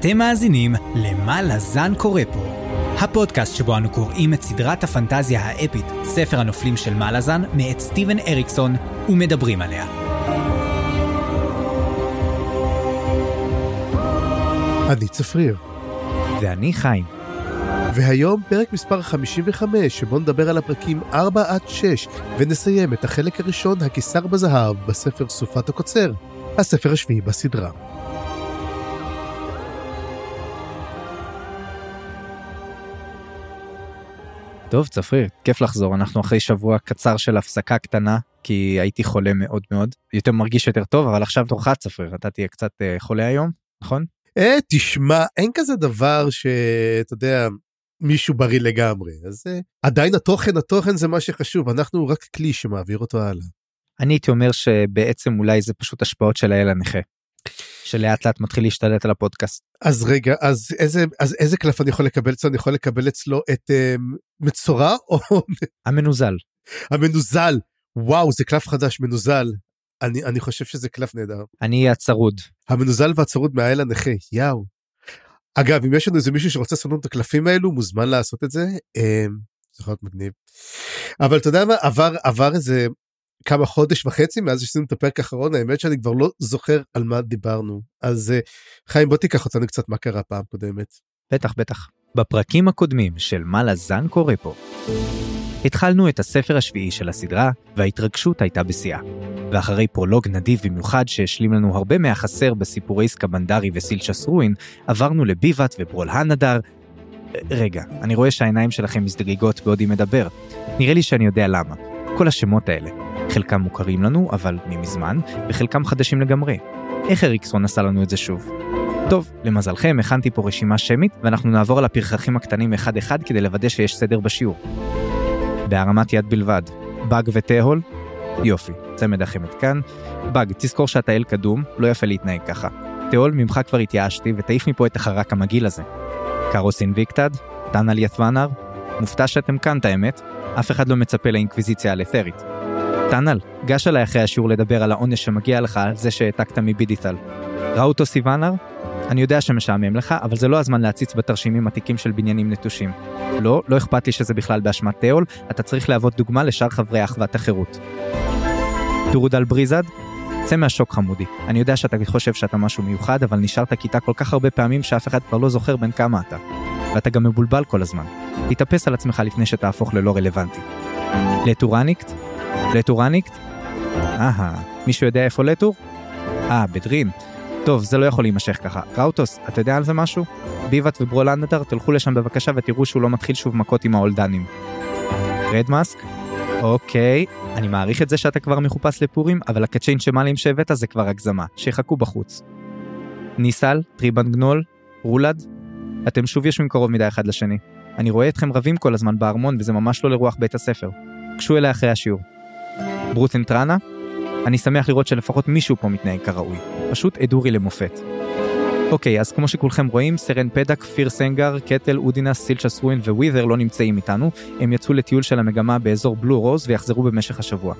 אתם מאזינים למה לזן קורא פה, הפודקאסט שבו אנו קוראים את סדרת הפנטזיה האפית, ספר הנופלים של מה לזן, מאת סטיבן אריקסון, ומדברים עליה. אני צפריר. ואני חיים. והיום פרק מספר 55, שבו נדבר על הפרקים 4 עד 6, ונסיים את החלק הראשון, הקיסר בזהב, בספר סופת הקוצר, הספר השביעי בסדרה. טוב, צפריר, כיף לחזור. אנחנו אחרי שבוע קצר של הפסקה קטנה, כי הייתי חולה מאוד מאוד. יותר מרגיש יותר טוב, אבל עכשיו תורך, צפריר. אתה תהיה קצת חולה היום, נכון? תשמע, אין כזה דבר שאתה יודע, מישהו בריא לגמרי. אז עדיין התוכן זה מה שחשוב. אנחנו רק כלי שמעביר אותו הלאה. אני הייתי אומר שבעצם אולי זה פשוט השפעות של האל הנכה, שלאט לאט מתחיל להשתלט על הפודקאסט. אז רגע, אז איזה קלף אני יכול לקבל אצלו? אני יכול לקבל אצלו את מצורה או... המנוזל. המנוזל. וואו, זה קלף חדש, מנוזל. אני חושב שזה קלף נהדר. אני הצרוד. המנוזל והצרוד מהאל הנכה, יאו. אגב, אם יש לנו איזה מישהו שרוצה לעשות את הקלפים האלו, מוזמן לעשות את זה. זה יכול להיות מגניב. אבל אתה יודע מה, עבר איזה... כמה חודש וחצי מאז שעשינו את הפרק האחרון, האמת שאני כבר לא זוכר על מה דיברנו. אז חיים, בוא תיקח אותנו קצת מה קרה פעם קודמת. בטח. בפרקים הקודמים של מה לזן קורא פה, התחלנו את הספר השביעי של הסדרה, וההתרגשות הייתה בשיאה. ואחרי פרולוג נדיב במיוחד שהשלים לנו הרבה מהחסר בסיפורי סקבנדרי וסילצ'ס רואין, עברנו לביבת וברולהן נדר. רגע, אני רואה שהעיניים שלכם מזדגגות בעוד היא מדבר. נראה לי שאני יודע למה. כל השמות האלה, חלקם מוכרים לנו, אבל ממזמן, וחלקם חדשים לגמרי. איך אריקסון עשה לנו את זה שוב? טוב, למזלכם, הכנתי פה רשימה שמית, ואנחנו נעבור על הפרחחים הקטנים אחד-אחד כדי לוודא שיש סדר בשיעור. בהרמת יד בלבד, בג וטהול? יופי, צמד החמד כאן. בג, תזכור שאתה אל קדום, לא יפה להתנהג ככה. טהול, ממך כבר התייאשתי, ותעיף מפה את החרק המגיל הזה. קארוס אינביקטד, דנאל יתוונר, מופתע שאתם כאן, האמת. אף אחד לא מצפה לאינקוויזיציה האלת'רית. טנל, גש עליי אחרי השיעור לדבר על העונש שמגיע לך על זה שהעתקת מבידיטל. ראוטו סיוונר, אני יודע שמשעמם לך, אבל זה לא הזמן להציץ בתרשימים עתיקים של בניינים נטושים. לא אכפת לי שזה בכלל באשמת תיאול, אתה צריך להוות דוגמה לשאר חברי אחוות החירות. טורודל בריזד, צא מהשוק חמודי. אני יודע שאתה חושב שאתה משהו מיוחד, אבל נשארת כיתה כל כך הרבה פעמים שאף אחד כבר לא זוכר בין כמה אתה. ואתה גם מבולבל כל הזמן. תתאפס על עצמך לפני שתהפוך ללא רלוונטי. לטורניקט? לטורניקט? מישהו יודע איפה לטור? בדרין. טוב, זה לא יכול להימשך ככה. ראוטוס, אתה יודע על זה משהו? ביבת וברולהן נדר, תלכו לשם בבקשה ותראו שהוא לא מתחיל שוב מכות עם האולדנים. רדמאסק? אוקיי, אני מעריך את זה שאתה כבר מחופש לפורים, אבל הקצ'יין שמעלים שהבאת זה כבר הגזמה, שיחכו בחוץ. ניסל, טריבנגנול, רולד, אתם שוב יושבים קרוב מדי אחד לשני. אני רואה אתכם רבים כל הזמן בארמון, וזה ממש לא לרוח בית הספר. קשו אליה אחרי השיעור. ברוטנטרנה, אני שמח לראות שלפחות מישהו פה מתנהג כראוי. פשוט אדורי למופת. אוקיי, אז כמו שכולכם רואים, סרן פדק, פיר סנגר, קטל, אודינס, סילצ'ס רואין ווית'ר לא נמצאים איתנו. הם יצאו לטיול של המגמה באזור בלו רוז ויחזרו במשך השבוע.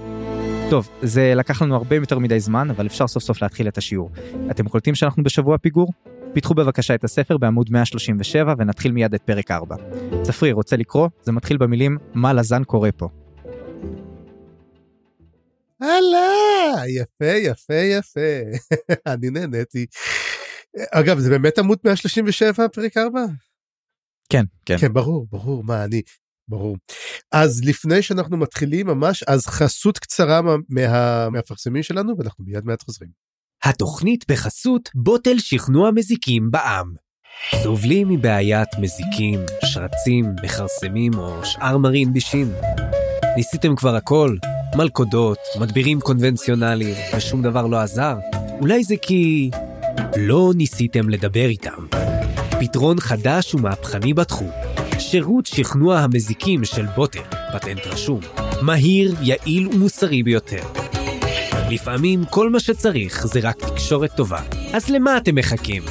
טוב, זה לקח לנו הרבה יותר מדי זמן, אבל אפשר סוף סוף להתחיל את השיעור. אתם קולטים שאנחנו בשבוע פיגור? פיתחו בבקשה את הספר בעמוד 137 ונתחיל מיד את פרק 4. צפריר, רוצה לקרוא? זה מתחיל במילים מה לזן קורא פה. הלאה, יפה. אני נהניתי. אגב, זה באמת עמוד 137 פרק 4? כן. כן, ברור, מה אני... ברור. אז לפני שאנחנו מתחילים ממש, אז חסות קצרה מהפרסמים שלנו ואנחנו מיד חוזרים. התוכנית בחסות בוטל שכנוע מזיקים בעם. סובלים מבעיית מזיקים, שרצים, מחרסמים או שאר מרים בישים? ניסיתם כבר הכל? מלכודות, מדבירים קונבנציונליים, ושום דבר לא עזר? אולי זה כי... לא ניסיתם לדבר איתם. פתרון חדש ומהפכני בתחום. שירות שכנוע המזיקים של בוטל, פטנט רשום. מהיר, יעיל ומוסרי ביותר. לפעמים כל מה שצריך זה רק תקשורת טובה. אז למה אתם מחכים?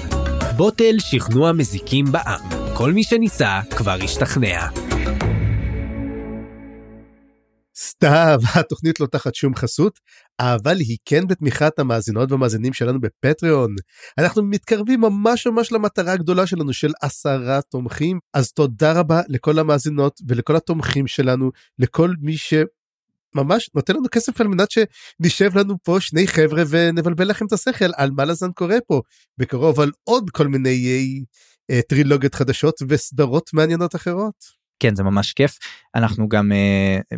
בוטל שכנוע מזיקים בעם. כל מי שניסה כבר השתכנע. סתיו, התוכנית לא תחת שום חסות, אבל היא כן בתמיכת המאזינות והמאזינים שלנו בפטריון. אנחנו מתקרבים ממש ממש למטרה הגדולה שלנו של 10 תומכים, אז תודה רבה לכל המאזינות ולכל התומכים שלנו, לכל מי שממש נותן לנו כסף על מנת שנשב לנו פה שני חבר'ה ונבלבל לכם את השכל על מה לזן קורה פה, בקרוב על עוד כל מיני טרילוגיות חדשות וסדרות מעניינות אחרות. כן, זה ממש כיף. אנחנו גם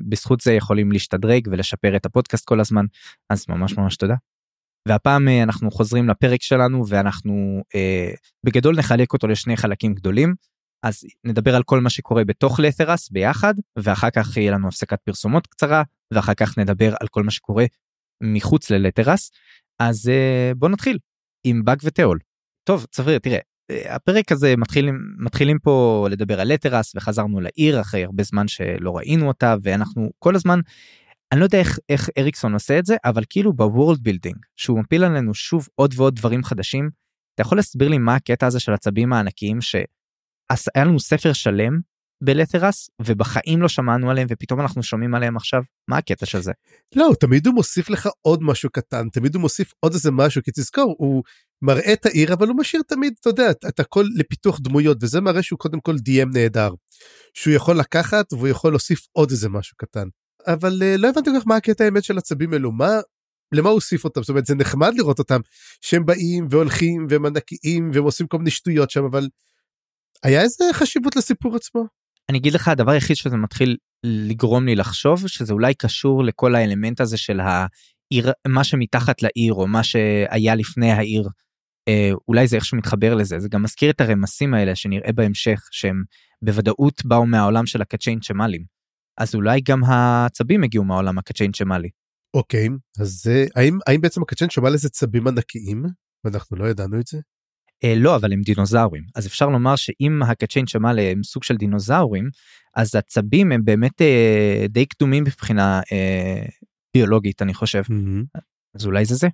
בזכות זה יכולים להשתדרג ולשפר את הפודקאסט כל הזמן, אז ממש ממש תודה. והפעם אנחנו חוזרים לפרק שלנו, ואנחנו בגדול נחלק אותו לשני חלקים גדולים, אז נדבר על כל מה שקורה בתוך לתרס ביחד, ואחר כך יהיה לנו הפסקת פרסומות קצרה, ואחר כך נדבר על כל מה שקורה מחוץ ללתרס. אז בואו נתחיל עם בג ותיאול. טוב, צפריר, תראה, הפרק הזה מתחילים פה לדבר על לתרס, וחזרנו לעיר אחרי הרבה זמן שלא ראינו אותה, ואנחנו כל הזמן, אני לא יודע איך אריקסון עושה את זה, אבל כאילו בוורלד בילדינג, שהוא מפיל עלינו שוב עוד ועוד דברים חדשים. אתה יכול להסביר לי מה הקטע הזה של הצבים הענקיים, שהיה לנו ספר שלם בלתרס, ובחיים לא שמענו עליהם, ופתאום אנחנו שומעים עליהם עכשיו? מה הקטע של זה? לא, תמיד הוא מוסיף לך עוד משהו קטן, תמיד הוא מוסיף עוד איזה משהו, כי תזכור, הוא מראה את העיר, אבל הוא משאיר תמיד, אתה יודע, את הכל לפיתוח דמויות, וזה מראה שהוא קודם כל DM נהדר, שהוא יכול לקחת, והוא יכול להוסיף עוד איזה משהו קטן. אבל לא הבנתי כך מה הקטע האמת של הצבים אלו, למה הוא הוסיף אותם? זאת אומרת, זה נחמד לראות אותם, שהם באים והולכים, והם ענקיים, והם עושים כל מיני שטויות שם, אבל היה איזה חשיבות לסיפור עצמו? אני אגיד לך, הדבר היחיד שזה מתחיל לגרום לי לחשוב, שזה אולי קשור לכל האלמנט הזה של העיר, מה שמתחת לעיר, או מה שהיה לפני העיר, אולי זה איכשהו מתחבר לזה, זה גם מזכיר את הרמסים האלה שנראה בהמשך, שהם בוודאות באו מהעולם של הקצ'יין שמאלים, אז אולי גם הצבים הגיעו מהעולם הקצ'יין שמאלי. אוקיי, אז האם בעצם הקצ'יין שמאלי זה צבים ענקיים? ואנחנו לא ידענו את זה? לא, אבל הם דינוזאורים, אז אפשר לומר שאם הקצ'יין שמאלי הם סוג של דינוזאורים, אז הצבים הם באמת די קדומים מבחינה ביולוגית, אני חושב. אז אולי זה זה?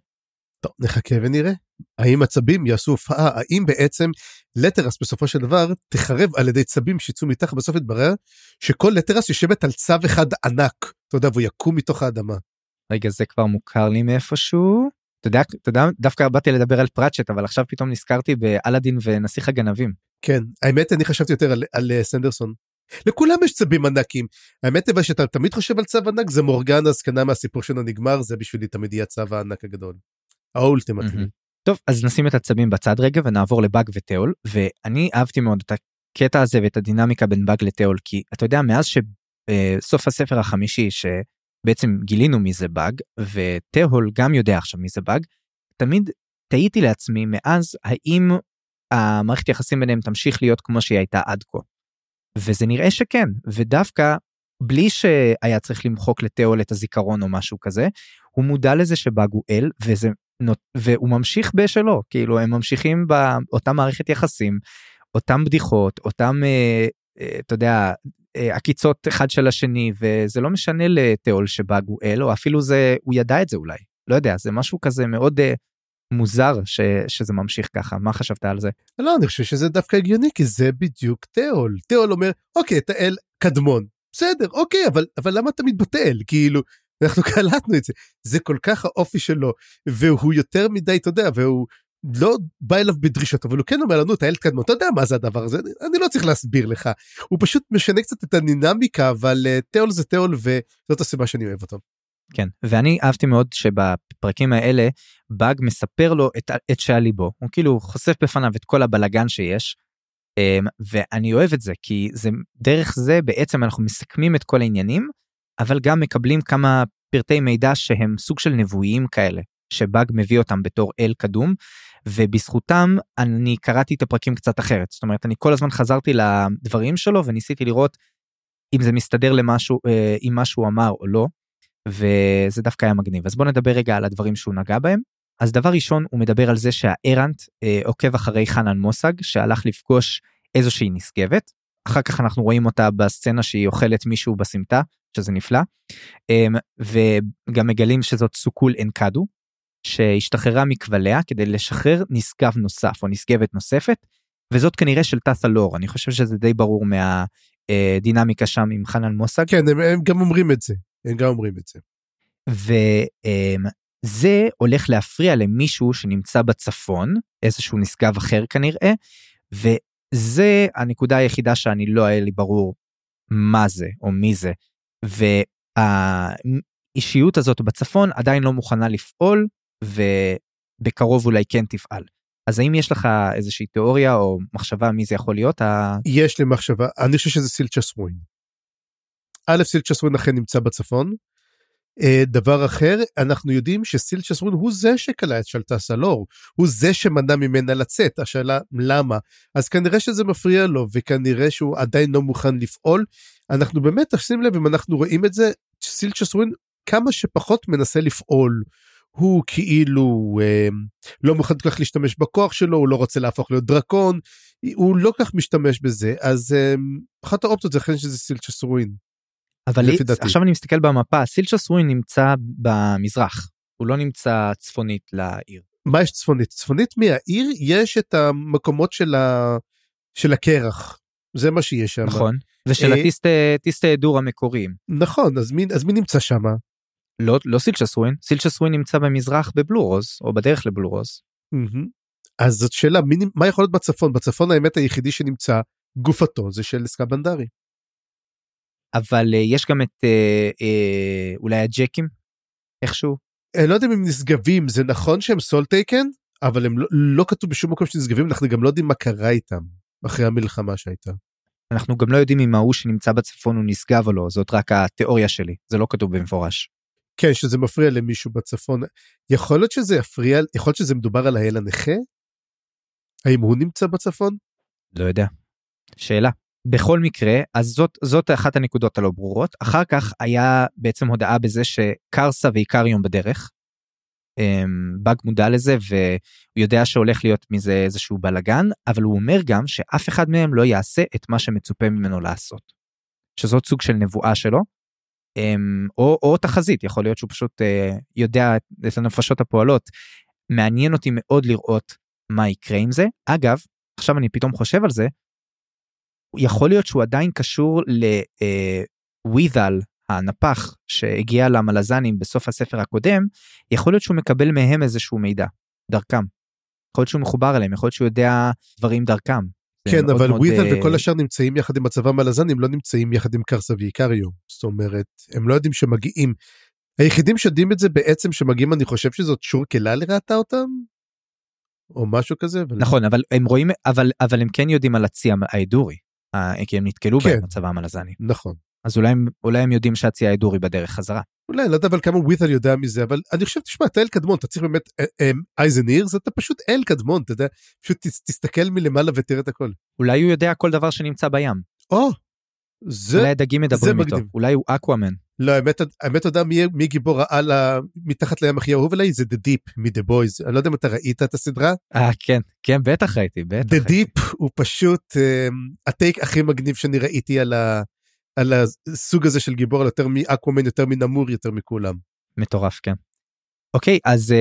טוב, נחכה ונראה. האם הצבים יעשו הופעה? האם בעצם לתרס בסופו של דבר תחרב על ידי צבים שיצאו מתחת? בסוף התברר שכל לתרס יושבת על צב אחד ענק, אתה יודע, והוא יקום מתוך האדמה. רגע, זה כבר מוכר לי מאיפשהו. אתה יודע, דווקא באתי לדבר על פרצ'ט, אבל עכשיו פתאום נזכרתי באלאדין ונסיך הגנבים. כן, האמת אני חשבתי יותר על סנדרסון. לכולם יש צבים ענקים, האמת אבל שאתה תמיד חושב על צב ענק, זה מורגן, אז כנראה מהסיפור שלנו נגמר, זה בשבילי תמיד יהיה הצב הענק הגדול. האולטימטיבי. טוב, אז נשים את הצבים בצד רגע, ונעבור לבאג ותיאול, ואני אהבתי מאוד את הקטע הזה, ואת הדינמיקה בין באג לתיאול, כי אתה יודע, מאז שסוף הספר החמישי, בעצם גילינו מי זה באג, ותיאול גם יודע עכשיו מי זה באג, תמיד תהיתי לעצמי מאז, האם המערכת יחסים ביניהם תמשיך להיות כמו שהיא הייתה עד כה, וזה נראה שכן, ודווקא בלי שהיה צריך למחוק לתיאול את הזיכרון או משהו כזה, הוא מודע לזה שבאג הוא אל, והוא ממשיך בשלו, כאילו הם ממשיכים באותה מערכת יחסים, אותם בדיחות, אותם, אתה יודע, הקיצות אחד של השני, וזה לא משנה לתיאול שבאג הוא אל, או אפילו זה, הוא ידע את זה אולי, לא יודע, זה משהו כזה מאוד מוזר שזה ממשיך ככה, מה חשבת על זה? לא, אני חושב שזה דווקא הגיוני, כי זה בדיוק תיאול, תיאול אומר, אוקיי, אתה אל קדמון, בסדר, אוקיי, אבל למה אתה מתבטל, כאילו, אנחנו קלטנו את זה, זה כל כך האופי שלו, והוא יותר מדי, אתה יודע, והוא לא בא אליו בדרישות, אבל הוא כן אומר לנו, אתה אל תקדמון, אתה יודע מה זה הדבר הזה, אני לא צריך להסביר לך, הוא פשוט משנה קצת את הדינמיקה, אבל תיאול זה תיאול, וזאת הסיבה שאני אוהב אותו. כן, ואני אהבתי מאוד שבפרקים האלה, באג מספר לו את שעל ליבו, הוא כאילו חושף בפניו את כל הבלגן שיש, ואני אוהב את זה, כי זה, דרך זה בעצם אנחנו מסכמים את כל העניינים, אבל גם מקבלים כמה פרטי מידע שהם סוג של נבואיים כאלה, שבאג מביא אותם בתור אל קדום, ובזכותם אני קראתי את הפרקים קצת אחרת, זאת אומרת, אני כל הזמן חזרתי לדברים שלו, וניסיתי לראות אם זה מסתדר למשהו, אם משהו אמר או לא, וזה דווקא היה מגניב. אז בואו נדבר רגע על הדברים שהוא נגע בהם. אז דבר ראשון, הוא מדבר על זה שהארנט עוקב אחרי חנן מוסג, שהלך לפגוש איזושהי נשגבת, אחר כך אנחנו רואים אותה בסצנה שהיא אוכלת מישהו בסמטה, שזה נפלא, וגם מגלים שזאת סוכול אנקדו, שהשתחררה מכבליה כדי לשחרר נשגב נוסף, או נשגבת נוספת, וזאת כנראה של תת'לור, אני חושב שזה די ברור מהדינמיקה שם עם חנן מוסג. כן, הם גם אומרים את זה, הם גם אומרים את זה. וזה הולך להפריע למישהו שנמצא בצפון, איזשהו נשגב אחר כנראה, וזה הנקודה היחידה שאני לא היה לי ברור מה זה או מי זה, והאישיות הזאת בצפון עדיין לא מוכנה לפעול, ובקרוב אולי כן תפעל. אז האם יש לך איזושהי תיאוריה או מחשבה מי זה יכול להיות? יש לי מחשבה, אני חושב שזה סילצ'סווין. א', סילצ'סווין אכן נמצא בצפון, דבר אחר, אנחנו יודעים שסילצ'סווין הוא זה שקלה את שלטה סלור, הוא זה שמנע ממנה לצאת, השאלה למה, אז כנראה שזה מפריע לו, וכנראה שהוא עדיין לא מוכן לפעול, אנחנו באמת תשים לב אם אנחנו רואים את זה, סילצ'סווין כמה שפחות מנסה לפעול, הוא כאילו לא מוכן כך להשתמש בכוח שלו, הוא לא רוצה להפוך להיות דרקון, הוא לא כך משתמש בזה, אז אחת האופציות זה לכן שזה סילצ'סווין. אבל עכשיו אני מסתכל במפה, סילצ'סווין נמצא במזרח, הוא לא נמצא צפונית לעיר. מה יש צפונית? צפונית מהעיר יש את המקומות של הקרח, זה מה שיש שם. נכון, ושל הטיסטי עדור המקוריים. נכון, אז מי נמצא שם? לא סילצ'סווין, סילצ'סווין נמצא במזרח בבלורוז, או בדרך לבלורוז. אז זאת שאלה, מה יכול להיות בצפון? בצפון האמת היחידי שנמצא גופתו, זה של סקבנדרי. אבל יש גם את אולי הג'קים, איכשהו? אני לא יודע אם הם נשגבים, זה נכון שהם סולטייקן, אבל הם לא כתוב בשום מקום שנשגבים, אנחנו גם לא יודעים מה קרה איתם, אחרי המלחמה שהייתה. אנחנו גם לא יודעים אם ההוא שנמצא בצפון הוא נשגב או לא, זאת רק התיאוריה שלי, זה לא כתוב במפורש. כן, שזה מפריע למישהו בצפון, יכול להיות שזה יפריע, יכול להיות שזה מדובר על האל הנכה? האם הוא נמצא בצפון? לא יודע, שאלה. בכל מקרה, אז זאת אחת הנקודות הלא ברורות, אחר כך היה בעצם הודעה בזה שקרסה ואיקריום בדרך, בג מודע לזה, והוא יודע שהולך להיות מזה איזשהו בלגן, אבל הוא אומר גם שאף אחד מהם לא יעשה את מה שמצופה ממנו לעשות, שזאת סוג של נבואה שלו, או תחזית, יכול להיות שהוא פשוט יודע את הנפשות הפועלות, מעניין אותי מאוד לראות מה יקרה עם זה, אגב, עכשיו אני פתאום חושב על זה, יכול להיות שהוא עדיין קשור לווידל, הנפח שהגיע למלזנים בסוף הספר הקודם, יכול להיות שהוא מקבל מהם איזשהו מידע, דרכם. יכול להיות שהוא מחובר אליהם, יכול להיות שהוא יודע דברים דרכם. כן, אבל ווידל וכל השאר נמצאים יחד עם הצבא המלזנים, לא נמצאים יחד עם קרסה ואיקריום. זאת אומרת, הם לא יודעים שמגיעים. היחידים שיודעים את זה בעצם שמגיעים, אני חושב שזאת שורקלה לראתה אותם? או משהו כזה? נכון, אבל הם רואים, אבל הם כן יודעים על הצי האידורי. כי הם נתקלו כן. במצב המלזני. נכון. אז אולי הם יודעים שהצי האידורי בדרך חזרה. אולי, לא יודע, אבל כמה ווית'ר יודע מזה, אבל אני חושב, תשמע, אתה אל קדמון, אתה צריך באמת אייזניר, אתה פשוט אל קדמון, אתה יודע, פשוט תסתכל מלמעלה ותראה את הכל. אולי הוא יודע כל דבר שנמצא בים. אולי הדגים מדברים איתו, אולי הוא אקוואמן. לא, האמת יודע מי גיבור העל מתחת לים הכי אהוב עליי, זה The Deep מ-The Boys, אני לא יודע אם אתה ראית את הסדרה? כן, כן, בטח ראיתי, בטח. The Deep הוא פשוט הטייק הכי מגניב שאני ראיתי על הסוג הזה של גיבור, יותר מאקוואמן, יותר מנמור, יותר מכולם. מטורף, כן. אוקיי, אז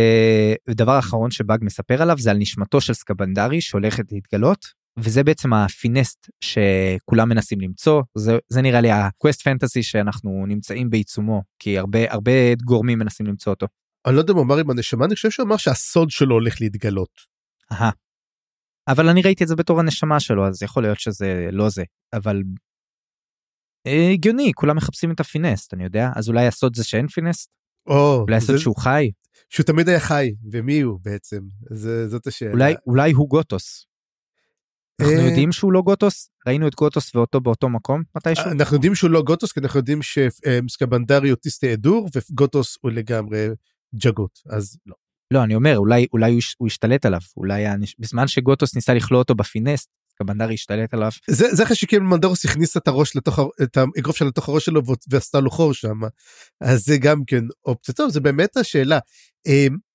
דבר אחרון שבאג מספר עליו, זה על נשמתו של סקבנדרי שהולכת להתגלות, וזה בעצם הפינסט שכולם מנסים למצוא, זה נראה לי הקווסט פנטסי שאנחנו נמצאים בעיצומו, כי הרבה גורמים מנסים למצוא אותו. אני לא יודע אם אמר עם הנשמה, אני חושב שאמר שהסוד שלו הולך להתגלות. אבל אני ראיתי את זה בתור הנשמה שלו, אז יכול להיות שזה לא זה, אבל הגיוני, כולם מחפשים את הפינסט, אני יודע, אז אולי הסוד זה שאין פינסט? אולי הסוד שהוא חי? שהוא תמיד היה חי, ומי הוא בעצם? זאת השאלה. אולי הוא גוטוס. אנחנו יודעים שהוא לא גוטוס, ראינו את גוטוס ואותו באותו מקום, מתישהו? אנחנו יודעים שהוא לא גוטוס, כי אנחנו יודעים שסקבנדרי הוא טיסטי עדור, וגוטוס הוא לגמרי ג'גות, אז לא. לא, אני אומר, אולי הוא השתלט עליו, אולי בזמן שגוטוס ניסה לכלוא אותו בפינסט, סקבנדרי השתלט עליו. זה אחרי שקמנדרוס הכניס את הראש לתוך, את האגרוף שלו לתוך הראש שלו, ועשתה לו חור שם, אז זה גם כן אופציה טוב, זה באמת השאלה.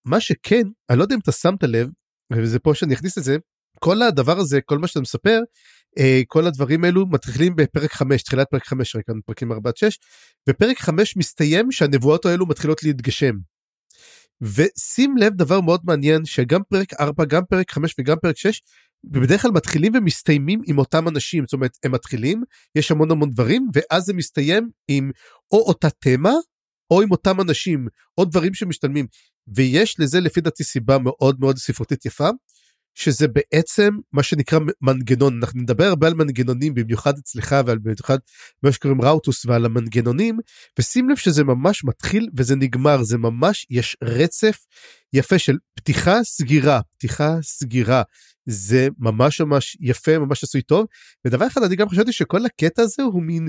מה שכן, אני לא יודע אם אתה שמת לב, וזה פה שאני אכניס את זה, כל הדבר הזה, כל מה שאתה מספר, כל הדברים האלו מתחילים בפרק 5, תחילת פרק 5, רק כאן פרקים 4-6, ופרק 5 מסתיים שהנבואות האלו מתחילות להתגשם. ושים לב דבר מאוד מעניין, שגם פרק 4, גם פרק 5 וגם פרק 6, בדרך כלל מתחילים ומסתיימים עם אותם אנשים, זאת אומרת, הם מתחילים, יש המון דברים, ואז זה מסתיים עם או אותה תמה, או עם אותם אנשים, או דברים שמשתלמים, ויש לזה לפי דעתי סיבה מאוד מאוד ספרותית יפה, שזה בעצם מה שנקרא מנגנון, אנחנו נדבר הרבה על מנגנונים, במיוחד אצלך ועל במיוחד מה שקוראים ראוטוס ועל המנגנונים, ושים לב שזה ממש מתחיל וזה נגמר, זה ממש יש רצף יפה של פתיחה סגירה, פתיחה סגירה, זה ממש ממש יפה, ממש עשוי טוב, ודבר אחד אני גם חשבתי שכל הקטע הזה הוא מין,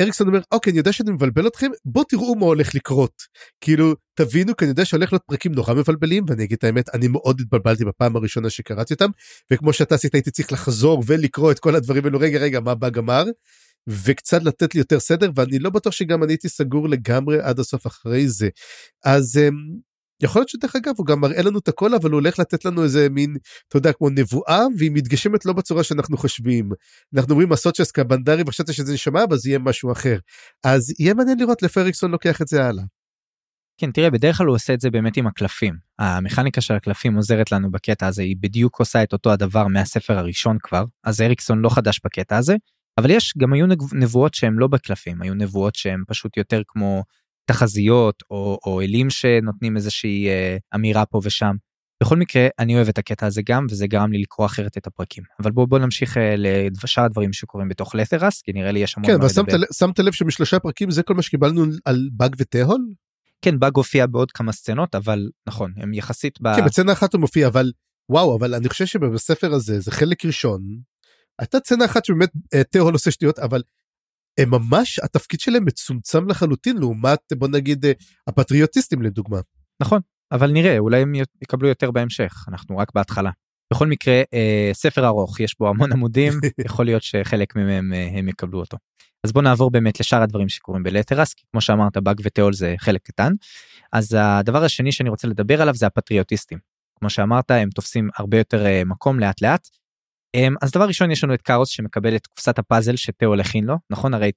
אריקסון אומר, אוקיי, אני יודע שאני מבלבל אתכם, בואו תראו מה הולך לקרות, כאילו, תבינו, כי אני יודע שהולך להיות פרקים נורא מבלבלים, ואני אגיד את האמת, אני מאוד התבלבלתי בפעם הראשונה שקראתי אותם, וכמו שאתה עשית, הייתי צריך לחזור ולקרוא את כל הדברים, ולא רגע, מה בא גמר, וקצת לתת לי יותר סדר, ואני לא בטוח שגם אני הייתי סגור לגמרי עד הסוף אחרי זה, אז יכול להיות שדרך אגב, הוא גם מראה לנו את הכל, אבל הוא הולך לתת לנו איזה מין, אתה יודע, כמו נבואה, והיא מתגשמת לא בצורה שאנחנו חושבים. אנחנו אומרים, הסוצ'סקה, בנדרי, וחשבת שזה נשמע, אבל זה יהיה משהו אחר. אז יהיה מעניין לראות לפי אריקסון לוקח את זה הלאה. כן, תראה, בדרך כלל הוא עושה את זה באמת עם הקלפים. המכניקה של הקלפים עוזרת לנו בקטע הזה, היא בדיוק עושה את אותו הדבר מהספר הראשון כבר, אז אריקסון לא חדש בקטע הזה, אבל יש, גם היו נבואות שהן לא בקלפים, היו נבואות שהן פשוט יותר כמו תחזיות, או אלים שנותנים איזושהי אמירה פה ושם. בכל מקרה, אני אוהב את הקטע הזה גם, וזה גרם לי לקרוא אחרת את הפרקים. אבל בואו נמשיך לדבשה הדברים שקורים בתוך לת'רס, כי נראה לי יש המון מה לדבר. כן, אבל שמת לב שמשלושה פרקים, זה כל מה שקיבלנו על באג וטהול? כן, באג הופיע בעוד כמה סצנות, אבל נכון, הם יחסית כן, בסצנה אחת הוא מופיע, אבל וואו, אבל אני חושב שבספר הזה, זה חלק ראשון, הייתה סצנה אחת שבאמת טהול עושה שטויות, אבל הם ממש, התפקיד שלהם מצומצם לחלוטין, לעומת, בוא נגיד, הפטריוטיסטים לדוגמה. נכון, אבל נראה, אולי הם יקבלו יותר בהמשך, אנחנו רק בהתחלה. בכל מקרה, ספר ארוך, יש בו המון עמודים, יכול להיות שחלק מהם הם יקבלו אותו. אז בואו נעבור באמת לשאר הדברים שקורים בלת'רס, כי כמו שאמרת, באג וטהול זה חלק קטן. אז הדבר השני שאני רוצה לדבר עליו זה הפטריוטיסטים. כמו שאמרת, הם תופסים הרבה יותר מקום לאט לאט, אז דבר ראשון יש לנו את קארוס שמקבל את קופסת הפאזל שתאול הכין לו, נכון? הרי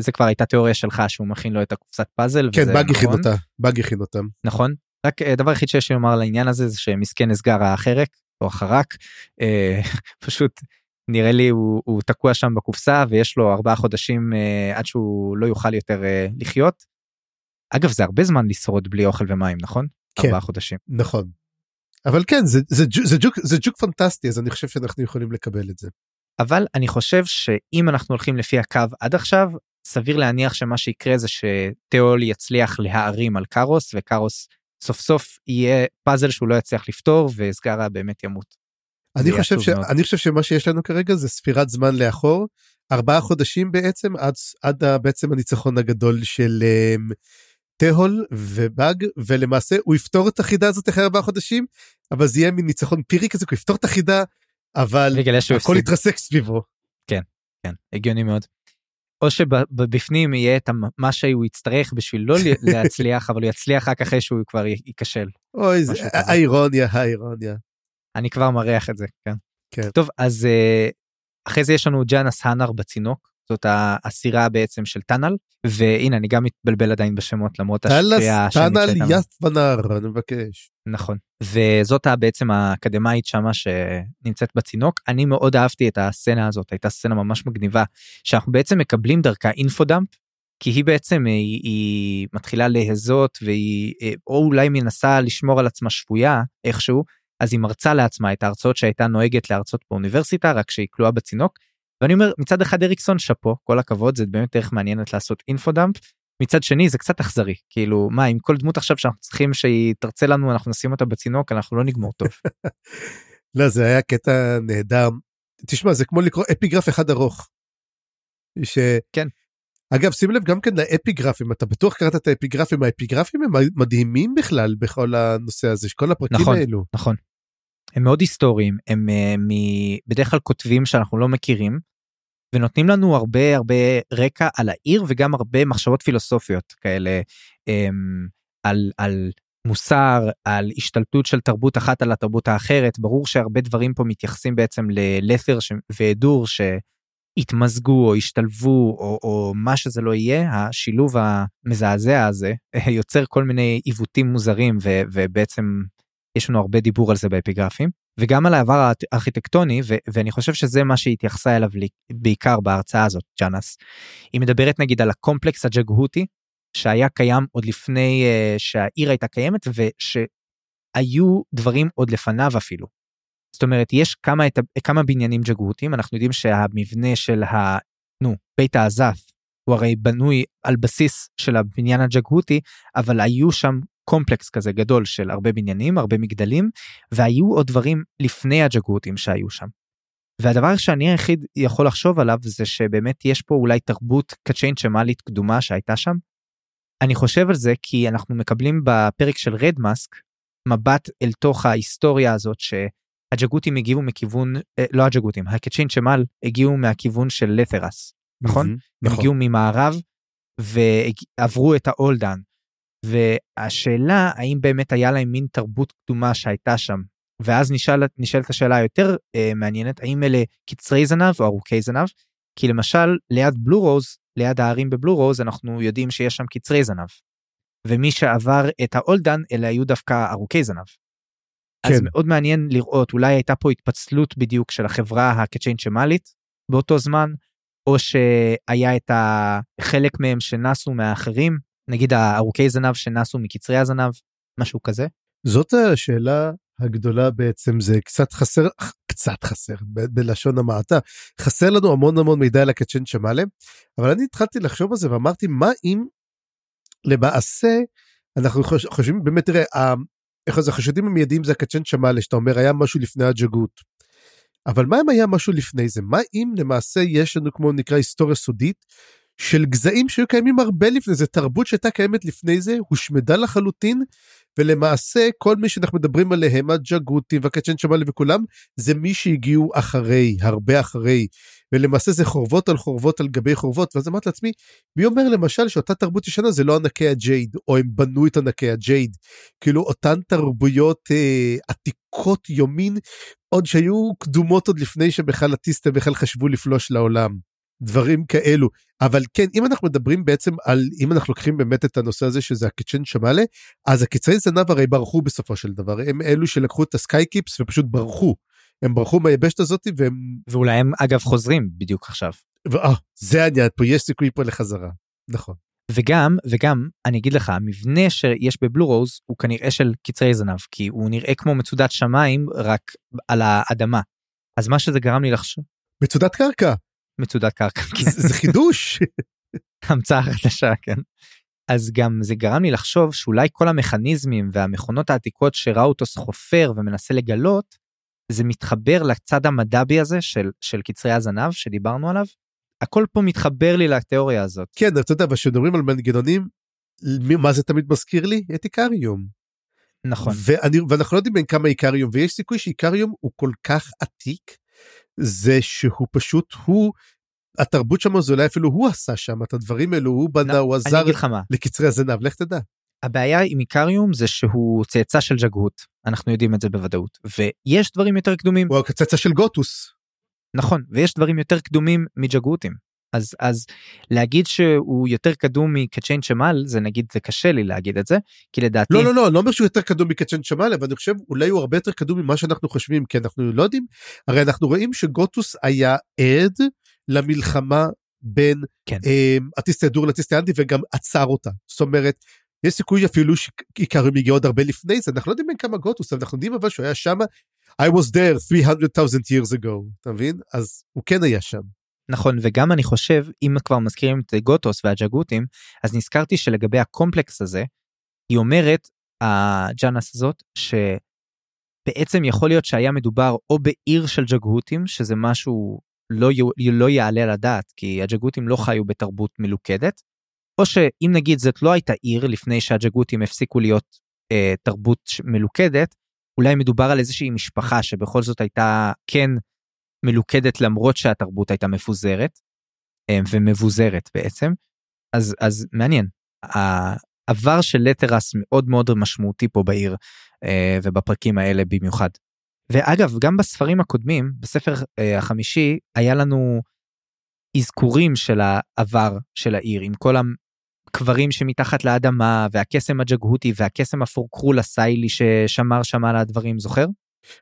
זה כבר הייתה תיאוריה שלך שהוא מכין לו את הקופסת פאזל. כן, באג הכין אותה, באג הכין אותם. נכון, רק דבר היחיד שיש לי לומר לעניין הזה זה שמסכן הסגר האחרק או החרק, פשוט נראה לי הוא תקוע שם בקופסה ויש לו 4 חודשים עד שהוא לא יוכל יותר לחיות. אגב זה הרבה זמן לשרוד בלי אוכל ומים, נכון? כן, 4 חודשים. נכון. אבל כן, זה ג'וק פנטסטי, אז אני חושב שאנחנו יכולים לקבל את זה. אבל אני חושב שאם אנחנו הולכים לפי הקו עד עכשיו, סביר להניח שמה שיקרה זה שתאול יצליח להערים על קארוס, וקארוס סוף סוף יהיה פאזל שהוא לא יצליח לפתור, וסגרה באמת ימות. אני חושב שמה שיש לנו כרגע זה ספירת זמן לאחור, 4 חודשים בעצם, עד בעצם הניצחון הגדול של תהול ובאג, ולמעשה הוא יפתור את החידה הזאת אחרי 4 חודשים, אבל זה יהיה מין ניצחון פירי כזה, הוא יפתור את החידה, אבל הכל יתרסק סביבו. כן, כן, הגיוני מאוד. או שבפנים יהיה את מה שהוא יצטרך בשביל לא להצליח, אבל הוא יצליח רק אחרי שהוא כבר ייכשל. אוי, האירוניה, האירוניה. אני כבר מריח את זה, כן. טוב, אז אחרי זה יש לנו ג'אנס הנר בצינוק, זאת הסירה בעצם של טאנל, והנה אני גם מתבלבל עדיין בשמות, למרות השקריאה שנמצאת. טאנל יספנר, אני מבקש. נכון, וזאת בעצם האקדמאית שמה שנמצאת בצינוק, אני מאוד אהבתי את הסצנה הזאת, הייתה סצנה ממש מגניבה, שאנחנו בעצם מקבלים דרכה אינפודאמפ, כי היא בעצם, היא מתחילה להזות, והיא או אולי מנסה לשמור על עצמה שפויה, איכשהו, אז היא מרצה לעצמה את ההרצאות שהייתה נוהגת להרצות באוניברסיטה, רק שהיא כלואה בצינוק, ואני אומר, מצד אחד אריקסון שפו, כל הכבוד, זה באמת דרך מעניינת לעשות אינפודאמפ, מצד שני זה קצת אכזרי, כאילו, מה, עם כל דמות עכשיו שאנחנו צריכים שהיא תרצה לנו, אנחנו נשים אותה בצינוק, אנחנו לא נגמור טוב. לא, זה היה קטע נהדר, תשמע, זה כמו לקרוא אפיגרף אחד ארוך. כן. אגב, שים לב גם כן לאפיגרפים, אתה בטוח קראת את האפיגרפים, האפיגרפים הם מדהימים בכלל, בכל הנושא הזה, שכל הפרקים האלו. נכון, הם מאוד היסטוריים, הם בדרך כלל כותבים שאנחנו לא מכירים, ונותנים לנו הרבה רקע על העיר, וגם הרבה מחשבות פילוסופיות כאלה, על מוסר, על השתלטות של תרבות אחת על התרבות האחרת, ברור שהרבה דברים פה מתייחסים בעצם ללת'ר ועדור, שהתמזגו או השתלבו, או מה שזה לא יהיה, השילוב המזעזע הזה, יוצר כל מיני עיוותים מוזרים, ובעצם יש לנו הרבה דיבור על זה באפיגרפים, וגם על העבר הארכיטקטוני, ואני חושב שזה מה שהיא התייחסה אליו בעיקר בהרצאה הזאת, ג'אנס. היא מדברת נגיד על הקומפלקס הג'גהותי, שהיה קיים עוד לפני שהעיר הייתה קיימת, ושהיו דברים עוד לפניו אפילו. זאת אומרת, יש כמה בניינים ג'גותיים, אנחנו יודעים שהמבנה של בית האזף, הוא הרי בנוי על בסיס של הבניין הג'גהותי, אבל היו שם קומפלקס כזה גדול של הרבה בניינים, הרבה מגדלים, והיו עוד דברים לפני הג'גהותים שהיו שם. והדבר שאני היחיד יכול לחשוב עליו, זה שבאמת יש פה אולי תרבות קצ'יין שמלית קדומה שהייתה שם. אני חושב על זה כי אנחנו מקבלים בפרק של רד מסק, מבט אל תוך ההיסטוריה הזאת שהג'גהותים הגיעו מכיוון, לא הג'גהותים, הקצ'יין שמל הגיעו מהכיוון של לת'רס. נכון? הם הגיעו ממערב, ועברו את האולדן, והשאלה האם באמת היה להם מין תרבות קדומה שהייתה שם, ואז נשאלת השאלה היותר מעניינת, האם אלה קצרי זנב או ארוכי זנב, כי למשל ליד בלו רוז, ליד הערים בבלו רוז, אנחנו יודעים שיש שם קצרי זנב, ומי שעבר את האולדן, אלה היו דווקא ארוכי זנב, אז מאוד מעניין לראות, אולי הייתה פה התפצלות בדיוק של החברה הקצ'יין שמלית, באותו זמן, או שהיה את החלק מהם שנסו מהאחרים, נגיד הארוכי זנב שנסו מקצרי הזנב, משהו כזה? זאת השאלה הגדולה בעצם, זה קצת חסר, בלשון המעטה, חסר לנו המון המון מידע על הקצ'יין שמלם, אבל אני התחלתי לחשוב על זה ואמרתי, מה אם למעשה, אנחנו חושבים, באמת תראה, איך זה חשודים המיידיים זה הקצ'יין שמלם, שאתה אומר, היה משהו לפני הג'גות, אבל מה אם היה משהו לפני זה? מה אם למעשה יש לנו כמו נקרא היסטוריה סודית, של גזעים שהיו קיימים הרבה לפני זה, תרבות שהייתה קיימת לפני זה, הושמדה לחלוטין, ולמעשה כל מי שאנחנו מדברים עליהם, הג'גהותים והקצ'יין שמלם וכולם, זה מי שהגיעו אחרי, הרבה אחרי, ולמעשה זה חורבות על חורבות על גבי חורבות, ואז אמרתי לעצמי, מי אומר למשל שאותה תרבות ישנה זה לא ענקי הג'ייד, או הם בנו את ענקי הג'ייד, כאילו אותן תרבויות עתיקות יומין, עוד שהיו קדומות עוד לפני שבכלל אטיסטים בכלל חשבו לפלוש לעולם. דברים כאלו, אבל כן, אם אנחנו מדברים בעצם על, אם אנחנו לוקחים באמת את הנושא הזה, שזה הקצ'יין שמלה, אז הקצרי זנב הרי ברחו בסופו של דבר, הם אלו שלקחו את הסקייקיפס ופשוט ברחו, הם ברחו מהיבשת הזאת, והם... ואולי הם אגב חוזרים בדיוק עכשיו. זה העניין, פה יש סיכוי פה לחזרה, נכון. וגם, אני אגיד לך, המבנה שיש בבלו רוז, הוא כנראה של קצרי זנב, כי הוא נראה כמו מצודת שמיים, רק על האדמה. אז מה שזה גרם לי לחשוב? מצודת קרקע. מצודת קרקע. זה חידוש. המצאה חדשה, כן. אז גם זה גרם לי לחשוב שאולי כל המכניזמים והמכונות העתיקות שראו אותו סחופר ומנסה לגלות, זה מתחבר לצד המדבי הזה של קצרי הזנב שדיברנו עליו. הכל פה מתחבר לי לתיאוריה הזאת. כן, אתה יודע, אבל כשדברים על מנגנונים, מה זה תמיד מזכיר לי? את איקריום. נכון. ואנחנו לא יודעים בין כמה איקריום, ויש סיכוי שאיקריום הוא כל כך עתיק, זה שהוא פשוט, התרבות שם זה אולי אפילו הוא עשה שם, את הדברים האלו, הוא בנה, הוא עזר לקצרי הזנב, לך תדע. הבעיה עם איקריום זה שהוא צאצא של ג'גהות, אנחנו יודעים את זה בוודאות, ויש דברים יותר קדומים. הוא צאצא של גוטוס. נכון, ויש דברים יותר קדומים מג'גהותים, אז להגיד שהוא יותר קדום מקצ'יין שמל, זה נגיד, זה קשה לי להגיד את זה, כי לדעתי... לא אומר שהוא יותר קדום מקצ'יין שמל, אבל אני חושב, אולי הוא הרבה יותר קדום ממה שאנחנו חושבים, כי אנחנו לא יודעים, הרי אנחנו רואים שגוטוס היה עד למלחמה בין אטיסטי אדור לאטיסטי אנדי, וגם עצר אותה, זאת אומרת, יש סיכוי אפילו שעיקרים יגיע עוד הרבה לפני זה, אנחנו לא יודעים בין כמה גוטוס, אנחנו יודעים אבל שהוא היה שם, I was there 300,000 years ago, אתה מבין? אז הוא כן היה שם. נכון, וגם אני חושב, אם כבר מזכירים את גוטוס והג'גהותים, אז נזכרתי שלגבי הקומפלקס הזה, היא אומרת, הג'אנס הזאת, שבעצם יכול להיות שהיה מדובר או בעיר של ג'גהותים, שזה משהו לא יעלה לדעת, כי הג'גהותים לא חיו בתרבות מלוכדת, או שאם נגיד זאת לא הייתה עיר, לפני שהג'גהותים הפסיקו להיות תרבות מלוכדת, אולי מדובר על איזושהי משפחה, שבכל זאת הייתה כן מלוכדת למרות שהתרבות הייתה מפוזרת, ומבוזרת בעצם, אז מעניין, העבר של לת'רס מאוד מאוד משמעותי פה בעיר, ובפרקים האלה במיוחד, ואגב גם בספרים הקודמים, בספר החמישי, היה לנו אזכורים של העבר של העיר, עם כל הקברים שמתחת לאדמה, והקסם הג'גהותי, והקסם הפורקרול הסיילי ששמר שם על הדברים, זוכר?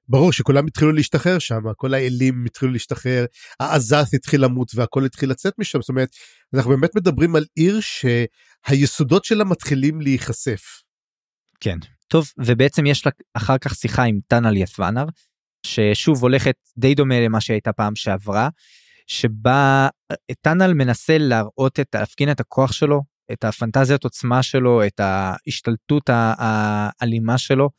ברור שכולם התחילו להשתחרר שם, כל האלים התחילו להשתחרר, האזאס התחיל למות והכל התחיל לצאת משם, זאת אומרת, אנחנו באמת מדברים על עיר שהיסודות שלה מתחילים להיחשף. כן, טוב, ובעצם יש לה אחר כך שיחה עם טאנל ית'וונר, ששוב הולכת די דומה למה שהייתה פעם שעברה, שבה טאנל מנסה להראות את, להפגין את הכוח שלו, את הפנטזיות עוצמה שלו, את ההשתלטות האלימה שלו,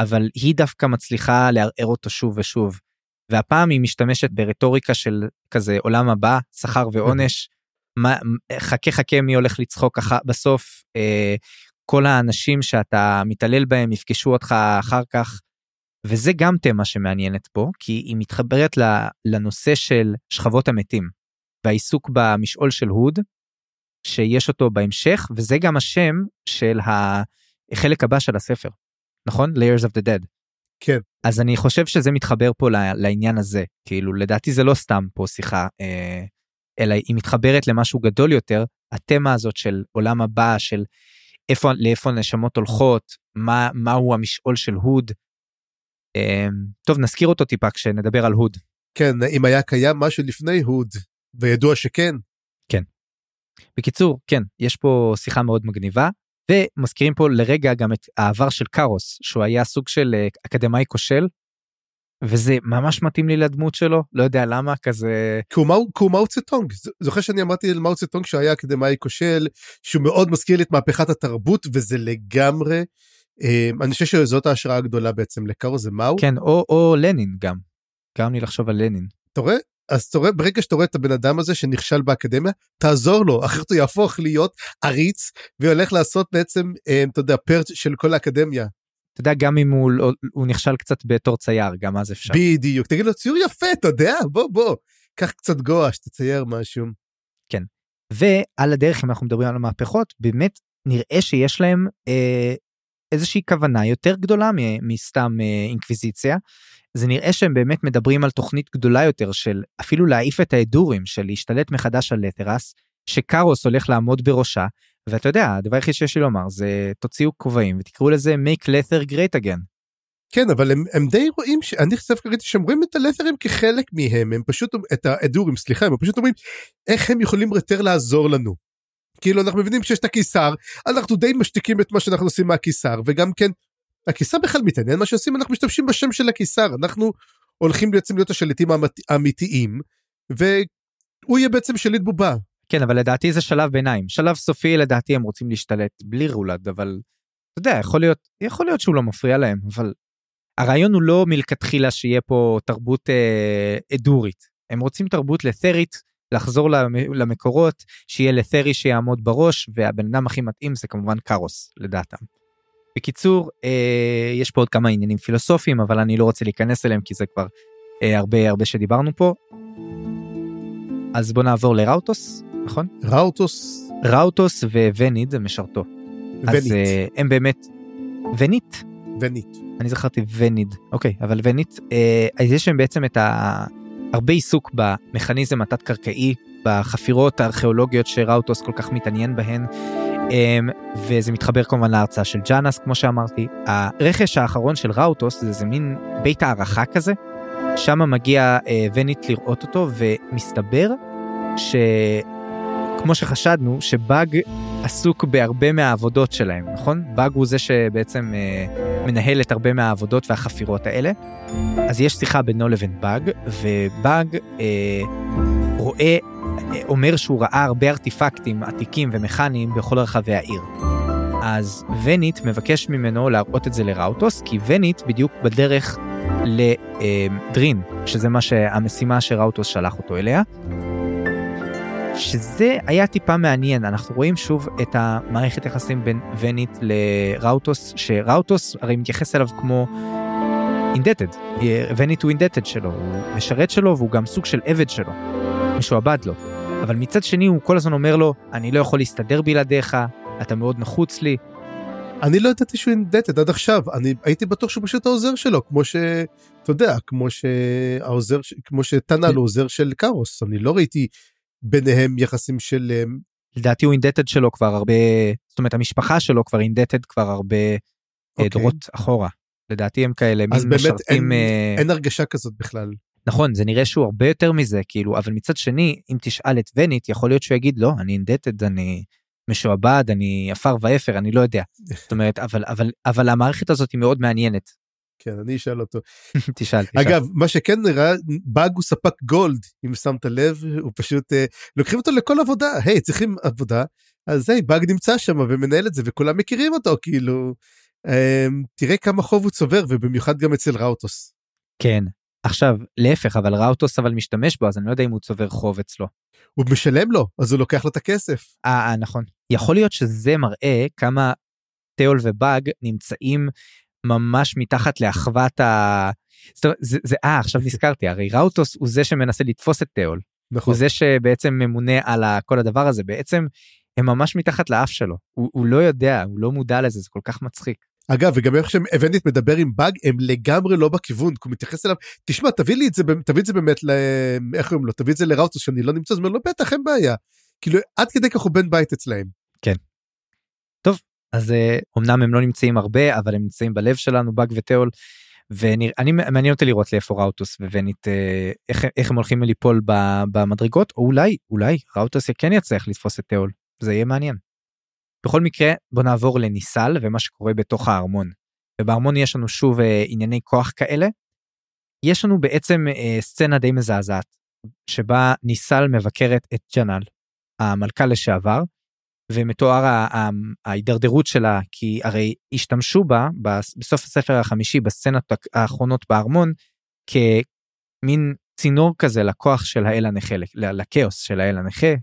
אבל היא דווקא מצליחה לערער אותו שוב ושוב, והפעם היא משתמשת ברטוריקה של כזה עולם הבא, שכר ועונש, חכה מי הולך לצחוק בסוף, כל האנשים שאתה מתעלל בהם יפגשו אותך אחר כך, וזה גם תמה שמעניינת פה, כי היא מתחברת לנושא של שכבות המתים, והעיסוק במשעול של הוד, שיש אותו בהמשך, וזה גם השם של החלק הבא של הספר. נכון? Layers of the Dead. כן. אז אני חושב שזה מתחבר פה לעניין הזה, כאילו, לדעתי זה לא סתם פה שיחה, אלא היא מתחברת למשהו גדול יותר, התמה הזאת של עולם הבא, של לאיפה נשמות הולכות, מהו המשעול של הוד. טוב, נזכיר אותו טיפה כשנדבר על הוד. כן, אם היה קיים משהו לפני הוד, וידוע שכן. כן. בקיצור, כן, יש פה שיחה מאוד מגניבה, ומזכירים פה לרגע גם את העבר של קארוס, שהוא היה סוג של אקדמאי כושל, וזה ממש מתאים לי לדמות שלו, לא יודע למה, כזה... כי הוא מאו צטונג, זוכר שאני אמרתי על מאו צטונג, שהוא היה אקדמאי כושל, שהוא מאוד מזכיר לי את מהפכת התרבות, וזה לגמרי, אני חושב שזאת ההשראה הגדולה בעצם לקארוס, זה מאו? כן, או לנין גם, גם לי לחשוב על לנין. אתה רואה? אז ברגע שאתה רואה את הבן אדם הזה שנכשל באקדמיה, תעזור לו, אחרת הוא יהפוך להיות עריץ, והולך לעשות בעצם, אתה יודע, פרט של כל האקדמיה. אתה יודע, גם אם הוא נכשל קצת בתור צייר, גם אז אפשר. בדיוק, תגיד לו, ציור יפה, אתה יודע, בוא, קח קצת גואש, תצייר משהו. כן, ועל הדרך, אם אנחנו מדברים על המהפכות, באמת נראה שיש להם איזושהי כוונה יותר גדולה מסתם אינקוויזיציה, זה נראה שהם באמת מדברים על תוכנית גדולה יותר של אפילו להעיף את האדורים, של להשתלט מחדש על לטרס, שקארוס הולך לעמוד בראשה, ואתה יודע, הדבר הכי שיש לי לומר, זה תוציאו כובעים, ותקראו לזה Make Leather Great Again. כן, אבל הם די רואים, אני חושב כרגע שאומרים את הלת'רים כחלק מהם, הם פשוט, את האדורים, סליחה, הם פשוט אומרים, איך הם יכולים יותר לעזור לנו? כאילו אנחנו מבינים שיש את הקיסר, אנחנו די משתיקים את מה שאנחנו עושים מהקיסר, וגם כן, הקיסר בכלל מתעניין, מה שעושים, אנחנו משתמשים בשם של הקיסר, אנחנו הולכים בעצם להיות השליטים האמיתיים, והוא יהיה בעצם שליט בובה. כן, אבל לדעתי זה שלב ביניים, שלב סופי לדעתי הם רוצים להשתלט בלי רולד, אבל אתה יודע, יכול להיות שהוא לא מפריע להם, אבל הרעיון הוא לא מלכתחילה שיהיה פה תרבות אדורית, הם רוצים תרבות לת'רית, לחזור למקורות, שיהיה לת'רי שיעמוד בראש, והבן אדם הכי מתאים זה כמובן קארוס, לדעתם. בקיצור, יש פה עוד כמה עניינים פילוסופיים, אבל אני לא רוצה להיכנס אליהם, כי זה כבר הרבה שדיברנו פה. אז בוא נעבור לראוטוס, נכון? ראוטוס וונית, זה משרתו. אז הם באמת... ונית. אני זכרתי ונית, אוקיי, אבל ונית, אז יש להם בעצם את הרבה עיסוק במכניזם התת-קרקעי, בחפירות הארכיאולוגיות שראוטוס כל כך מתעניין בהן, וזה מתחבר כמובן להרצאה של ג'אנס, כמו שאמרתי. הרכש האחרון של ראוטוס, זה מין בית הערכה כזה, שם מגיע ונית לראות אותו, ומסתבר שכמו שחשדנו, שבאג עסוק בהרבה מהעבודות שלהם, נכון? באג הוא זה שבעצם מנהל את הרבה מהעבודות והחפירות האלה, אז יש שיחה בינו לבין באג, ובאג רואה, אומר שהוא ראה הרבה ארטיפקטים עתיקים ומכניים בכל רחבי העיר. אז ונית מבקש ממנו להראות את זה לראוטוס, כי ונית בדיוק בדרך לדרין, שזה מה שהמשימה שראוטוס שלח אותו אליה, שזה היה טיפה מעניין, אנחנו רואים שוב את המערכת יחסים בין ונית לראוטוס, שראוטוס הרי מתייחס אליו כמו indebted, ונית הוא indebted שלו, הוא משרת שלו והוא גם סוג של עבד שלו, משועבד לו, אבל מצד שני הוא כל הזמן אומר לו, אני לא יכול להסתדר בלעדיך, אתה מאוד נחוץ לי. אני לא ידעתי שהוא indebted עד עכשיו, אני הייתי בטוח שהוא פשוט העוזר שלו, כמו ש... אתה יודע, כמו שטנה לו עוזר של קארוס, אני לא ראיתי... ביניהם יחסים של... לדעתי הוא אינדטד שלו כבר הרבה, זאת אומרת המשפחה שלו כבר אינדטד כבר הרבה דורות אחורה. לדעתי הם כאלה, אז באמת אין הרגשה כזאת בכלל. נכון, זה נראה שהוא הרבה יותר מזה, כאילו, אבל מצד שני, אם תשאל את ונית, יכול להיות שהוא יגיד, לא, אני אינדטד, אני משועבד, אני אפר ואפר, אני לא יודע. זאת אומרת, אבל המערכת הזאת היא מאוד מעניינת. כן, אני אשאל אותו. תשאל. אגב, מה שכן נראה, באג הוא ספק גולד, אם שמת לב, הוא פשוט, לוקחים אותו לכל עבודה, היי, צריכים עבודה, אז היי, באג נמצא שם ומנהל את זה, וכולם מכירים אותו, כאילו, תראה כמה חוב הוא צובר, ובמיוחד גם אצל ראוטוס. כן. עכשיו, להפך, אבל ראוטוס אבל משתמש בו, אז אני לא יודע אם הוא צובר חוב אצלו. הוא משלם לו, אז הוא לוקח לו את הכסף. נכון. יכול להיות שזה מראה כמה תיאול ובאג נמצאים ממש מתחת לאחוות ה... עכשיו נזכרתי, הרי ראוטוס הוא זה שמנסה לתפוס את תיאול. נכון. הוא זה שבעצם ממונה על כל הדבר הזה, בעצם הם ממש מתחת לאף שלו. הוא לא יודע, הוא לא מודע לזה, זה כל כך מצחיק. אגב, וגם איך שהבנית מדבר עם באג, הם לגמרי לא בכיוון, כי הוא מתייחס אליו, תשמע, תביא לי את זה, תביא את זה באמת, איך הם לא, תביא את זה לראוטוס, שאני לא נמצא, זאת אומרת, לא בטח, אין בעיה. כאילו, עד כדי כך הוא בן בית אצלהם. כן. טוב, אז אומנם הם לא נמצאים הרבה, אבל הם נמצאים בלב שלנו, באג ותיאול, ואני מעניין אותי לראות לאיפה ראוטוס ובנית, איך הם הולכים ליפול במדרגות, או אולי, ראוטוס כן יצליח לתפוס את תיאול. זה יהיה מעניין. בכל מקרה, בוא נעבור לניסל ומה שקורה בתוך הארמון. ובארמון יש לנו שוב ענייני כוח כאלה. יש לנו בעצם סצנה די מזעזעת, שבה ניסל מבקרת את ג'נל, המלכה לשעבר, ומתואר ההידרדרות שלה, כי הרי השתמשו בה, בסוף הספר החמישי, בסצנות האחרונות בארמון, כמין צינור כזה לכוח של האל הנכה, לקאוס של האל הנכה,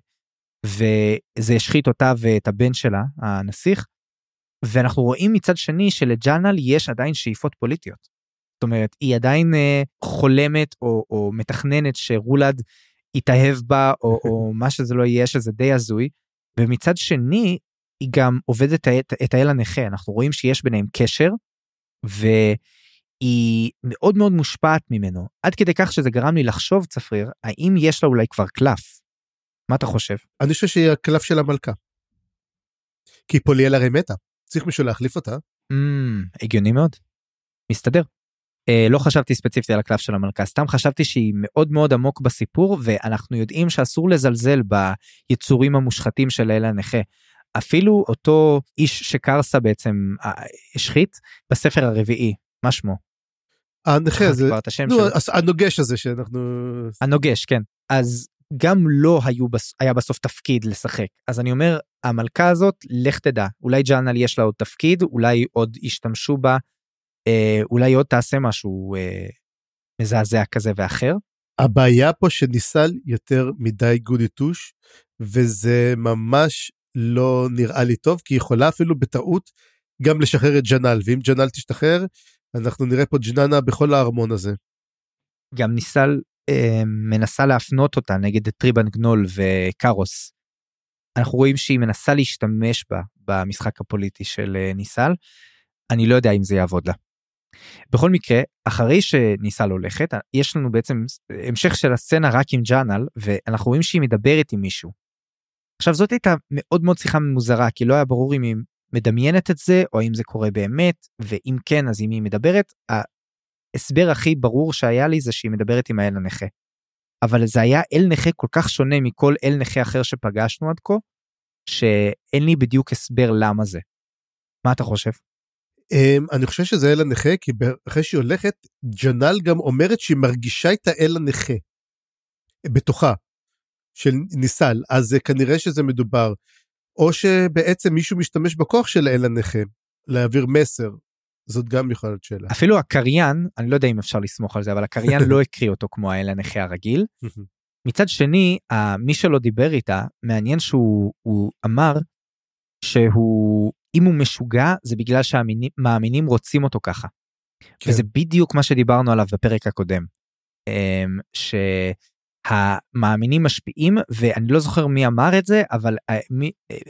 וזה השחית אותה ואת הבן שלה, הנסיך, ואנחנו רואים מצד שני שלג'אנל יש עדיין שאיפות פוליטיות. זאת אומרת, היא עדיין חולמת או מתכננת שרולד יתאהב בה, או מה שזה לא יהיה, שזה די הזוי, ומצד שני היא גם עובדת את האל הנכה, אנחנו רואים שיש ביניהם קשר, והיא מאוד מאוד מושפעת ממנו, עד כדי כך שזה גרם לי לחשוב, צפריר, האם יש לה אולי כבר קלף? מה אתה חושב? אני חושב שהיא הקלף של המלכה. כי פוליאל הרי מתה. צריך מישהו להחליף אותה. הגיוני מאוד. מסתדר. לא חשבתי ספציפית על הקלף של המלכה, סתם חשבתי שהיא מאוד מאוד עמוק בסיפור, ואנחנו יודעים שאסור לזלזל ביצורים המושחתים של האל הנכה. אפילו אותו איש שקרסה בעצם השחית בספר הרביעי. מה שמו? הנכה זה... הנוגש הזה שאנחנו... הנוגש, כן. אז... גם לא היה בסוף תפקיד לשחק, אז אני אומר, המלכה הזאת, לך תדע, אולי ג'אנל יש לה עוד תפקיד, אולי עוד ישתמשו בה, אולי עוד תעשה משהו מזעזע כזה ואחר. הבעיה פה שניסל יותר מדי גודיטוש, וזה ממש לא נראה לי טוב, כי היא יכולה אפילו בטעות גם לשחרר את ג'אנל, ואם ג'אנל תשתחרר, אנחנו נראה פה ג'ננה בכל הארמון הזה. גם ניסל... מנסה להפנות אותה נגד טריבן גנול וקרוס. אנחנו רואים שהיא מנסה להשתמש בה במשחק הפוליטי של ניסל. אני לא יודע אם זה יעבוד לה. בכל מקרה, אחרי שניסל הולכת, יש לנו בעצם המשך של הסצנה רק עם ג'אנל, ואנחנו רואים שהיא מדברת עם מישהו. עכשיו, זאת הייתה מאוד מאוד שיחה מוזרה, כי לא היה ברור אם היא מדמיינת את זה, או אם זה קורה באמת, ואם כן, אז אם היא מדברת, הסבר הכי ברור שהיה לי זה שהיא מדברת עם האל הנכה. אבל זה היה אל נכה כל כך שונה מכל אל נכה אחר שפגשנו עד כה, שאין לי בדיוק הסבר למה זה. מה אתה חושב? אני חושב שזה אל הנכה, כי אחרי שהיא הולכת, ג'נל גם אומרת שהיא מרגישה את האל הנכה, בתוכה, של ניסל, אז כנראה שזה מדובר, או שבעצם מישהו משתמש בכוח של האל הנכה, להעביר מסר, זאת גם יכולה להיות שאלה. אפילו הקריין, אני לא יודע אם אפשר לסמוך על זה, אבל הקריין לא הקריא אותו כמו האל הנכה הרגיל. מצד שני, מי שלא דיבר איתה, מעניין שהוא אמר, אם הוא משוגע, זה בגלל שהמאמינים רוצים אותו ככה. כן. וזה בדיוק מה שדיברנו עליו בפרק הקודם. שהמאמינים משפיעים, ואני לא זוכר מי אמר את זה, אבל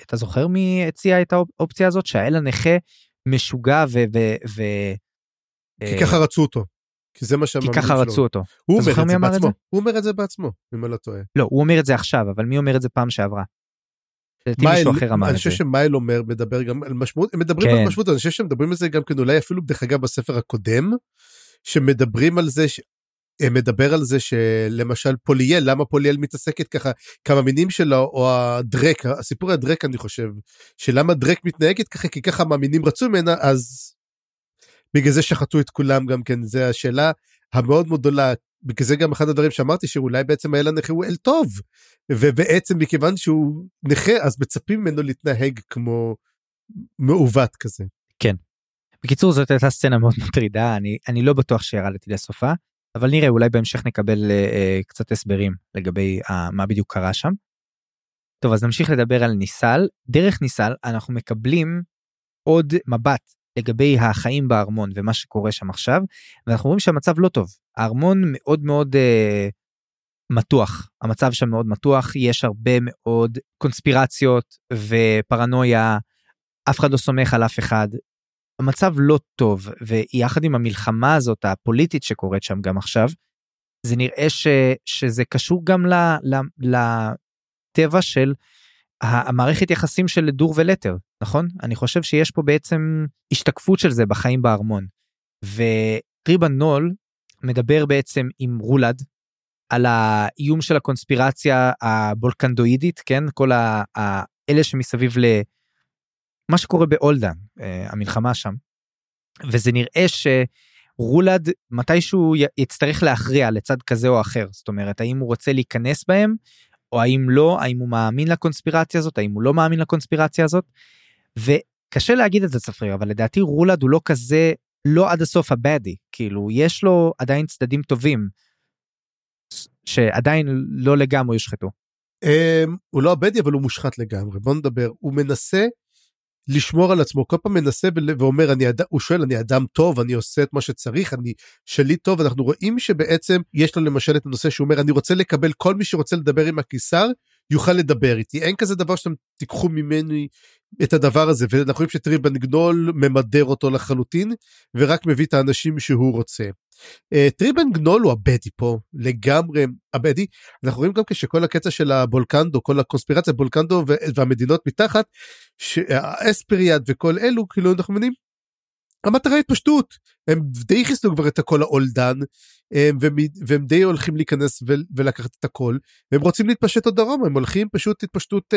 אתה זוכר מי הציע את האופציה הזאת, שהאל הנכה, משוגע כי ככה רצו אותו. כי זה מה שהם אמרו. כי ככה רצו אותו. הוא אומר את זה בעצמו. הוא אומר את זה בעצמו, אם אני לא טועה. לא, הוא אומר את זה עכשיו, אבל מי אומר את זה פעם שעברה? אני חושב שמייל אומר, מדבר גם על משמעות, הם מדברים על משמעות, אני חושב שהם מדברים על זה גם כן, אולי אפילו דרך אגב בספר הקודם, שמדברים על זה, מדבר על זה שלמשל פוליאל, למה פוליאל מתעסקת ככה, כמה מינים שלה, או הדרק, הסיפור הדרק אני חושב, שלמה דרק מתנהגת ככה, כי ככה מאמינים רצו ממנה, אז בגלל זה שחטו את כולם גם כן, זה השאלה המאוד מאוד גדולה, בגלל זה גם אחד הדברים שאמרתי, שאולי בעצם האל הנכה הוא אל טוב, ובעצם מכיוון שהוא נכה, אז מצפים ממנו להתנהג כמו מעוות כזה. כן. בקיצור, זאת הייתה סצנה מאוד מטרידה, אני לא בטוח שירדתי לסופה, אבל נראה, אולי בהמשך נקבל קצת הסברים לגבי מה בדיוק קרה שם. טוב, אז נמשיך לדבר על ניסל. דרך ניסל אנחנו מקבלים עוד מבט, לגבי החיים בארמון ומה שקורה שם עכשיו, ואנחנו רואים שהמצב לא טוב, הארמון מאוד מאוד מתוח, המצב שם מאוד מתוח, יש הרבה מאוד קונספירציות ופרנויה, אף אחד לא סומך על אף אחד, המצב לא טוב, ויחד עם המלחמה הזאת הפוליטית שקורית שם גם עכשיו, זה נראה שזה קשור גם לטבע של המערכת יחסים של דור ולתר, נכון? אני חושב שיש פה בעצם השתקפות של זה בחיים בארמון, וטריבן נול מדבר בעצם עם רולד, על האיום של הקונספירציה הבולקנדואידית, כן? כל האלה שמסביב למה שקורה באולדן, המלחמה שם, וזה נראה שרולד מתישהו יצטרך להכריע לצד כזה או אחר, זאת אומרת, האם הוא רוצה להיכנס בהם, או האם לא, האם הוא מאמין לקונספירציה הזאת, האם הוא לא מאמין לקונספירציה הזאת, וקשה להגיד את זה צפריר, אבל לדעתי רולד הוא לא כזה, לא עד הסוף הבאדי, כאילו יש לו עדיין צדדים טובים, שעדיין לא לגמרי יושחתו. הוא לא הבאדי, אבל הוא מושחת לגמרי, בוא נדבר, הוא מנסה לשמור על עצמו, כל פעם מנסה ואומר, הוא שואל, אני אדם טוב, אני עושה את מה שצריך, אני שלי טוב, אנחנו רואים שבעצם יש לו למשל את הנושא שהוא אומר, אני רוצה לקבל כל מי שרוצה לדבר עם הקיסר, יוכל לדבר איתי, אין כזה דבר שאתם תיקחו ממני את הדבר הזה, ואנחנו רואים שטריבן גנול ממדר אותו לחלוטין, ורק מביא את האנשים שהוא רוצה. טריבן גנול הוא הבדי פה, לגמרי הבדי, אנחנו רואים גם כשכל הקצע של הבולקנדו, כל הקונספירציה, בולקנדו והמדינות מתחת, האספריאד וכל אלו, כאילו אנחנו מבינים, המטרה התפשטות, הם די חיסנו כבר את הכל האולדן, והם די הולכים להיכנס ולקחת את הכל, והם רוצים להתפשט עוד דרום, הם הולכים פשוט להתפשטות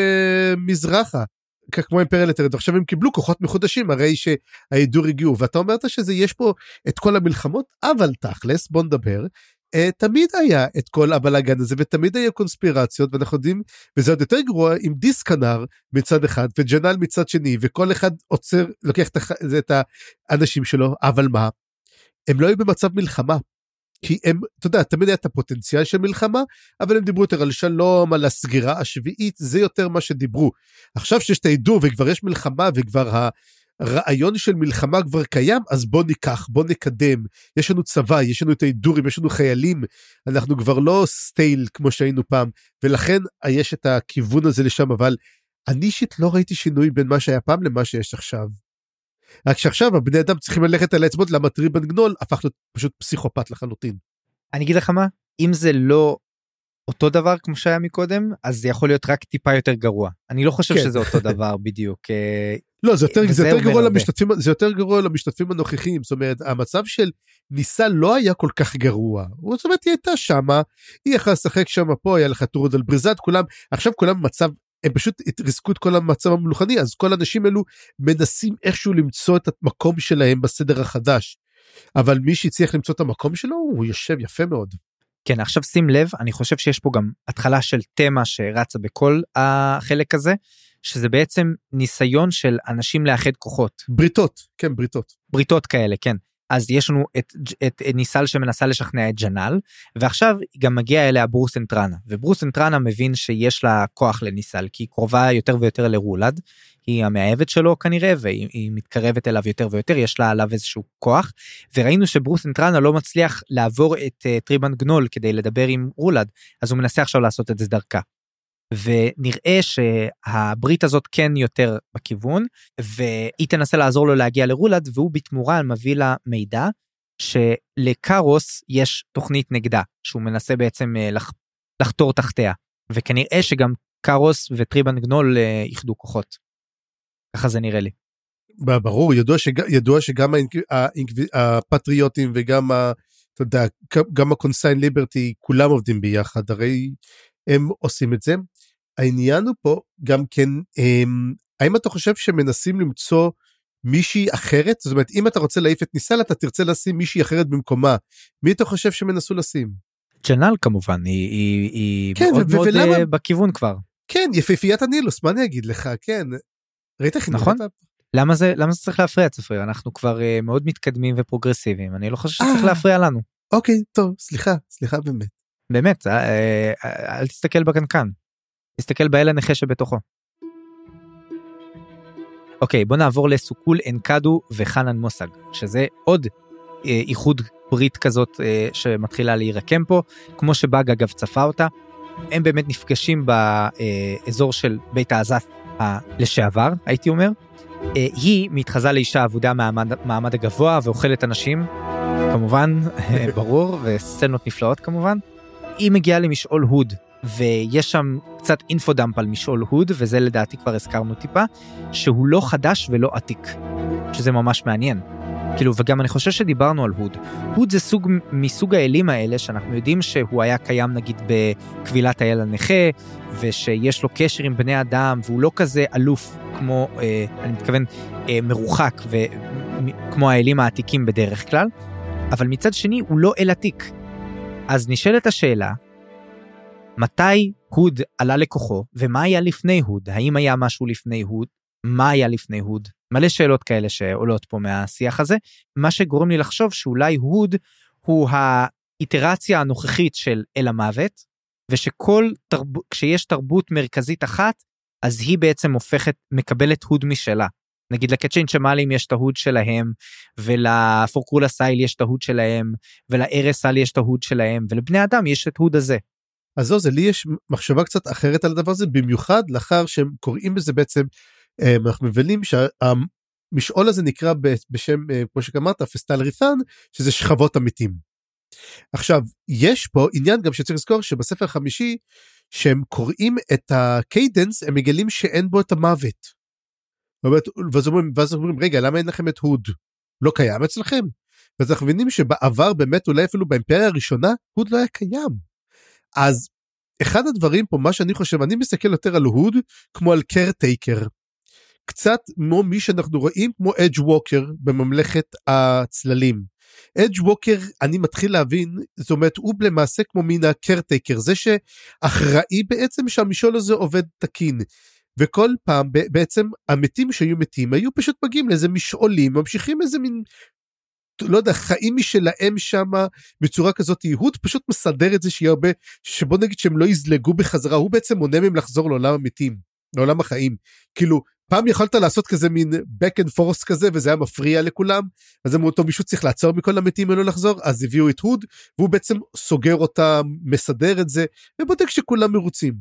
מזרחה, כמו אימפריה לתרד, ועכשיו הם קיבלו כוחות מחודשים, הרי שההידור הגיעו, ואתה אומרת שזה יש פה את כל המלחמות, אבל תכלס, בוא נדבר, תמיד היה את כל הבלגן הזה, ותמיד היה קונספירציות, ואנחנו יודעים, וזה עוד יותר גרוע, עם דיסקנר מצד אחד, וג'נל מצד שני, וכל אחד עוצר, לוקח את האנשים שלו, אבל מה? הם לא היו במצב מלחמה, כי הם, אתה יודע, תמיד היה את הפוטנציאל של מלחמה, אבל הם דיברו יותר על שלום, על הסגירה השביעית, זה יותר מה שדיברו. עכשיו שיש את העידור, וכבר יש מלחמה, וכבר הרעיון של מלחמה כבר קיים, אז בוא ניקח, בוא נקדם, יש לנו צבא, יש לנו את העידורים, יש לנו חיילים, אנחנו כבר לא סטייל כמו שהיינו פעם, ולכן יש את הכיוון הזה לשם, אבל אני אישית לא ראיתי שינוי בין מה שהיה פעם למה שיש עכשיו. רק שעכשיו הבני אדם צריכים ללכת על העצמות, למה טריבן גנול הפך להיות פשוט פסיכופת לחלוטין. אני אגיד לך מה, אם זה לא אותו דבר כמו שהיה מקודם, אז זה יכול להיות רק טיפה יותר גרוע. אני לא חושב שזה אותו דבר בדיוק. לא, זה יותר גרוע למשתתפים הנוכחים, זאת אומרת, המצב של ניסה לא היה כל כך גרוע, זאת אומרת, היא הייתה שמה, היא יכלה לשחק שמה פה, היה לך טורוד על בריזת, כולם, עכשיו כולם במצב, הם פשוט ריסקו את כל המצב המלוכני, אז כל האנשים אלו מנסים איכשהו למצוא את המקום שלהם בסדר החדש, אבל מי שהצליח למצוא את המקום שלו, הוא יושב יפה מאוד. כן, עכשיו שים לב, אני חושב שיש פה גם התחלה של תמה שרצה בכל החלק הזה, שזה בעצם ניסיון של אנשים לאחד כוחות. בריתות, כן, בריתות. בריתות כאלה, כן. אז יש לנו את ניסל שמנסה לשכנע את ג'נל, ועכשיו גם מגיע אליה ברוס אנטרנה, וברוס אנטרנה מבין שיש לה כוח לניסל, כי היא קרובה יותר ויותר לרולד, היא המאהבת שלו כנראה, והיא מתקרבת אליו יותר ויותר, יש לה עליו איזשהו כוח, וראינו שברוס אנטרנה לא מצליח לעבור את טריבן גנול, כדי לדבר עם רולד, אז הוא מנסה עכשיו לעשות את זה דרכה. ונראה שהברית הזאת כן יותר בכיוון, והיא תנסה לעזור לו להגיע לרולד, והוא בתמורה מביא לה מידע, שלקרוס יש תוכנית נגדה, שהוא מנסה בעצם לחתור תחתיה, וכנראה שגם קארוס וטריבן גנול יחדו כוחות. ככה זה נראה לי. ברור, ידוע שגם הפטריוטים וגם הקונסיין ליברטי, כולם עובדים ביחד, הרי הם עושים את זה. העניין הוא פה גם כן, האם אתה חושב שמנסים למצוא מישהי אחרת? זאת אומרת, אם אתה רוצה להעיף את ניסל, אתה תרצה לשים מישהי אחרת במקומה. מי אתה חושב שמנסו לשים? ג'נאל כמובן, היא מאוד מאוד בכיוון כבר. כן, יפיפיית הנילוס, מה אני אגיד לך? כן, ראית איך נכון? למה זה צריך להפריע, צפריר? אנחנו כבר מאוד מתקדמים ופרוגרסיביים, אני לא חושב שצריך להפריע לנו. אוקיי, טוב, סליחה באמת. באמת, אל תסתכל בקנקן, תסתכל באל הנכה שבתוכו. אוקיי, בוא נעבור לסוקול אנקדו וחנן מוסג, שזה עוד איחוד ברית כזאת שמתחילה להירקם פה, כמו שבאג אגב צפה אותה, הם באמת נפגשים באזור של בית האזס לשעבר, הייתי אומר, היא מתחזה לאישה עבודה מעמד הגבוה ואוכלת אנשים, כמובן, ברור, וסצנות נפלאות כמובן, היא מגיעה למשעול הוד, ויש שם קצת אינפודאמפ על משעול הוד, וזה לדעתי כבר הזכרנו טיפה, שהוא לא חדש ולא עתיק, שזה ממש מעניין. כאילו, וגם אני חושב שדיברנו על הוד. הוד זה סוג, מסוג האלים האלה, שאנחנו יודעים שהוא היה קיים נגיד בקבילת האל הנכה, ושיש לו קשר עם בני אדם, והוא לא כזה אלוף כמו, אני מתכוון, מרוחק, כמו האלים העתיקים בדרך כלל, אבל מצד שני הוא לא אל עתיק. אז נשאלת השאלה, מתי הוד עלה לכוחו, ומה היה לפני הוד? האם היה משהו לפני הוד? מה היה לפני הוד? מלא שאלות כאלה שעולות פה מהשיח הזה, מה שגורם לי לחשוב שאולי הוד הוא האיטרציה הנוכחית של אל המוות, וכשיש תרבות מרכזית אחת, אז היא בעצם הופכת, מקבלת הוד משלה. נגיד לקצ'ין שמאלים יש את ההוד שלהם, ולפורקולה סייל יש את ההוד שלהם, ולארסל יש את ההוד שלהם, ולבני אדם יש את הוד הזה. אז זהו, לי יש מחשבה קצת אחרת על הדבר הזה, במיוחד לאחר שהם קוראים בזה בעצם, אנחנו מבלים שהמשעול הזה נקרא בשם, כמו שכמרת, פסטל ריתן, שזה שכבות המתים. עכשיו, יש פה עניין גם שצריך לזכור, שבספר החמישי, שהם קוראים את הקיידנס, הם מגלים שאין בו את המוות. ואז אומרים, רגע, למה אין לכם את הוד? לא קיים אצלכם. ואז אנחנו מבינים שבעבר, באמת, אולי אפילו באימפריה הראשונה, הוד לא היה קיים. אז אחד הדברים פה, מה שאני חושב, אני מסתכל יותר על הוד, כמו על קרטייקר. קצת כמו מי שאנחנו רואים, כמו אדג' ווקר בממלכת הצללים. אדג' ווקר, אני מתחיל להבין, זאת אומרת, הוא למעשה כמו מין הקרטייקר, זה שאחראי בעצם שהמשול הזה עובד תקין. וכל פעם בעצם המתים שהיו מתים, היו פשוט מגיעים לאיזה משעולים, ממשיכים איזה מין, לא יודע, חיים משלהם שם, בצורה כזאת, יהוד פשוט מסדר את זה שיהיה הרבה, שבוא נגיד שהם לא יזלגו בחזרה, הוא בעצם מונע מהם לחזור לעולם המתים, לעולם החיים, כאילו, פעם יכולת לעשות כזה מין back and forth כזה, וזה היה מפריע לכולם, אז אמרו, טוב, מישהו צריך לעצור מכל המתים ולא לחזור, אז הביאו את הוד, והוא בעצם סוגר אותה, מסדר את זה, ובודק שכולם מרוצים.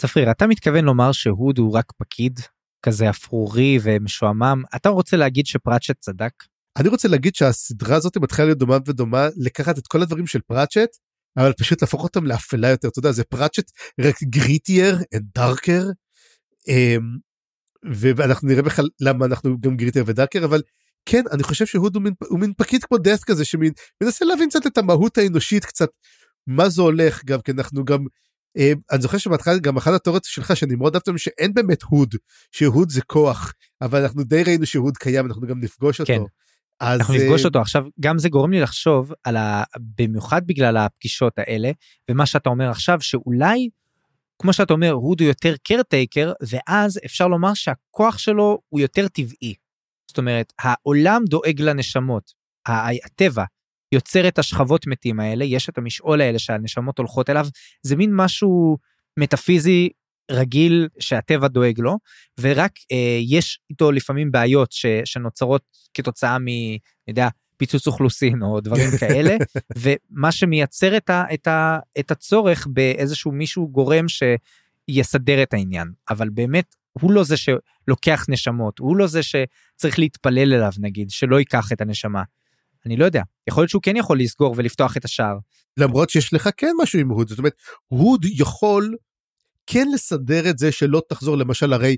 צפריר, אתה מתכוון לומר שהוד הוא רק פקיד, כזה אפרורי ומשועמם, אתה רוצה להגיד שפרצ'ט צדק? אני רוצה להגיד שהסדרה הזאת מתחילה להיות דומה ודומה, לקחת את כל הדברים של פרצ'ט, אבל פשוט להפוך אותם לאפלה יותר, אתה יודע, זה פרצ'ט רק גריטייר and darker, ואנחנו נראה בכלל למה אנחנו גם גריטר ודאקר, אבל כן, אני חושב שהוד הוא מין פקיד כמו דסק כזה, שמנסה להבין קצת את המהות האנושית, קצת מה זה הולך, גם כי אנחנו גם, אני זוכר שבהתחלה גם אחת התיאוריות שלך, שאני מאוד אהבתם שאין באמת הוד, שהוד זה כוח, אבל אנחנו די ראינו שהוד קיים, אנחנו גם נפגוש אותו. כן, אנחנו נפגוש אותו. עכשיו, גם זה גורם לי לחשוב, במיוחד בגלל הפגישות האלה, ומה שאתה אומר עכשיו, שאולי, כמו שאתה אומר, הוד הוא יותר קרטייקר, ואז אפשר לומר שהכוח שלו הוא יותר טבעי. זאת אומרת, העולם דואג לנשמות, הטבע יוצר את השכבות מתים האלה, יש את המשעול האלה שהנשמות הולכות אליו, זה מין משהו מטאפיזי רגיל שהטבע דואג לו, ורק יש איתו לפעמים בעיות שנוצרות כתוצאה פיצוץ אוכלוסין או דברים כאלה, ומה שמייצר את הצורך באיזשהו מישהו גורם שיסדר את העניין, אבל באמת הוא לא זה שלוקח נשמות, הוא לא זה שצריך להתפלל אליו נגיד, שלא ייקח את הנשמה, אני לא יודע, יכול להיות שהוא כן יכול לסגור ולפתוח את השער. למרות שיש לך כן משהו עם הוד, זאת אומרת, הוד יכול כן לסדר את זה שלא תחזור, למשל הרי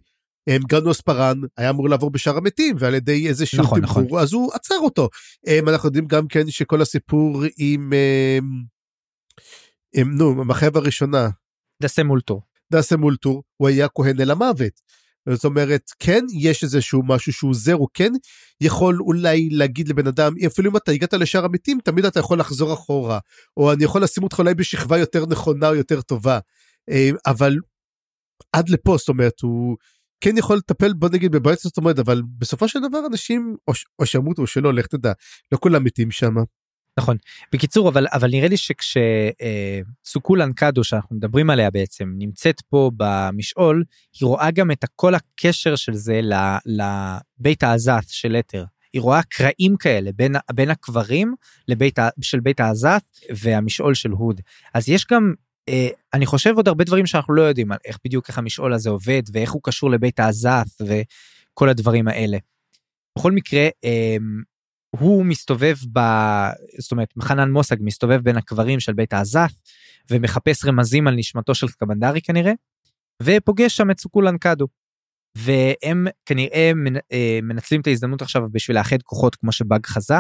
גרנוס פארן היה אמור לעבור בשער המתים, ועל ידי איזה שהוא תמחור, נכון. אז הוא עצר אותו. אנחנו יודעים גם כן שכל הסיפור עם, המחייב הראשונה. דסה מולטור, הוא היה כהן אל המוות. זאת אומרת, כן, יש איזשהו משהו שהוא זר, הוא כן יכול אולי להגיד לבן אדם, אפילו אם אתה הגעת לשער המתים, תמיד אתה יכול לחזור אחורה, או אני יכול לשים אותך אולי בשכבה יותר נכונה או יותר טובה, אבל עד לפה, זאת אומרת, הוא כן יכול לטפל, בוא נגיד, בבית, זאת אומרת, אבל בסופו של דבר אנשים, או שמות או שלא, לך תדע, לא כולם מתים שם. נכון, בקיצור, אבל נראה לי שכשסוקולן קדוש, אנחנו מדברים עליה בעצם, נמצאת פה במשעול, היא רואה גם את כל הקשר של זה לבית העזת של אתר, היא רואה קרעים כאלה, בין הקברים של בית העזת, והמשעול של הוד, אז יש גם, אני חושב עוד הרבה דברים שאנחנו לא יודעים, איך בדיוק איך המשעול הזה עובד, ואיך הוא קשור לבית העזת, וכל הדברים האלה. בכל מקרה, הוא מסתובב, זאת אומרת, חנן מוסג מסתובב בין הקברים של בית העזת, ומחפש רמזים על נשמתו של קבנדרי כנראה, ופוגש שם את סוקולן קדו, והם כנראה מנצלים את ההזדמנות עכשיו בשביל לאחד כוחות כמו שבאג חזה,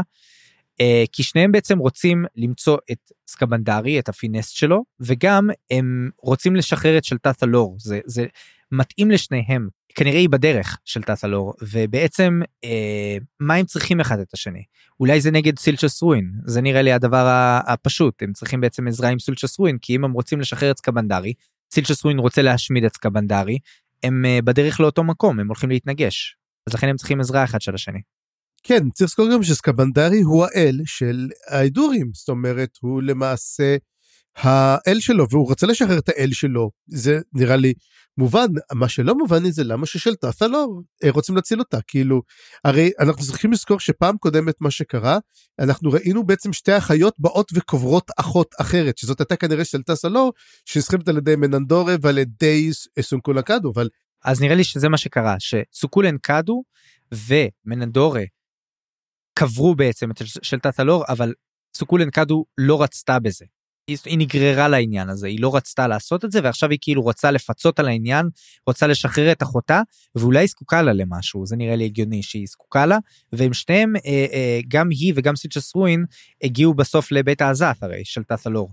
כי שניהם בעצם רוצים למצוא את סקבנדרי, את הפינסט שלו, וגם הם רוצים לשחרר את של תת'לור, זה מתאים לשניהם, כנראה היא בדרך של תת'לור, ובעצם מה הם צריכים אחד את השני? אולי זה נגד סילצ'ס רוין, זה נראה לי הדבר הפשוט, הם צריכים בעצם עזרה עם סילצ'ס רוין, כי אם הם רוצים לשחרר את סקבנדרי, סילצ'ס רוין רוצה להשמיד את סקבנדרי, הם בדרך לאותו מקום, הם הולכים להתנגש, אז לכן הם צריכים עזרה אחד של השני. כן, צריך לזכור גם שסקבנדרי הוא האל של האידורים, זאת אומרת, הוא למעשה האל שלו, והוא רוצה לשחרר את האל שלו, זה נראה לי מובן, מה שלא מובן לי זה למה ששלטה תת'לור, רוצים להציל אותה, כאילו, הרי אנחנו צריכים לזכור שפעם קודמת מה שקרה, אנחנו ראינו בעצם שתי אחיות באות וקוברות אחות אחרת, שזאת הייתה כנראה שלטה תת'לור, שנסחבת על ידי מננדורה ועל ידי סוקולן קדו, אבל... אז נראה לי שזה מה שקרה, שסוקולן קדו ומננדורה קברו בעצם את של תת'לור, אבל סוקולן קדו לא רצתה בזה. היא נגררה לעניין הזה, היא לא רצתה לעשות את זה, ועכשיו היא כאילו רוצה לפצות על העניין, רוצה לשחרר את אחותה, ואולי היא זקוקה לה למשהו, זה נראה לי הגיוני שהיא זקוקה לה, והם שניהם, גם היא וגם סילצ'ס רוין, הגיעו בסוף לבית העזת הרי, של תת'לור.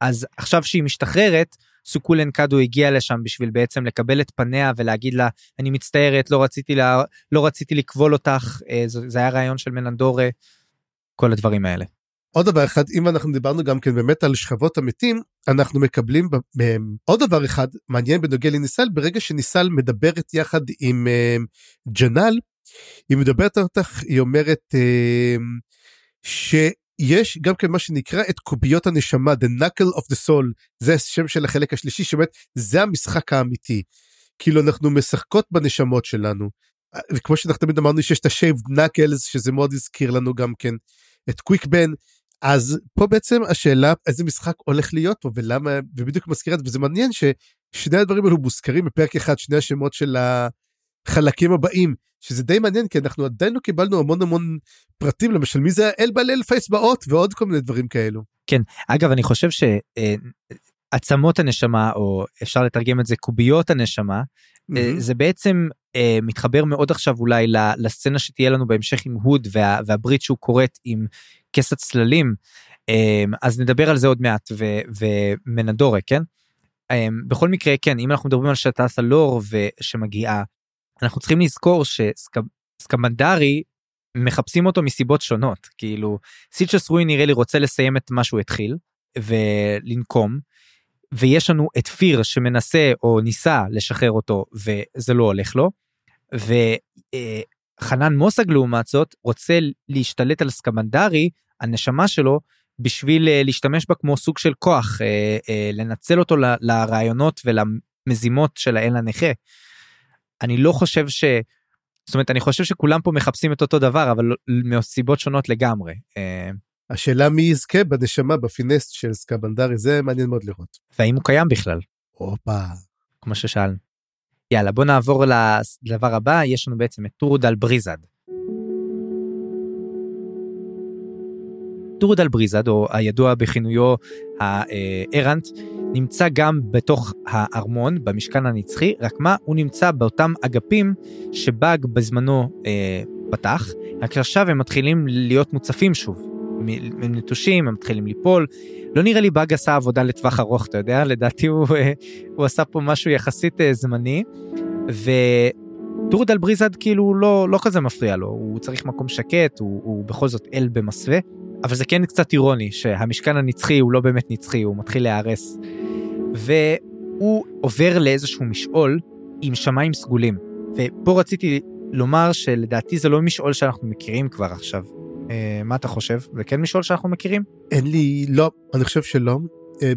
אז עכשיו שהיא משתחררת, סוקולן קדו הגיע לשם בשביל בעצם לקבל את פניה ולהגיד לה, אני מצטערת, לא רציתי לקבול אותך, זה היה רעיון של מננדורה, כל הדברים האלה. עוד דבר אחד, אם אנחנו דיברנו גם כן באמת על שכבות המתים, אנחנו מקבלים עוד דבר אחד, מעניין בנוגע לניסל, ברגע שניסל מדברת יחד עם ג'נל, היא מדברת אותך, היא אומרת יש גם כן מה שנקרא את קוביות הנשמה, the knuckle of the soul, זה השם של החלק השלישי, שבאמת זה המשחק האמיתי, כאילו אנחנו משחקות בנשמות שלנו, וכמו שאנחנו תמיד אמרנו שיש את ה-shaved knuckles, שזה מאוד הזכיר לנו גם כן את קוויק בן, אז פה בעצם השאלה איזה משחק הולך להיות פה, ולמה, ובדיוק מזכירת, וזה מעניין ששני הדברים האלו מוזכרים בפרק אחד, שני השמות של החלקים הבאים, שזה די מעניין, כי אנחנו עדיין לא קיבלנו המון פרטים, למשל מי זה האל בעלי אלפי אצבעות, ועוד כל מיני דברים כאלו. כן, אגב, אני חושב שעצמות הנשמה, או אפשר לתרגם את זה, קוביות הנשמה, זה בעצם מתחבר מאוד עכשיו אולי לסצנה שתהיה לנו בהמשך עם הוד, והברית שהוא קוראת עם כס הצללים, אז נדבר על זה עוד מעט, ומנדורה, כן? בכל מקרה, כן, אם אנחנו מדברים על שתה סלור, שמגיעה, אנחנו צריכים לזכור שסקבנדרי מחפשים אותו מסיבות שונות, כאילו סילצ'ס רוין נראה לי רוצה לסיים את מה שהוא התחיל, ולנקום, ויש לנו את פיר שמנסה או ניסה לשחרר אותו, וזה לא הולך לו, וחנן מוסג לעומת זאת, רוצה להשתלט על סקבנדרי, הנשמה שלו, בשביל להשתמש בה כמו סוג של כוח, לנצל אותו לרעיונות ולמזימות של האל הנכה, אני לא חושב זאת אומרת, אני חושב שכולם פה מחפשים את אותו דבר, אבל מסיבות שונות לגמרי. השאלה מי יזכה בנשמה, בפינסט של סקבנדרי, זה מעניין מאוד לראות. והאם הוא קיים בכלל? אופה. כמו ששאלנו. יאללה, בוא נעבור לדבר הבא, יש לנו בעצם את טורודל בריזד. טורודל בריזד, או הידוע בכינויו הארנט, נמצא גם בתוך הארמון, במשכן הנצחי, רק מה, הוא נמצא באותם אגפים שבאג בזמנו פתח, רק שעכשיו הם מתחילים להיות מוצפים שוב. הם נטושים, הם מתחילים ליפול. לא נראה לי באג עשה עבודה לטווח ארוך, אתה יודע? לדעתי הוא עשה פה משהו יחסית זמני, וטורדל בריזד כאילו לא כזה מפריע לו, הוא צריך מקום שקט, הוא בכל זאת אל במסווה, אבל זה כן קצת אירוני, שהמשכן הנצחי הוא לא באמת נצחי, הוא מתחיל להיערס, והוא עובר לאיזשהו משעול עם שמיים סגולים, ופה רציתי לומר שלדעתי זה לא משעול שאנחנו מכירים כבר עכשיו, מה אתה חושב? זה כן משעול שאנחנו מכירים? לא, אני חושב שלא.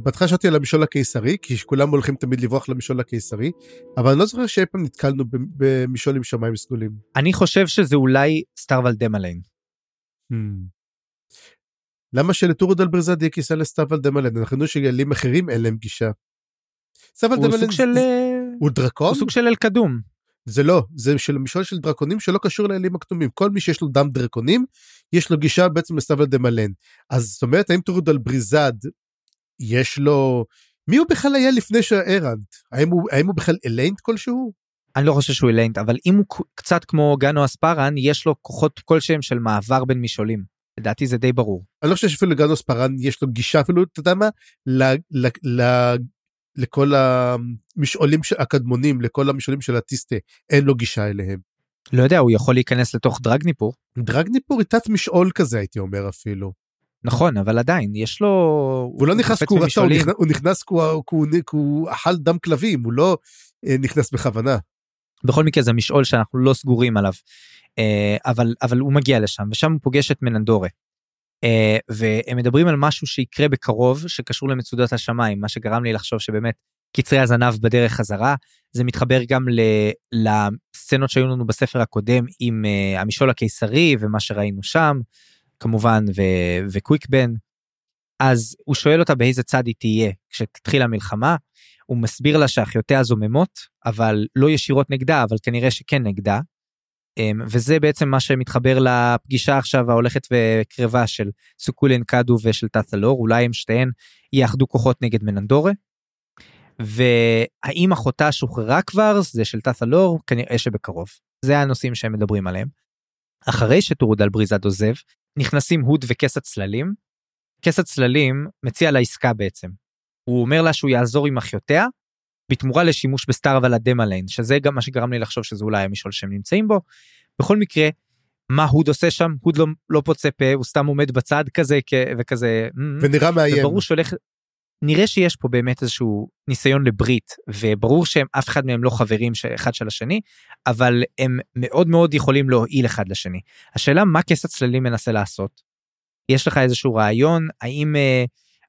בהתחלה שאלתי על המשעול הקיסרי, כי כולם הולכים תמיד לברוח למשעול הקיסרי, אבל אני לא זוכר שאי פעם נתקלנו במשעול עם שמיים סגולים. אני חושב שזה אולי סטארוול דמליין. למה שלטורדל בריזד יהיה כיסה לסטארוול דמליין? אנחנו יודעים שגיילים אחרים אין להם גישה. הוא סוג של... הוא דרקון? הוא סוג של אל קדום. זה לא, זה משעול של דרקונים שלא קשור לאלים הקדומים, כל מי שיש לו דם דרקונים, יש לו גישה בעצם לסטארוול דמליין. אז זאת אומרת, האם טורדל בריזד יש לו... מי הוא בכלל היה לפני שהארנד? האם הוא בכלל אליינט כלשהו? אני לא חושב שהוא אליינט, אבל אם הוא קצת כמו גאנו אספרן, יש לו כוחות כלשהם של מעבר בין משעולים. לדעתי זה די ברור. אני לא חושב שאפילו גאנו אספרן יש לו גישה אפילו, אתה יודע מה? לכל המשעולים הקדמונים, לכל המשעולים של הטיסטה, אין לו גישה אליהם. לא יודע, הוא יכול להיכנס לתוך דרגניפור. דרגניפור היא תת משעול כזה, הייתי אומר אפילו. נכון, אבל עדיין, יש לו... הוא לא נכנס קורתו, הוא נכנס הוא אכל דם כלבים, הוא לא נכנס בכוונה. בכל מקרה זה משעול שאנחנו לא סגורים עליו, אבל הוא מגיע לשם, ושם הוא פוגש את מננדורה. והם מדברים על משהו שיקרה בקרוב, שקשור למצודות השמיים, מה שגרם לי לחשוב שבאמת קצרי הזנב בדרך חזרה, זה מתחבר גם לסצנות שהיו לנו בספר הקודם, עם המשעול הקיסרי ומה שראינו שם, כמובן, וקוויקבן, אז הוא שואל אותה באיזה צד היא תהיה, כשתתחיל המלחמה, הוא מסביר לה שאחיותיה זוממות, אבל לא ישירות נגדה, אבל כנראה שכן נגדה, וזה בעצם מה שמתחבר לפגישה עכשיו ההולכת וקרבה של סוקולן קאדו ושל טאטלור, אולי הם שתיהן יאחדו כוחות נגד מננדורה, והאם אחותה שוחררה כבר, זה של טאטלור, כנראה שבקרוב, זה הנושאים שהם מדברים עליהם, אחרי שטורדל בריזד עוזב, נכנסים הוד וכס הצללים, כס הצללים מציע לה עסקה בעצם, הוא אומר לה שהוא יעזור עם אחיותיה, בתמורה לשימוש בסטארוול דמליין, שזה גם מה שגרם לי לחשוב שזה אולי המשעול שהם נמצאים בו, בכל מקרה, מה הוד עושה שם? הוד לא פוצה פה, הוא סתם עומד בצד כזה וכזה, ונראה מאיים, וברור שהולך, נראה שיש פה באמת איזשהו ניסיון לברית, וברור שהם אף אחד מהם לא חברים אחד של השני, אבל הם מאוד מאוד יכולים להועיל אחד לשני. השאלה מה כס הצללים מנסה לעשות? יש לך איזשהו רעיון, האם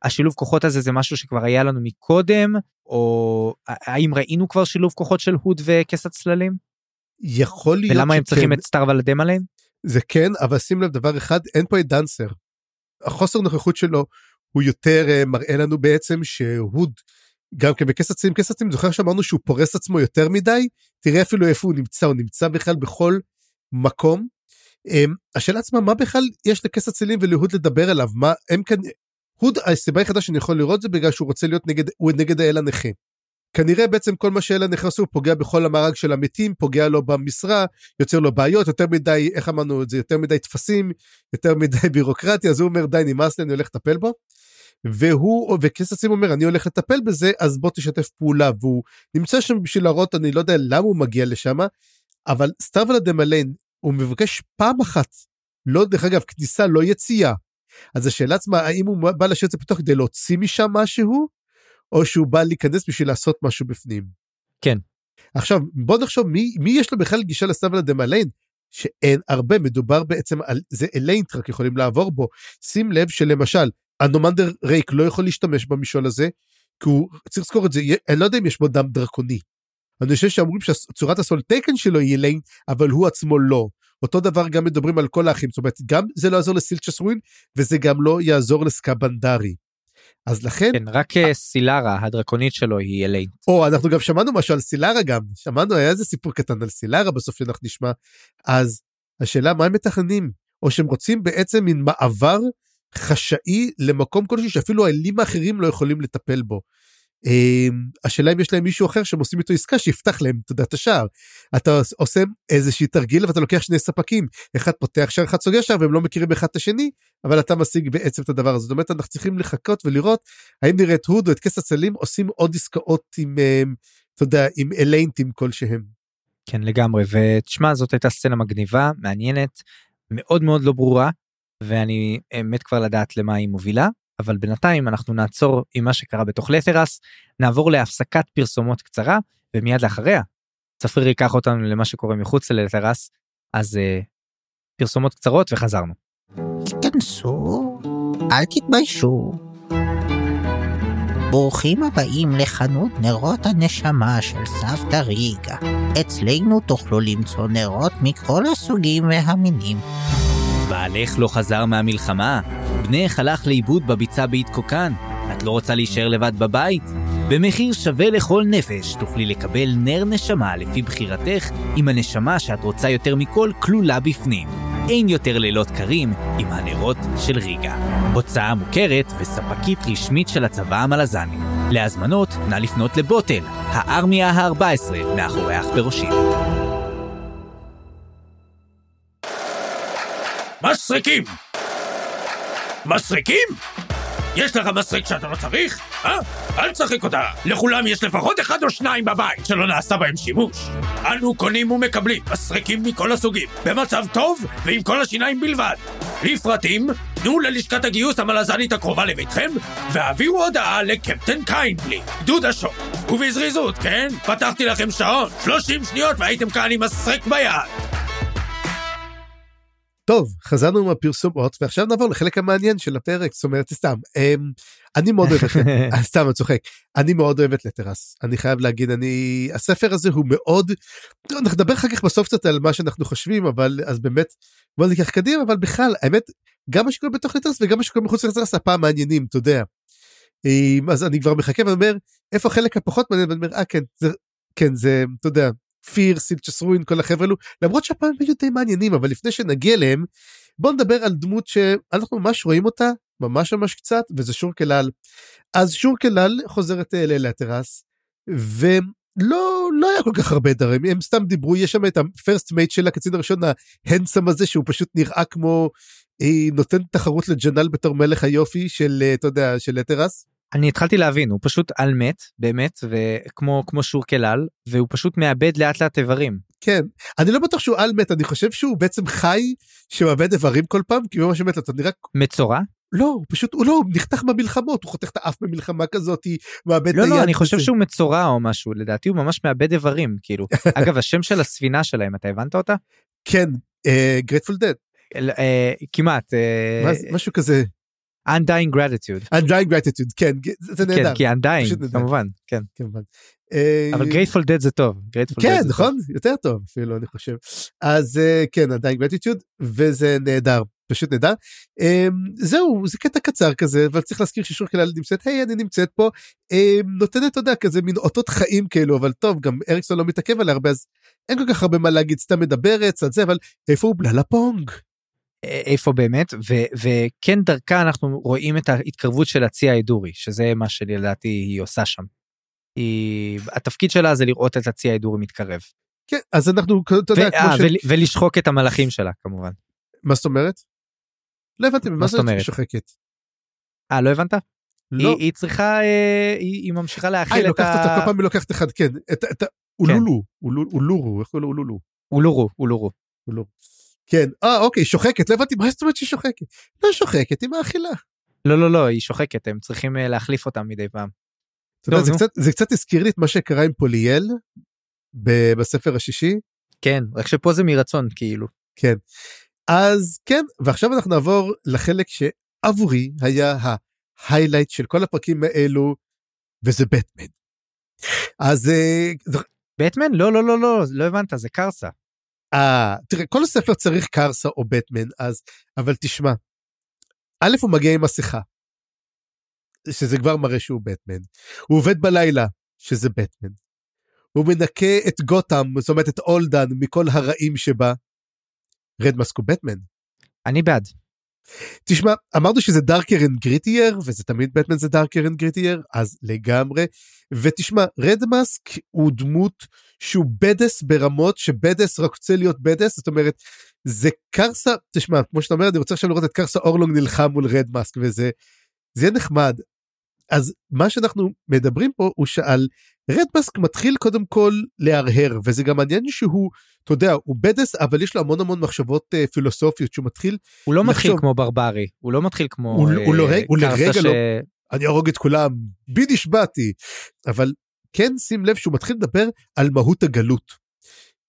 השילוב כוחות הזה זה משהו שכבר היה לנו מקודם, או האם ראינו כבר שילוב כוחות של הוד וכס הצללים? יכול להיות ולמה שכן. הם צריכים את סטארוול דמליין? זה כן, אבל שים לב דבר אחד, אין פה את דנסר. החוסר נוכחות שלו, הוא יותר מראה לנו בעצם שהוד, גם כן בכס עצים, זוכר שאמרנו שהוא פורס עצמו יותר מדי, תראה אפילו איפה הוא נמצא בכלל בכל מקום, השאלה עצמה, מה בכלל יש לכס הצילים ולהוד לדבר עליו, מה, הם כאן, הוד, הסיבה היחידה שאני יכול לראות זה בגלל שהוא רוצה להיות נגד האל הנכה, כנראה בעצם כל מה שאל הנכה עושה, הוא פוגע בכל המארג של המתים, פוגע לו במשרה, יוצר לו בעיות, יותר מדי, איך אמרנו את זה, יותר מדי תפסים, יותר מדי בירוקרטיה, אז הוא אומר, די נמאס לי, אני הולך לטפל בו, וכס עצים אומר, אני הולך לטפל בזה, אז בוא תשתף פעולה, והוא נמצא שם בשביל להראות, אני לא יודע למה הוא מגיע לשם, אבל סטארוול דמליין, הוא מבקש פעם אחת, לא דרך אגב, כניסה לא יציאה, אז השאלה עצמה, האם הוא בא לשיר את זה פתוח כדי להוציא משם משהו, או שהוא בא להיכנס בשביל לעשות משהו בפנים. כן. עכשיו, בוא נחשוב, מי יש לו בכלל גישה לסטארוול דמליין? שאין הרבה, מדובר בעצם על, זה אליינט רק יכולים לעבור בו, שים לב שלמשל, הנומנדר רייק לא יכול להשתמש במשעול הזה, כי הוא צריך לזכור את זה, אני לא יודע אם יש בו דם דרקוני, אני חושב שאמורים שצורת הסול טייקן שלו יהיה ליין, אבל הוא עצמו לא, אותו דבר גם מדברים על כל האחים, זאת אומרת, גם זה לא יעזור לסילצ'סווין, וזה גם לא יעזור לסקבנדרי, אז לכן... כן, רק סילרה, הדרקונית שלו היא ליין. או, אנחנו גם שמענו משהו על סילרה גם, היה איזה סיפור קטן על סילרה, בסוף שאנחנו נשמע, אז השאלה מה הם מתכננים, או שהם רוצים בעצם מין מעבר חשאי למקום כלשהו שאפילו האלים האחרים לא יכולים לטפל בו. השאלה אם יש להם מישהו אחר שהם עושים איתו עסקה שיפתח להם את השער, אתה עושה איזושהי תרגיל ואתה לוקח שני ספקים, אחד פותח שער, אחד סוגר שער, והם לא מכירים אחד את השני, אבל אתה משיג בעצם את הדבר הזה. זאת אומרת, אנחנו צריכים לחכות ולראות האם נראה את הוד או את כס הצלים עושים עוד עסקאות עם, אתה יודע, עם אלנטים כלשהם. כן, לגמרי. ותשמע, זאת הייתה סצנה מגניבה, מעניינת, מאוד מאוד לא ברורה, ואני מת כבר לדעת למה היא מובילה. אבל בינתיים אנחנו נעצור עם מה שקרה בתוך לטרס, נעבור להפסקת פרסומות קצרה, ומיד לאחריה, צפריר ייקח אותנו למה שקורה מחוץ ללטרס, אז פרסומות קצרות וחזרנו. תתכנסו, אל תתביישו. ברוכים הבאים לחנות נרות הנשמה של סבתא ריגה. אצלנו תוכלו למצוא נרות מכל הסוגים והמינים. בעלך לא חזר מהמלחמה, בנך הלך לאיבוד בביצה בהתקוקן, את לא רוצה להישאר לבד בבית? במחיר שווה לכל נפש תוכלי לקבל נר נשמה לפי בחירתך, עם הנשמה שאת רוצה יותר מכל כלולה בפנים. אין יותר לילות קרים עם הנרות של ריגה. הוצאה מוכרת וספקית רשמית של הצבא המלזני. להזמנות נא לפנות לבוטל, הארמיה ה-14 מאחוריך בראשים. מסריקים! מסריקים? יש לך מסריק שאתה לא צריך? אל תשחק אותה. לכולם יש לפחות אחד או שניים בבית שלא נעשה בהם שימוש. אנו קונים ומקבלים מסריקים מכל הסוגים, במצב טוב ועם כל השיניים בלבד. לפרטים, תנו ללשכת הגיוס המלזנית הקרובה לביתכם, והעבירו הודעה לקפטן קיינדלי, גדוד השוק. ובזריזות, כן? פתחתי לכם שעון, 30 שניות והייתם כאן עם מסריק ביד. טוב, חזרנו עם הפרסומות, ועכשיו נעבור לחלק המעניין של הפרק, זאת אומרת, סתם, אני מאוד אוהבת, סתם, אני צוחק, אני מאוד אוהבת לטרס, אני חייב להגיד, הספר הזה הוא מאוד, אנחנו נדבר אחר כך בסוף קצת על מה שאנחנו חושבים, אבל אז באמת, בוא ניקח קדימה, אבל בכלל, האמת, גם מה שקורה בתוך לטרס, וגם מה שקורה מחוץ לטרס, הפעם מעניינים, אתה יודע, אז אני כבר מחכה ואני אומר, איפה החלק הפחות מעניין, ואני אומר, כן, זה, אתה יודע, פיר, סילצ'ס רוין, כל החבר'ה אלו, למרות שהפעם היו די מעניינים, אבל לפני שנגיע להם, בואו נדבר על דמות שאנחנו ממש רואים אותה, ממש קצת, וזה שורקלל. אז שורקלל חוזרת לטרס, ולא היה כל כך הרבה דברים, הם סתם דיברו, יש שם את הפרסט מייט של הקצין הראשון, ההנסם הזה, שהוא פשוט נראה כמו, נותן תחרות לג'נל בתור מלך היופי, של, אתה יודע, של לטרס. אני התחלתי להבין, הוא פשוט על מת, באמת, וכמו שורקלל, והוא פשוט מאבד לאט לאט איברים. כן, אני לא בטוח שהוא על מת, אני חושב שהוא בעצם חי, שמאבד איברים כל פעם, כי ממש מת, אתה נראה... מצורה? לא, הוא פשוט, הוא נחתך במלחמות, הוא חותך את האף במלחמה כזאת, היא מאבד... לא, אני חושב שהוא מצורה או משהו, לדעתי הוא ממש מאבד איברים, כאילו. אגב, השם של הספינה שלהם, אתה הבנת אותה? כן, Grateful Dead. כמעט. משהו כזה. Undying Gratitude. Undying Gratitude, כן, זה נהדר. כן, כי Undying, כמובן, כן. אבל Grateful Dead זה טוב. כן, נכון, יותר טוב, אפילו, אני חושב. אז כן, Undying Gratitude, וזה נהדר, פשוט נהדר. זהו, זה קטע קצר כזה, אבל צריך להזכיר ששורקלל נמצאת, היי, אני נמצאת פה, נותנת, אתה יודע, כזה מין אותות חיים כאלו, אבל טוב, גם אריקסון לא מתעכב עליה הרבה, אז אין כל כך הרבה מה להגיד, סתם מדברת, סתם זה, אבל איפה הוא בללה פונג? איפה באמת, וכן דרכה אנחנו רואים את ההתקרבות של הצי האידורי, שזה מה שלדעתי היא עושה שם. התפקיד שלה זה לראות את הצי האידורי מתקרב. כן, אז אנחנו... ולשחוק את המלאכים שלה, כמובן. מה זאת אומרת? לא הבנתי, מה זאת אומרת? שוחקת. לא הבנת? לא. היא צריכה, היא ממשיכה להאכיל את ה... לוקחת אותה, כל פעם היא לוקחת אחד, כן. את אולולו, אולולו, איך קוראים לו אולולו? אולורו. כן, אוקיי, שוחקת, לא הבנתי, מה זאת אומרת שהיא שוחקת? לא שוחקת, היא מאכילה. לא, היא שוחקת, הם צריכים להחליף אותם מדי פעם. זה קצת הזכיר לי את מה שקרה עם פוליאל, בספר השישי. כן, רק שפה זה מרצון, כאילו. כן, אז כן, ועכשיו אנחנו נעבור לחלק שעבורי היה ההיילייט של כל הפרקים האלו, וזה בטמן. אז... בטמן? לא הבנת, זה קרסה. תראה, כל הספר צריך קרסה או בטמן, אז, אבל תשמע, א' הוא מגיע עם השיחה, שזה כבר מראה שהוא בטמן, הוא עובד בלילה, שזה בטמן, הוא מנקה את גותם, זאת אומרת את אולדן, מכל הרעים שבה, רדמסק הוא בטמן. אני בעד. תשמע, אמרנו שזה דארקר אנד גריטייר, וזה תמיד בטמן זה דארקר אנד גריטייר, אז לגמרי, ותשמע, רד מאסק הוא דמות שהוא בדס ברמות, שבדס רק רוצה להיות בדס, זאת אומרת, זה קרסה, תשמע, כמו שאתה אומר, אני רוצה עכשיו לראות את קרסה אורלונג נלחם מול רד מאסק, וזה יהיה נחמד. אז מה שאנחנו מדברים פה הוא שעל רד מאסק מתחיל קודם כל להרהר, וזה גם מעניין שהוא, אתה יודע, הוא בדס, אבל יש לו המון המון מחשבות פילוסופיות, שהוא מתחיל... הוא לא מתחיל כמו ברברי, הוא לא מתחיל כמו... הוא לרגע לא, אני ארוג את כולם, בי נשבעתי, אבל כן שים לב שהוא מתחיל לדבר על מהות הגלות,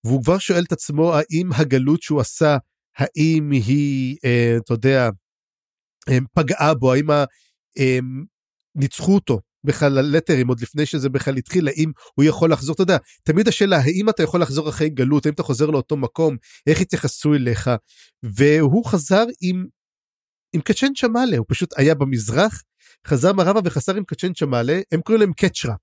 והוא כבר שואל את עצמו האם הגלות שהוא עשה, האם היא, אתה יודע, פגעה בו, האם ה... ניצחו אותו בכלל לטרים, עוד לפני שזה בכלל התחיל, האם הוא יכול לחזור, אתה יודע, תמיד השאלה, האם אתה יכול לחזור אחרי גלות, האם אתה חוזר לאותו מקום, איך התייחסו אליך, והוא חזר עם קצ'ן שמאלה, הוא פשוט היה במזרח, חזר מערבה וחסר עם קצ'ן שמאלה, הם קוראים להם קצ'רה,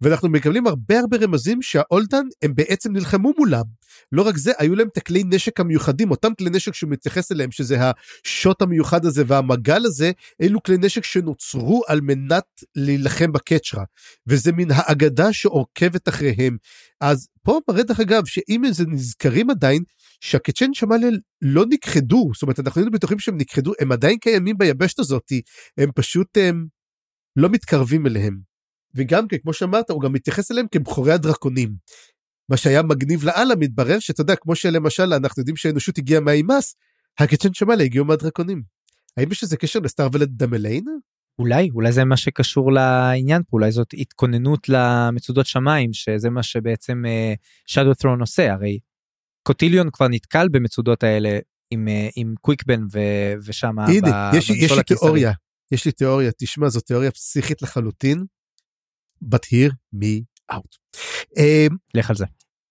ואנחנו מקבלים הרבה הרבה רמזים שהאולדן הם בעצם נלחמו מולם, לא רק זה, היו להם את הכלי נשק המיוחדים, אותם כלי נשק שהוא מתייחס אליהם, שזה השוט המיוחד הזה והמגל הזה, אלו כלי נשק שנוצרו על מנת להילחם בקצ'רה, וזה מן האגדה שעורכבת אחריהם, אז פה מראה דרך אגב, שאם זה נזכרים עדיין, שהקצ'ן שמאל לא נכחדו, זאת אומרת אנחנו היינו בטוחים שהם נכחדו, הם עדיין קיימים ביבשת הזאת, הם פשוט לא מתקרבים אליהם. וגם כמו שאמרת, הוא גם מתייחס אליהם כבחורי הדרקונים. מה שהיה מגניב לעלה, מתברר שאתה יודע, כמו שלמשל, אנחנו יודעים שהאנושות הגיעה מהאימס, הקצ'ן שמאלה הגיעו מהדרקונים. האם יש איזה קשר לסטאר ולדמלין? אולי זה מה שקשור לעניין פה, אולי זאת התכוננות למצודות שמיים, שזה מה שבעצם Shadow Throne עושה, הרי קוטיליון כבר נתקל במצודות האלה, עם קוויקבן ושם... הנה, יש לי תיאוריה, תשמע, זו תיאוריה פסיכית לחלוטין. but hear me out. לך על זה.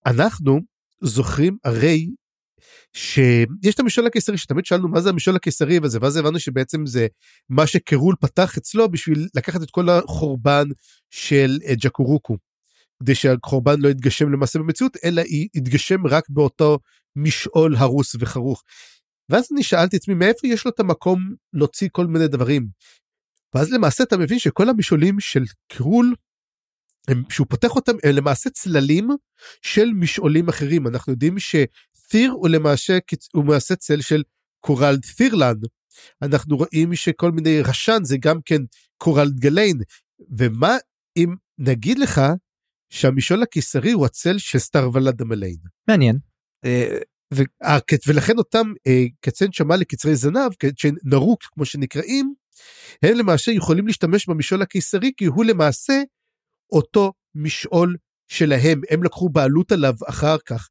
אנחנו זוכרים הרי שיש את המשול הקיסרי, שתמיד שאלנו מה זה המשול הקיסרי וזה, ואז הבנו שבעצם זה מה שקרול פתח אצלו בשביל לקחת את כל החורבן של ג'קורוקו, כדי שהחורבן לא יתגשם למעשה במציאות, אלא יתגשם רק באותו משעול הרוס וחרוך. ואז אני שאלתי עצמי, מאיפה יש לו את המקום להוציא כל מיני דברים? ואז למעשה אתה מבין שכל המשעולים של קרול, שהוא פותח אותם, הם למעשה צללים של משעולים אחרים. אנחנו יודעים שת'יר הוא למעשה צל של קורל ת'ירלן. אנחנו רואים שכל מיני רשן זה גם כן קורל גליין. ומה אם נגיד לך שהמשעול הקיסרי הוא הצל של סטאר ולדמליין? מעניין. ולכן אותם קצן שמע לקצרי זנב, שנרוק כמו שנקראים, הם למעשה יכולים להשתמש במשעול הקיסרי, כי הוא למעשה אותו משעול שלהם, הם לקחו בעלות עליו אחר כך,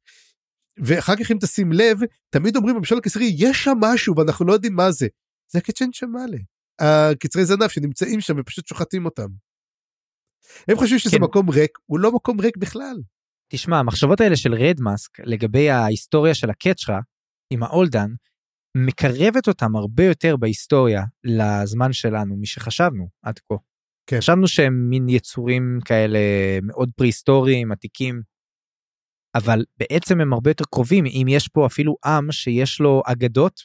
ואחר כך אם תשים לב, תמיד אומרים במשעול הקיסרי, יש שם משהו ואנחנו לא יודעים מה זה, זה הקצ'ן שמאלה, הקצרי זנב שנמצאים שם ופשוט שוחטים אותם, הם חושבים שזה כן. מקום ריק, הוא לא מקום ריק בכלל. תשמע, המחשבות האלה של רד מאסק, לגבי ההיסטוריה של הקצ'רה, עם האולדן, מקרבת אותם הרבה יותר בהיסטוריה לזמן שלנו, מי שחשבנו עד כה. כן. חשבנו שהם מין יצורים כאלה מאוד פריסטוריים, עתיקים, אבל בעצם הם הרבה יותר קרובים, אם יש פה אפילו עם שיש לו אגדות,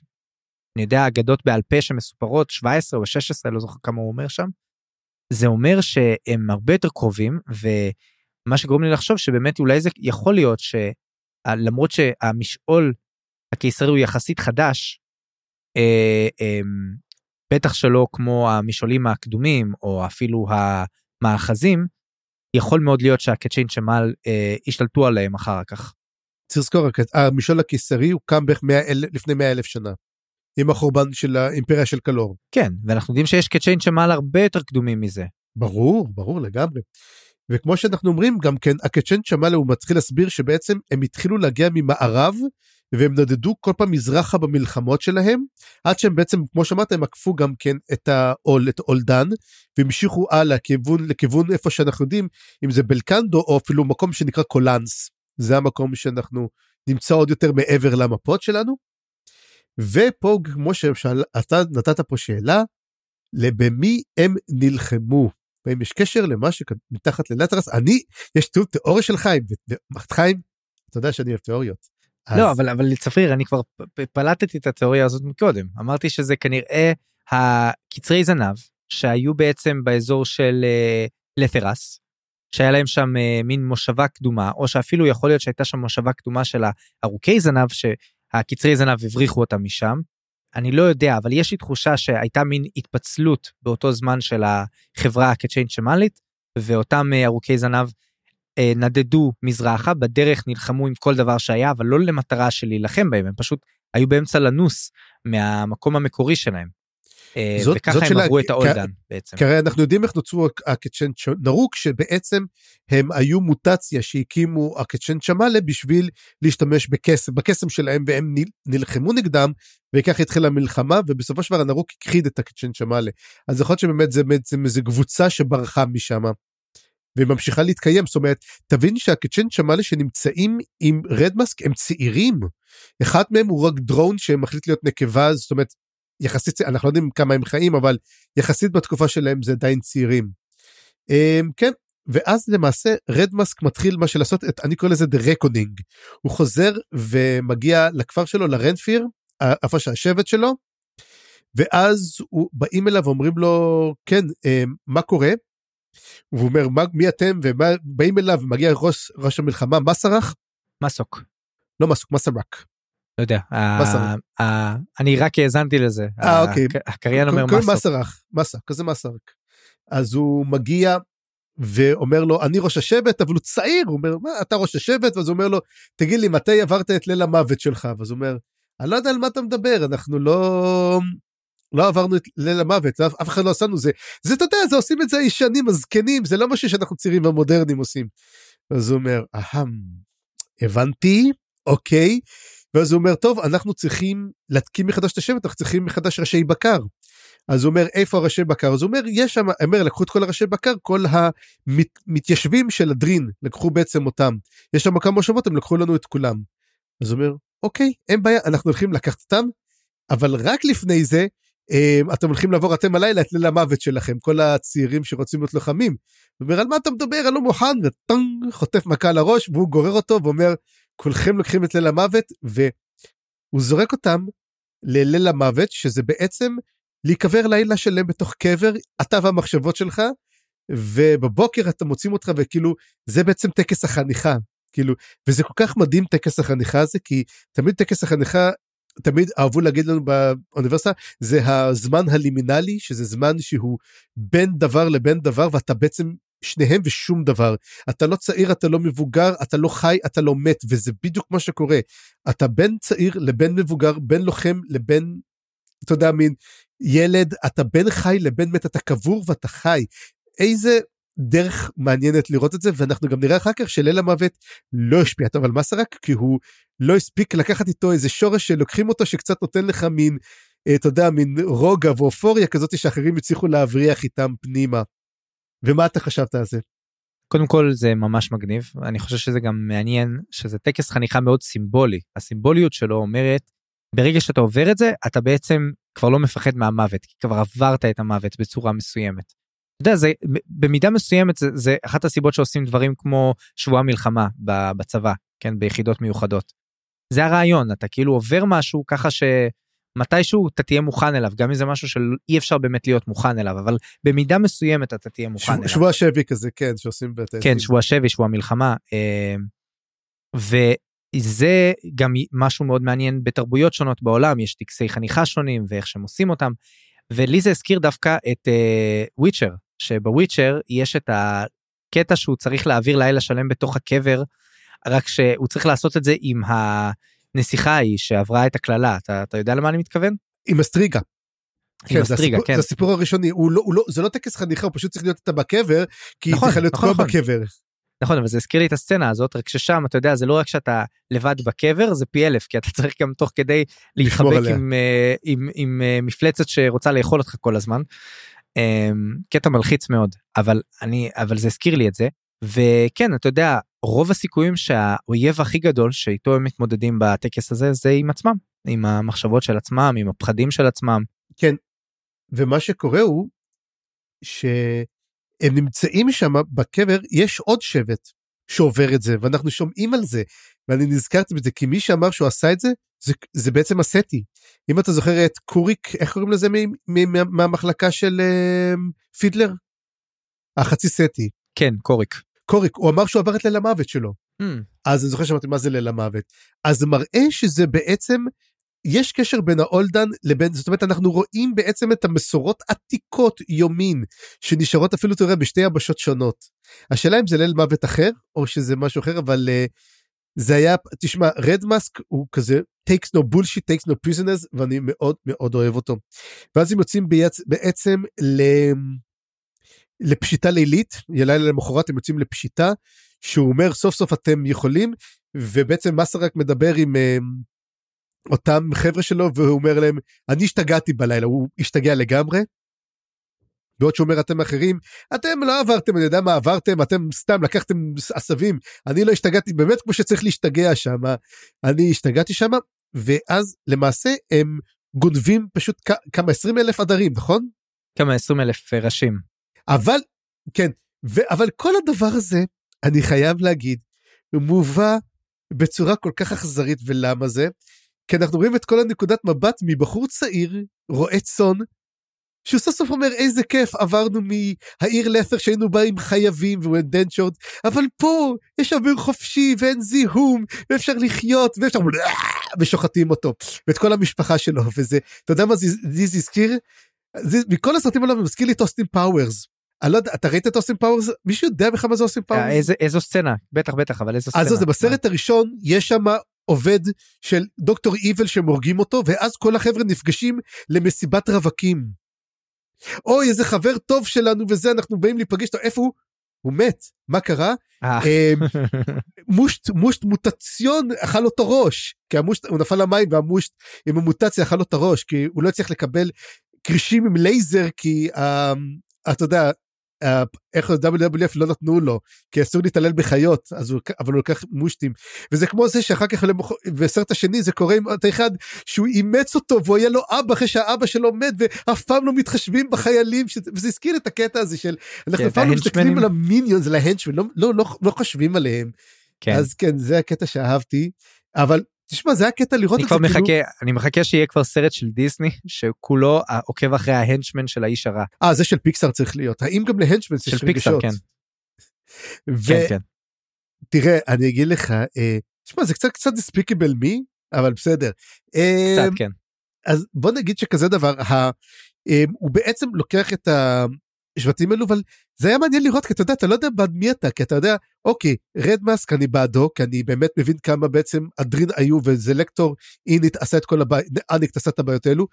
אני יודע, אגדות בעל פה שמסופרות, 17 או 16, לא זוכר כמה הוא אומר שם, זה אומר שהם הרבה יותר קרובים, ומה שגורם לי לחשוב שבאמת אולי זה יכול להיות, שלמרות שהמשעול, הקיסרי הוא יחסית חדש, בטח שלא כמו המשעולים הקדומים, או אפילו המאחזים, יכול מאוד להיות שהקצ'ין שמל השתלטו עליהם אחר כך. צריך לזכור, המשעול הקיסרי הוא קם בערך לפני 100,000 שנה, עם החורבן של האימפריה של קלור. כן, ואנחנו יודעים שיש קצ'ין שמל הרבה יותר קדומים מזה. ברור לגמרי. וכמו שאנחנו אומרים, גם כן, הקצ'ן שמל הוא מתחיל להסביר שבעצם הם התחילו להגיע ממערב, והם נדדו כל פעם מזרחה במלחמות שלהם, עד שהם בעצם, כמו שאמרת, הם עקפו גם כן את האולדן, והמשיכו הלאה לכיוון איפה שאנחנו יודעים, אם זה בלקנדו, או אפילו מקום שנקרא קולנס, זה המקום שאנחנו נמצא עוד יותר מעבר למפות שלנו, ופה, כמו שאתה נתת פה שאלה, במי הם נלחמו? ואם יש קשר למה שמתחת ללטרס, יש תיאוריה של חיים, אתה יודע שאני אוהב תיאוריות, לא, אבל צפריר, אני כבר פלטתי את התיאוריה הזאת מקודם. אמרתי שזה כנראה הקצרי זנב, שהיו בעצם באזור של לתרס, שהיה להם שם מין מושבה קדומה, או שאפילו יכול להיות שהייתה שם מושבה קדומה של הארוכי זנב, שהקצרי זנב הבריחו אותם משם. אני לא יודע, אבל יש לי תחושה שהייתה מין התפצלות באותו זמן של החברה הקצ'יין שמלית, ואותם ארוכי זנב נדדו מזרחה, בדרך נלחמו עם כל דבר שהיה, אבל לא למטרה של להילחם בהם, הם פשוט היו באמצע לנוס מהמקום המקורי שלהם. וככה הם עברו את האולדן בעצם. כרי אנחנו יודעים איך נוצרו הקצ'יין נרוק, שבעצם הם היו מוטציה שהקימו הקצ'יין שמאלה בשביל להשתמש בקסם, בקסם שלהם, והם נלחמו נגדם, וכך התחילה המלחמה, ובסופו של דבר הנרוק הכחיד את הקצ'יין שמאלה. אז יכול להיות שבאמת זה קבוצה שברחה משם. וממשיכה להתקיים, זאת אומרת, תבין שהקצ'יין שמאלה שנמצאים עם רדמסק, הם צעירים, אחד מהם הוא רק דרון שמחליט להיות נקבה, זאת אומרת, יחסית, אנחנו לא יודעים כמה הם חיים, אבל יחסית בתקופה שלהם זה עדיין צעירים. כן, ואז למעשה רדמסק מתחיל מה שלעשות, אני קורא לזה The Reckoning, הוא חוזר ומגיע לכפר שלו, לרנפיר, איפה שהשבט שלו, ואז באים אליו ואומרים לו, כן, מה קורה? והוא אומר, מי אתם? ובאים אליו, ומגיע ראש המלחמה, מסוק. לא מסוק, מסרק. לא יודע. אני רק האזנתי לזה. אוקיי. הקריין אומר מסוק. כזה מסרק. אז הוא מגיע, ואומר לו, אני ראש השבט, אבל הוא צעיר. הוא אומר, מה, אתה ראש השבט? ואז הוא אומר לו, תגיד לי, מתי עברת את ליל המוות שלך? ואז הוא אומר, אני לא יודע על מה אתה מדבר, אנחנו לא עברנו את ליל המוות, אף אחד לא עשינו זה. זה, אתה יודע, זה עושים את זה הישנים, הזקנים, זה לא משהו שאנחנו צעירים ומודרנים עושים. אז הוא אומר, הבנתי, אוקיי, ואז הוא אומר, טוב, אנחנו צריכים להתקים מחדש את השבט, אנחנו צריכים מחדש ראשי בקר. אז הוא אומר, איפה ראשי בקר? אז הוא אומר, יש שם, אמר, לקחו את כל הראשי בקר, כל המתיישבים של הדרין, לקחו בעצם אותם. יש שם כמה מושבות, הם לקחו לנו את כולם. אז הוא אומר, אוקיי, אין בעיה, אנחנו הולכים לקחת אותם, אבל רק לפני זה, אתם הולכים לעבור אתם הלילה את ליל המוות שלכם, כל הצעירים שרוצים להיות לוחמים, ואומר, על מה אתה מדבר? אני לא מוכן, וטנג, חוטף מכה לראש, והוא גורר אותו, ואומר, כולכם לוקחים את ליל המוות, והוא זורק אותם לליל המוות, שזה בעצם להיקבר לילה שלהם בתוך קבר, אתה והמחשבות שלך, ובבוקר אתם מוצאים אותך, וכאילו, זה בעצם טקס החניכה, כאילו, וזה כל כך מדהים טקס החניכה הזה, כי תמיד טקס החניכה, תמיד אהבו להגיד לנו באוניברסיטה, זה הזמן הלימינלי, שזה זמן שהוא בין דבר לבין דבר, ואתה בעצם שניהם ושום דבר. אתה לא צעיר, אתה לא מבוגר, אתה לא חי, אתה לא מת, וזה בדיוק מה שקורה. אתה בין צעיר לבין מבוגר, בין לוחם לבין, אתה יודע, מין ילד, אתה בין חי לבין מת, אתה קבור ואתה חי. איזה דרך מעניינת לראות את זה, ואנחנו גם נראה אחר כך שליל המוות לא השפיע טוב על מסרק, כי הוא לא הספיק לקחת איתו איזה שורש שלוקחים אותו, שקצת נותן לך מין, אתה יודע, מין רוגע ואופוריה כזאת, שאחרים יצליחו להבריח איתם פנימה. ומה אתה חשבת על זה? קודם כל זה ממש מגניב, אני חושב שזה גם מעניין, שזה טקס חניכה מאוד סימבולי, הסימבוליות שלו אומרת, ברגע שאתה עובר את זה, אתה בעצם כבר לא מפחד מהמוות, כי כבר עברת את המוות בצורה מסוימת. אתה יודע, במידה מסוימת, זה אחת הסיבות שעושים דברים כמו שבוע מלחמה בצבא, כן, ביחידות מיוחדות. זה הרעיון, אתה כאילו עובר משהו ככה שמתישהו אתה תהיה מוכן אליו, גם אם זה משהו שאי אפשר באמת להיות מוכן אליו, אבל במידה מסוימת אתה תהיה מוכן אליו. שבוע שבי כזה, כן, שעושים בטסים. כן, שבוע שבי, שבוע מלחמה, וזה גם משהו מאוד מעניין בתרבויות שונות בעולם, יש טקסי חניכה שונים ואיך שהם עושים אותם, ולי זה הזכיר דווקא את וויצ'ר, שבוויצ'ר יש את הקטע שהוא צריך להעביר לילה שלם בתוך הקבר, רק שהוא צריך לעשות את זה עם הנסיכה ההיא שעברה את הכללה, אתה יודע למה אני מתכוון? עם אסטריגה. עם אסטריגה, כן. זה הסיפור הראשוני, זה לא טקס חניכה, הוא פשוט צריך להיות איתה בקבר, כי היא צריכה להיות כל בקבר. נכון, אבל זה הזכיר לי את הסצנה הזאת, רק ששם, אתה יודע, זה לא רק שאתה לבד בקבר, זה פי אלף, כי אתה צריך גם תוך כדי להתחבק עם מפלצת שרוצה לאכול אותך כל הזמן, קטע מלחיץ מאוד, אבל זה הזכיר לי את זה, וכן, אתה יודע, רוב הסיכויים שהאויב הכי גדול, שאיתו הם מתמודדים בטקס הזה, זה עם עצמם, עם המחשבות של עצמם, עם הפחדים של עצמם. כן, ומה שקורה הוא, הם נמצאים שם בקבר, יש עוד שבט שעובר את זה, ואנחנו שומעים על זה, ואני נזכרתי בזה, כי מי שאמר שהוא עשה את זה, זה בעצם הסטי. אם אתה זוכר את קוריק, איך קוראים לזה מהמחלקה של פידלר? החצי סטי. כן, קוריק. קוריק, הוא אמר שהוא עבר את ליל המוות שלו. אז אני זוכר שאמרתי, מה זה ליל המוות? אז מראה שזה בעצם, יש קשר בין האולדן לבין, זאת אומרת, אנחנו רואים בעצם את המסורות עתיקות יומין, שנשארות אפילו תראה בשתי יבשות שונות. השאלה אם זה ליל מוות אחר, או שזה משהו אחר, אבל זה היה, תשמע, רד מאסק הוא כזה, takes no bullshit, takes no prisoners, ואני מאוד מאוד אוהב אותו. ואז הם יוצאים בעצם לפשיטה לילית, לילה למחרת הם יוצאים לפשיטה, שהוא אומר, סוף סוף אתם יכולים, ובעצם מסרק מדבר עם אותם חבר'ה שלו, והוא אומר להם, אני השתגעתי בלילה, הוא השתגע לגמרי, בעוד שהוא אומר, אתם אחרים, אתם לא עברתם, אני יודע מה עברתם, אתם סתם לקחתם עשבים, אני לא השתגעתי, באמת כמו שצריך להשתגע שם, אני השתגעתי שם, ואז למעשה הם גונבים פשוט כמה 20,000 עדרים, נכון? כמה 20,000 ראשים. אבל, כן, אבל כל הדבר הזה, אני חייב להגיד, מובא בצורה כל כך אכזרית, ולמה זה? כי אנחנו רואים את כל הנקודת מבט מבחור צעיר, רועה צאן, שהוא סוף סוף אומר, איזה כיף, עברנו מהעיר לאתר שהיינו בה עם חייבים, והוא אינדנצ'ורד, אבל פה יש אוויר חופשי, ואין זיהום, ואפשר לחיות, ואפשר, ושוחטים אותו, ואת כל המשפחה שלו, וזה, אתה יודע מה זה הזכיר? מכל הסרטים עליו, מזכיר לי את אוסטין פאוורס, אתה ראית את אוסטין פאוורס? מישהו יודע בכלל מה זה אוסטין פאוורס? איזו סצנה, בטח, אבל איזו סצנה. אז זה בסרט הראשון, יש שם עובד של דוקטור איבל שמורגים אותו, ואז כל החבר'ה נפגשים למסיבת רווקים. אוי, איזה חבר טוב שלנו, וזה, אנחנו באים להיפגש אותו, איפה הוא? הוא מת, מה קרה? מושט מוטציון אכל לו את הראש, כי המושט, הוא נפל למים, והמושט עם המוטציה אכל לו את הראש, כי הוא לא צריך לקבל קרישים עם לייזר, כי אתה יודע, איך WWF לא נתנו לו, כי אסור להתעלל בחיות, אבל הוא לקח מושטים, וזה כמו זה שאחר כך, בסרט השני זה קורה עם אותו אחד, שהוא אימץ אותו, והוא היה לו אבא, אחרי שהאבא שלו מת, ואף פעם לא מתחשבים בחיילים, וזה הזכיר את הקטע הזה של, אנחנו אף פעם לא מסתכלים על המיניון, זה להנשמן, לא חושבים עליהם, אז כן, זה הקטע שאהבתי, אבל תשמע, זה היה קטע לראות את זה. אני מחכה שיהיה כבר סרט של דיסני, שכולו עוקב אחרי ההנצ'מן של האיש הרע. זה של פיקסאר צריך להיות. האם גם להנצ'מן זה של פיקסאר, כן. כן. תראה, אני אגיד לך, תשמע, זה קצת דיספיקבל מי, אבל בסדר. קצת, כן. אז בוא נגיד שכזה דבר, הוא בעצם לוקח את השבטים אלו, אבל זה היה מעניין לראות, כי אתה יודע, אתה לא יודע בעד מי אתה, כי אתה יודע, אוקיי, רד מאסק אני בעדו, כי אני באמת מבין כמה בעצם אדרין היו, וזה לקטור, אינית עשה את כל הבעיות, אניק עשה את הבעיות האלו,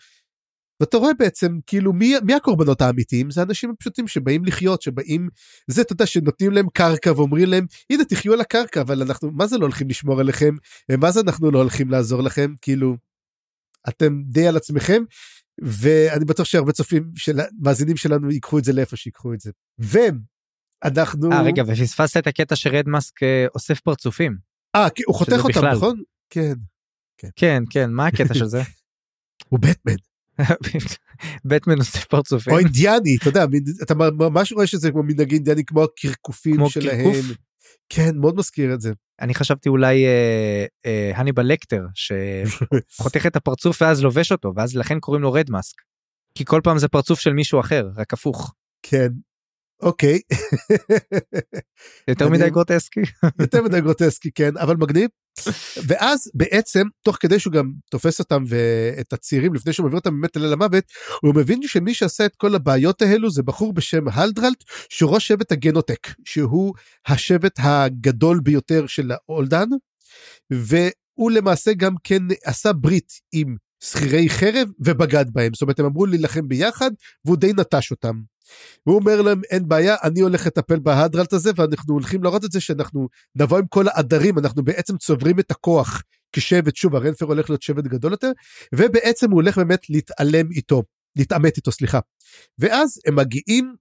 ואתה רואה בעצם, כאילו, מי הקורבנות האמיתיים? זה אנשים הפשוטים שבאים לחיות, שבאים, זה, אתה יודע, שנותנים להם קרקע, ואומרים להם, הנה, תחיו על הקרקע, אבל אנחנו, מה זה לא הולכים לשמור עליכם? מה זה אנחנו לא הולכים לעזור לכם? כאילו, אתם די על עצמכם. ואני בטוח שהרבה צופים של מאזינים שלנו ייקחו את זה לאיפה שיקחו את זה. ואנחנו... רגע, ופספסת את הקטע שרד מאסק אוסף פרצופים. הוא חותך אותם, בכלל. נכון? כן. כן. כן, כן, מה הקטע של זה? הוא בטמן. בטמן אוסף פרצופים. או אינדיאני, אתה יודע, אתה ממש רואה שזה כמו מנהג אינדיאני, כמו הקרקופים כמו שלהם. כמו קרקוף? כן, מאוד מזכיר את זה. אני חשבתי אולי הניבל לקטר, שחותך את הפרצוף ואז לובש אותו, ואז לכן קוראים לו רד מאסק, כי כל פעם זה פרצוף של מישהו אחר, רק הפוך. כן, אוקיי. יותר מדי גרוטסקי. יותר מדי גרוטסקי, כן, אבל מגניב. ואז בעצם, תוך כדי שהוא גם תופס אותם ואת הצעירים, לפני שהוא מביא אותם באמת אלה למוות, הוא מבין שמי שעשה את כל הבעיות האלו, זה בחור בשם הלדרלט, שהוא ראש שבט הגנוטק, שהוא השבט הגדול ביותר של האולדן, והוא למעשה גם כן עשה ברית עם שכירי חרב, ובגד בהם, זאת אומרת, הם אמרו להילחם ביחד, והוא די נטש אותם. והוא אומר להם, אין בעיה, אני הולך לטפל בהדרלט הזה, ואנחנו הולכים לראות את זה, שאנחנו נבוא עם כל העדרים, אנחנו בעצם צוברים את הכוח, כשבט, שוב, הרנפר הולך להיות שבט גדול יותר, ובעצם הוא הולך באמת להתעמת איתו. ואז הם מגיעים,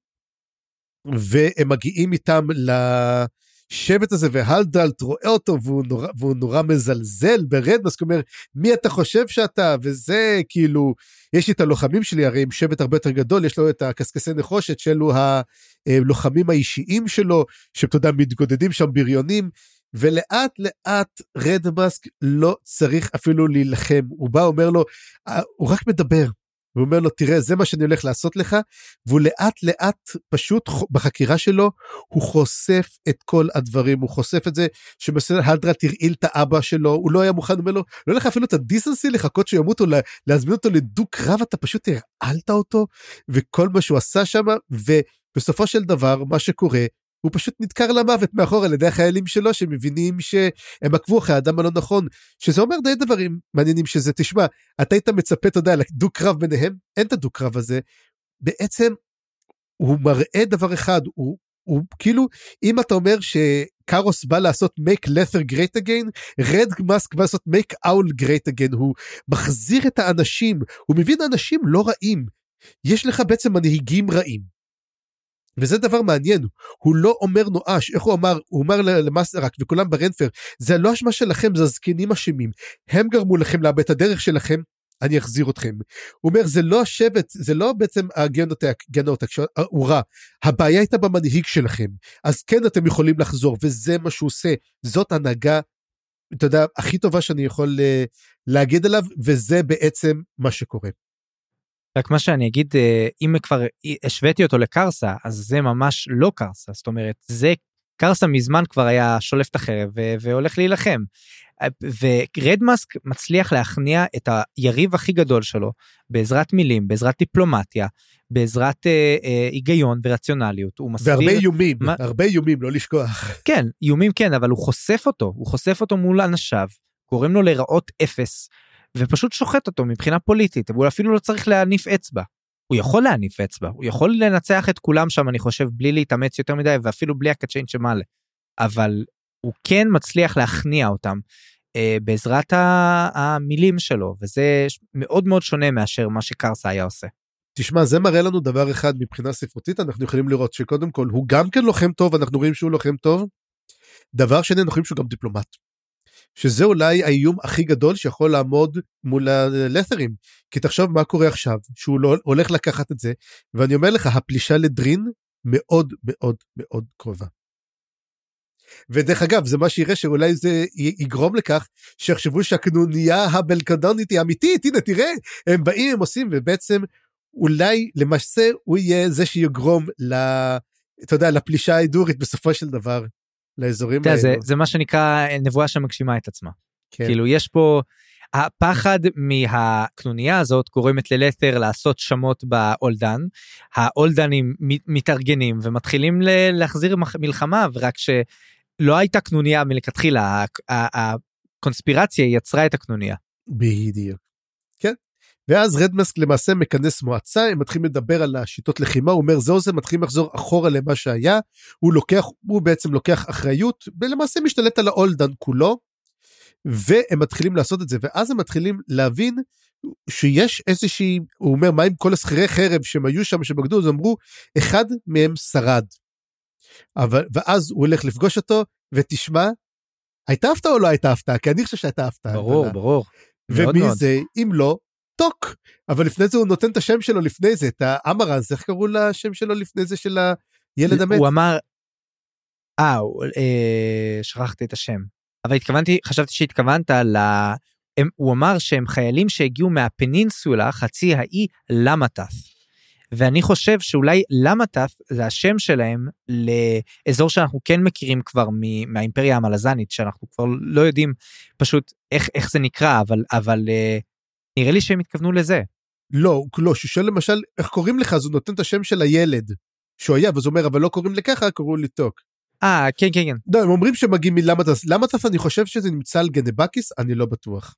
איתם לשבט הזה, והלדרלט רואה אותו, והוא נורא מזלזל ברד מאסק, הוא אומר, מי אתה חושב שאתה, וזה כאילו... יש לי את הלוחמים שלי, הרי עם שבט הרבה יותר גדול, יש לו את הקסקסי נחושת שלו, הלוחמים האישיים שלו, שאתה יודע, מתגודדים שם בריונים, ולאט לאט רדבסק לא צריך אפילו להילחם, הוא בא אומר לו, הוא רק מדבר, הוא אומר לו תראה זה מה שאני הולך לעשות לך, והוא לאט לאט פשוט בחקירה שלו, הוא חושף את כל הדברים, הוא חושף את זה, שמסל הדרה תרעיל את האבא שלו, הוא לא היה מוכן, הוא אומר לו, לא לך אפילו את הדיסנסי לחכות שימות, או להזמין אותו לדוק רב, אתה פשוט הרעלת אותו, וכל מה שהוא עשה שם, ובסופו של דבר מה שקורה, הוא פשוט נדקר למוות מאחור על ידי החיילים שלו, שמבינים שהם עקבו אחרי האדם הלא נכון, שזה אומר די דברים מעניינים שזה, תשמע, אתה היית מצפה, אתה יודע, לדוק רב ביניהם, אין את הדוק רב הזה, בעצם הוא מראה דבר אחד, הוא כאילו, אם אתה אומר שקארוס בא לעשות make Leather great again, רדבסק בא לעשות make Owl great again, הוא מחזיר את האנשים, הוא מבין אנשים לא רעים, יש לך בעצם מנהיגים רעים, וזה דבר מעניין, הוא לא אומר נואש, איך הוא אמר? הוא אמר למסרק וכולם ברנפר, זה לא אשמה שלכם, זה הזקנים אשמים, הם גרמו לכם לאבד הדרך שלכם, אני אחזיר אתכם. הוא אומר, זה לא השבט, זה לא בעצם הגנות, הוא רע, הבעיה הייתה במנהיג שלכם, אז כן אתם יכולים לחזור, וזה מה שהוא עושה, זאת הנהגה, אתה יודע, הכי טובה שאני יכול להגיד עליו, וזה בעצם מה שקורה. רק מה שאני אגיד, אם כבר השוויתי אותו לקרסה, אז זה ממש לא קרסה, זאת אומרת, זה קרסה מזמן כבר היה שולף את החרב, והולך להילחם, ורדבסק מצליח להכניע את היריב הכי גדול שלו, בעזרת מילים, בעזרת דיפלומטיה, בעזרת היגיון ורציונליות, והרבה איומים, הרבה איומים, לא לשכוח. כן, איומים כן, אבל הוא חושף אותו מול אנשיו, גורם לו להיראות אפס, ופשוט שוחט אותו מבחינה פוליטית, והוא אפילו לא צריך להניף אצבע, הוא יכול להניף אצבע, הוא יכול לנצח את כולם שם, אני חושב, בלי להתאמץ יותר מדי, ואפילו בלי הקצ'יין שמעלה, אבל הוא כן מצליח להכניע אותם, בעזרת המילים שלו, וזה מאוד מאוד שונה מאשר מה שקרסה היה עושה. תשמע, זה מראה לנו דבר אחד מבחינה ספרותית, אנחנו יכולים לראות שקודם כל, הוא גם כן לוחם טוב, אנחנו רואים שהוא לוחם טוב, דבר שני, אנחנו רואים שהוא גם דיפלומט. שזה אולי האיום הכי גדול שיכול לעמוד מול הלת'רים, כי תחשוב מה קורה עכשיו, שהוא לא הולך לקחת את זה, ואני אומר לך, הפלישה לדרין מאוד מאוד מאוד קרובה. ודרך אגב, זה מה שיראה שאולי זה יגרום לכך, שיחשבו שהקנוניה הבלקדונית היא אמיתית, הנה תראה, הם באים, הם עושים, ובעצם אולי למעשה הוא יהיה זה שיגרום אתה יודע, לפלישה האדורית בסופו של דבר. לאזורים האלה. זה מה שנקרא נבואה שמגשימה את עצמה. כן. כאילו יש פה, הפחד מהקנוניה הזאת גורמת ללת'ר לעשות שמות באולדן, האולדנים מתארגנים ומתחילים להחזיר מלחמה, ורק שלא הייתה קנוניה מלכתחילה, הקונספירציה יצרה את הקנוניה. בדיוק. כן. ואז רדבסק למעשה מכנס מועצה, הם מתחילים לדבר על השיטות לחימה, הוא אומר זהו זה, מתחילים לחזור אחורה למה שהיה, הוא בעצם לוקח אחריות, ולמעשה משתלט על האולדן כולו, והם מתחילים לעשות את זה, ואז הם מתחילים להבין, שיש איזושהי, הוא אומר מה עם כל הסחירי חרב, שהם היו שם שבגדו, אז אמרו, אחד מהם שרד, ואז הוא הולך לפגוש אותו, ותשמע, הייתה הפתעה או לא הייתה הפתעה, כי אני חושב שהייתה הפתעה, ברור, ומי זה, אם לא טוק, אבל לפני זה הוא נותן את השם שלו לפני זה, את האמרנס, איך קראו לשם שלו לפני זה של הילד המת? הוא אמר, שכחתי את השם, אבל חשבתי שהתכוונת, הוא אמר שהם חיילים שהגיעו מהפנינסולה, חצי האי למטף, ואני חושב שאולי למטף זה השם שלהם, לאזור שאנחנו כן מכירים כבר מהאימפריה המלזנית, שאנחנו כבר לא יודעים פשוט איך זה נקרא, אבל נראה לי שהם התכוונו לזה. לא, ששואל למשל, איך קוראים לך, אז הוא נותן את השם של הילד, שהוא היה, וזה אומר, אבל לא קוראים לככה, קוראו לי טוק. כן. לא, הם אומרים שמגיעים מלמטס, למטס אני חושב שזה נמצא על גנבקיס, אני לא בטוח.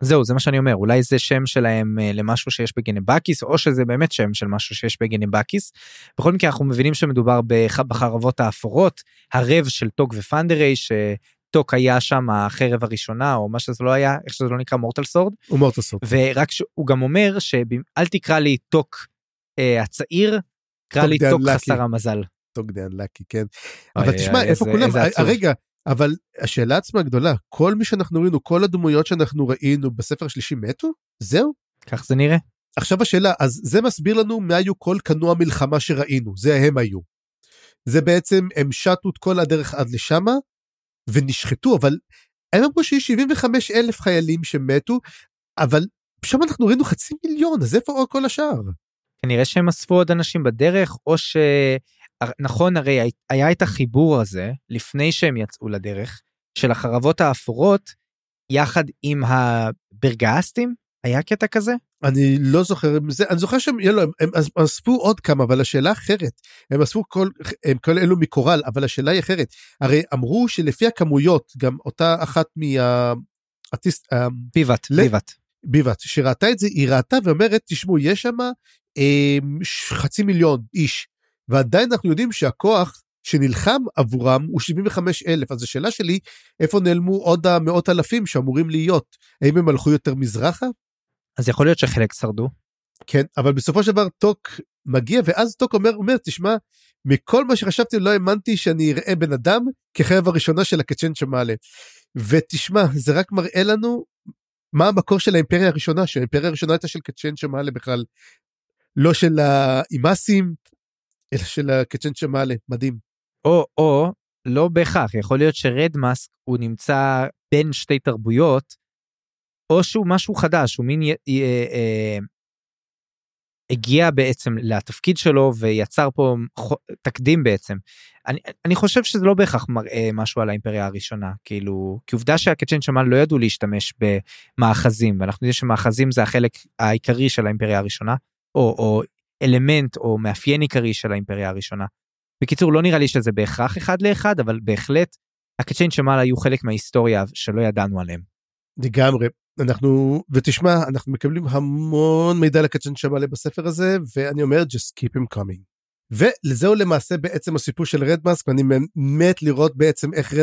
זהו, זה מה שאני אומר, אולי זה שם שלהם למשהו שיש בגנבקיס, או שזה באמת שם של משהו שיש בגנבקיס, בכל מקרה אנחנו מבינים שמדובר בחרבות האפורות, הרב של טוק ופנדרי, טוק היה שם החרב הראשונה, או מה שזה לא היה, איך שזה לא נקרא, מורטל סורד. הוא מורטל סורד. ורק שהוא גם אומר, אל תקרא לי טוק הצעיר, קרא לי טוק חסר המזל. טוק דיין לקי, כן. אבל תשמע, איפה כולם? הרגע, אבל השאלה עצמה הגדולה, כל מי שאנחנו ראינו, כל הדמויות שאנחנו ראינו בספר השלישי מתו? זהו? כך זה נראה. עכשיו השאלה, אז זה מסביר לנו מה היו כל קנוע מלחמה שראינו, זה הם היו. זה בעצם, הם שטו את כל הדרך עד לשמה, ונשחטו, אבל הם אמרו שיש 75,000 חיילים שמתו, אבל שם אנחנו ראינו 500,000, אז איפה כל השאר? כנראה שהם אספו עוד אנשים בדרך, או ש... נכון, הרי היה את החיבור הזה, לפני שהם יצאו לדרך, של החרבות האפורות, יחד עם הברגאסטים, היה קטע כזה? אני לא זוכר, אני זוכר שהם אספו עוד כמה, אבל השאלה אחרת, הם אספו כל אלו מקורל, אבל השאלה היא אחרת, הרי אמרו שלפי הכמויות, גם אותה אחת מהארטיסט, ביבת, שראתה את זה, היא ראתה ואומרת, תשמעו, יש שם 500,000 איש, ועדיין אנחנו יודעים שהכוח שנלחם עבורם הוא 75,000, אז השאלה שלי, איפה נעלמו עוד ה100,000 שאמורים להיות? האם הם הלכו יותר מזרחה? אז יכול להיות שחלק שרדו. כן, אבל בסופו של דבר טוק מגיע, ואז טוק אומר, תשמע, מכל מה שחשבתי לא האמנתי שאני אראה בן אדם כחייב הראשונה של הקצ'ן שמעלה. ותשמע, זה רק מראה לנו מה המקור של האימפריה הראשונה, שהאימפריה הראשונה הייתה של קצ'ן שמעלה בכלל, לא של האימאסים, אלא של הקצ'ן שמעלה, מדהים. או, לא בהכרח, יכול להיות שרדמאסק הוא נמצא בין שתי תרבויות, או שהוא משהו חדש, הוא מין הגיע בעצם לתפקיד שלו, ויצר פה תקדים בעצם. אני חושב שזה לא בהכרח מראה משהו על האימפריה הראשונה, כאילו, כי עובדה שהקצ'ן שמעלה לא ידעו להשתמש במאחזים, ואנחנו יודעים שמאחזים זה החלק העיקרי של האימפריה הראשונה, או אלמנט או מאפיין עיקרי של האימפריה הראשונה. בקיצור, לא נראה לי שזה בהכרח אחד לאחד, אבל בהחלט, הקצ'ן שמעלה היו חלק מההיסטוריה שלא ידענו עליהם. לגמרי. ותשמע, אנחנו מקבלים המון מידע לקצ'ן שמעלה בספר הזה, ואני אומר, just keep him coming. ולזהו למעשה בעצם הסיפור של רדמאסק, ואני מת לראות בעצם איך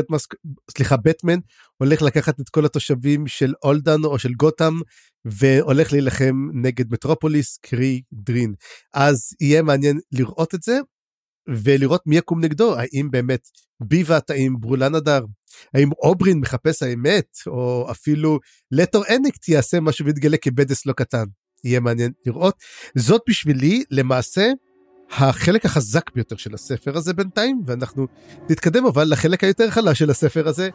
בטמן, הולך לקחת את כל התושבים של אולדן או של גותם, והולך להילחם נגד מטרופוליס, קרי דרין. אז יהיה מעניין לראות את זה, ולראות מי יקום נגדו, האם באמת ביבת, האם ברולן הדר, האם אוברין מחפש האמת, או אפילו לטור אנקט יעשה משהו ויתגלה כבדס לא קטן. יהיה מעניין לראות. זאת בשבילי למעשה, החלק החזק ביותר של הספר הזה בינתיים, ואנחנו נתקדם אבל לחלק היותר חלש של הספר הזה,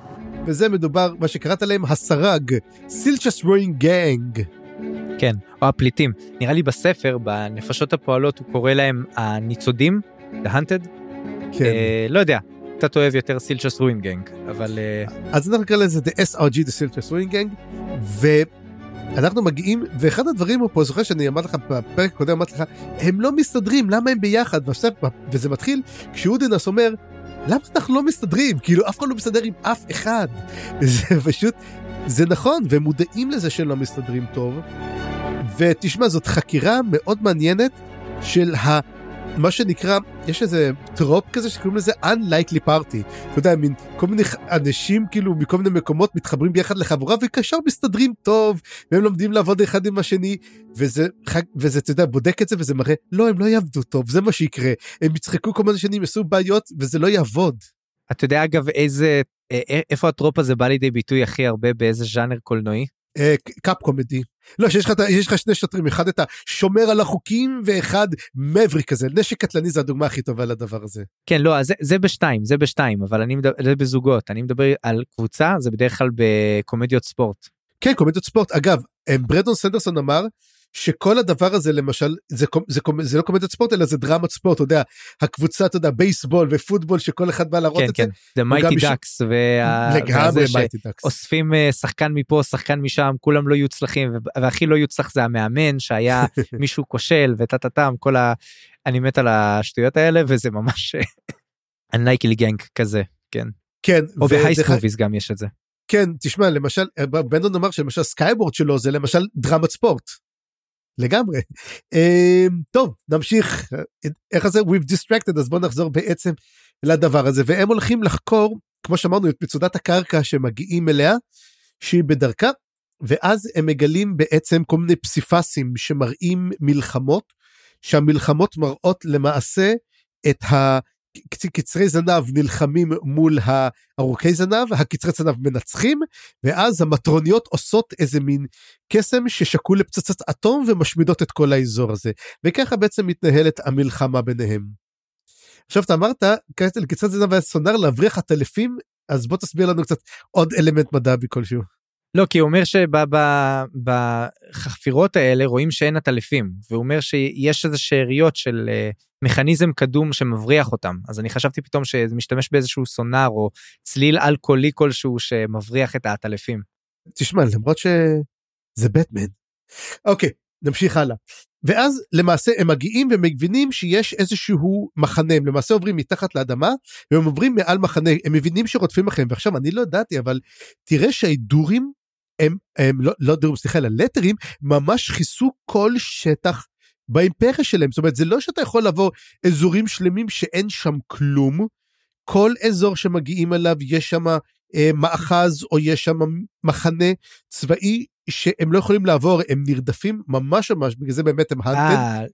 וזה מדובר, מה שקראת עליהם, הסרג, סילצ'ס רוינג גנג. כן, או הפליטים. נראה לי בספר, בנפשות הפועלות, הוא קורא להם הניצודים, The Hunted. כן. לא יודע, אתה אוהב יותר סילצ'ס רוינג גנג, אבל... אז אנחנו נקרא לזה The SRG, The סילצ'ס רוינג גנג, אנחנו מגיעים, ואחד הדברים הוא פה, זוכר שאני אמרתי לך בפרק קודם, אמרתי לך, הם לא מסתדרים, למה הם ביחד? וזה מתחיל כשאודנס אומר, למה אנחנו לא מסתדרים? כאילו אף אחד לא מסתדר עם אף אחד. זה פשוט, זה נכון, והם מודעים לזה שהם לא מסתדרים טוב, ותשמע, זאת חקירה מאוד מעניינת של מה שנקרא, יש איזה טרופ כזה שקוראים לזה unlikely party, אתה יודע, מין כל מיני אנשים כאילו מכל מיני מקומות מתחברים ביחד לחבורה וכאשר מסתדרים טוב והם לומדים לעבוד אחד עם השני וזה אתה יודע, בודק את זה וזה מראה לא, הם לא יעבדו טוב, זה מה שיקרה, הם יצחקו כל מיני שנים, יעשו בעיות וזה לא יעבוד. אתה יודע אגב איפה הטרופ הזה בא לידי ביטוי הכי הרבה, באיזה ז'אנר קולנועי? קאפ קומדי. לא, שיש לך שני שוטרים, אחד את השומר על החוקים, ואחד מבריק כזה, נשק קטלני זה הדוגמה הכי טובה לדבר הזה. כן, לא, זה בשתיים, אבל זה בזוגות, אני מדבר על קבוצה, זה בדרך כלל בקומדיות ספורט. כן, קומדיות ספורט, אגב, ברדון סנדרסון אמר, שכל הדבר הזה למשל, זה לא קומדיות ספורט, אלא זה דרמת ספורט, אתה יודע, הקבוצה, אתה יודע, בייסבול ופוטבול, שכל אחד בא להראות את זה. כן, כן, זה מייטי דאקס, לגמרי מייטי דאקס. אוספים שחקן מפה, שחקן משם, כולם לא יהיו צלחים, והכי לא יהיו צלח זה המאמן, שהיה מישהו כושל, וטטטם, כל אני מת על השטויות האלה, וזה ממש unlikely gang כזה, כן. כן. או בהייס מוביז גם יש את זה. כן, תשמע, למשל, בנדון אמר שלמשל סקייבורד שלו זה למשל דרמת ספורט. לגמרי. טוב, נמשיך. איך זה? We've distracted, אז בוא נחזור בעצם לדבר הזה, והם הולכים לחקור, כמו שאמרנו, את מצודת הקרקע שמגיעים אליה, שהיא בדרכה, ואז הם מגלים בעצם כל מיני פסיפסים שמראים מלחמות, שהמלחמות מראות למעשה את קצרי זנב נלחמים מול הארוכי זנב, הקצרי זנב מנצחים, ואז המטרוניות עושות איזה מין קסם ששקול לפצצת אטום ומשמידות את כל האזור הזה, וככה בעצם מתנהלת המלחמה ביניהם. עכשיו אתה אמרת, קצרי זנב היה סונר להבריח אז בוא תסביר לנו קצת עוד אלמנט מדע בכלשהו. לא, כי הוא אומר שבחפירות האלה רואים שאין עטלפים, והוא אומר שיש איזה שאריות של מכניזם קדום שמבריח אותם, אז אני חשבתי פתאום שזה משתמש באיזשהו סונר או צליל אלכוהולי כלשהו שמבריח את העטלפים. תשמע, למרות שזה בטמן. אוקיי, נמשיך הלאה. ואז למעשה הם מגיעים ומבינים שיש איזשהו מחנה, הם למעשה עוברים מתחת לאדמה, והם עוברים מעל מחנה, הם מבינים שרודפים אחריהם, ועכשיו אני לא ידעתי, אבל תראה שההידורים, סליחה, הלטרים, ממש חיסו כל שטח באימפריה שלהם, זאת אומרת, זה לא שאתה יכול לבוא אזורים שלמים שאין שם כלום, כל אזור שמגיעים אליו יש שם מאחז, או יש שם מחנה צבאי, שהם לא יכולים לעבור, הם נרדפים ממש ממש, בגלל זה באמת הם הנטד.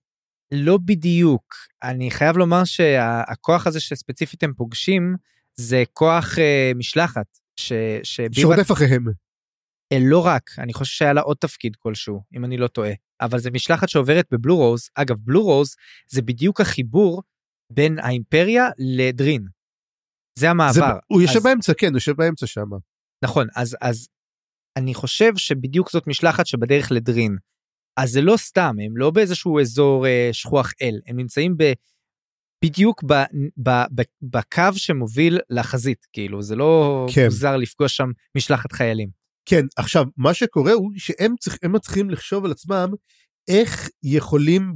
לא בדיוק, אני חייב לומר שהכוח הזה שספציפית הם פוגשים, זה כוח משלחת. שעודף אחריהם. לא רק, אני חושב שהיה לה עוד תפקיד כלשהו, אם אני לא טועה, אבל זה משלחת שעוברת בבלו רוז, אגב בלו רוז זה בדיוק החיבור בין האימפריה לדרין, זה המעבר. הוא יושב באמצע, כן, הוא יושב באמצע שם. נכון, אז אני חושב שבדיוק זאת משלחת שבדרך לדרין, אז זה לא סתם, הם לא באיזשהו אזור שכוח אל, הם נמצאים בדיוק בקו שמוביל לחזית, כאילו, זה לא מוזר לפגוש שם משלחת חיילים. כן, עכשיו, מה שקורה הוא שהם צריכים לחשוב על עצמם, איך יכולים,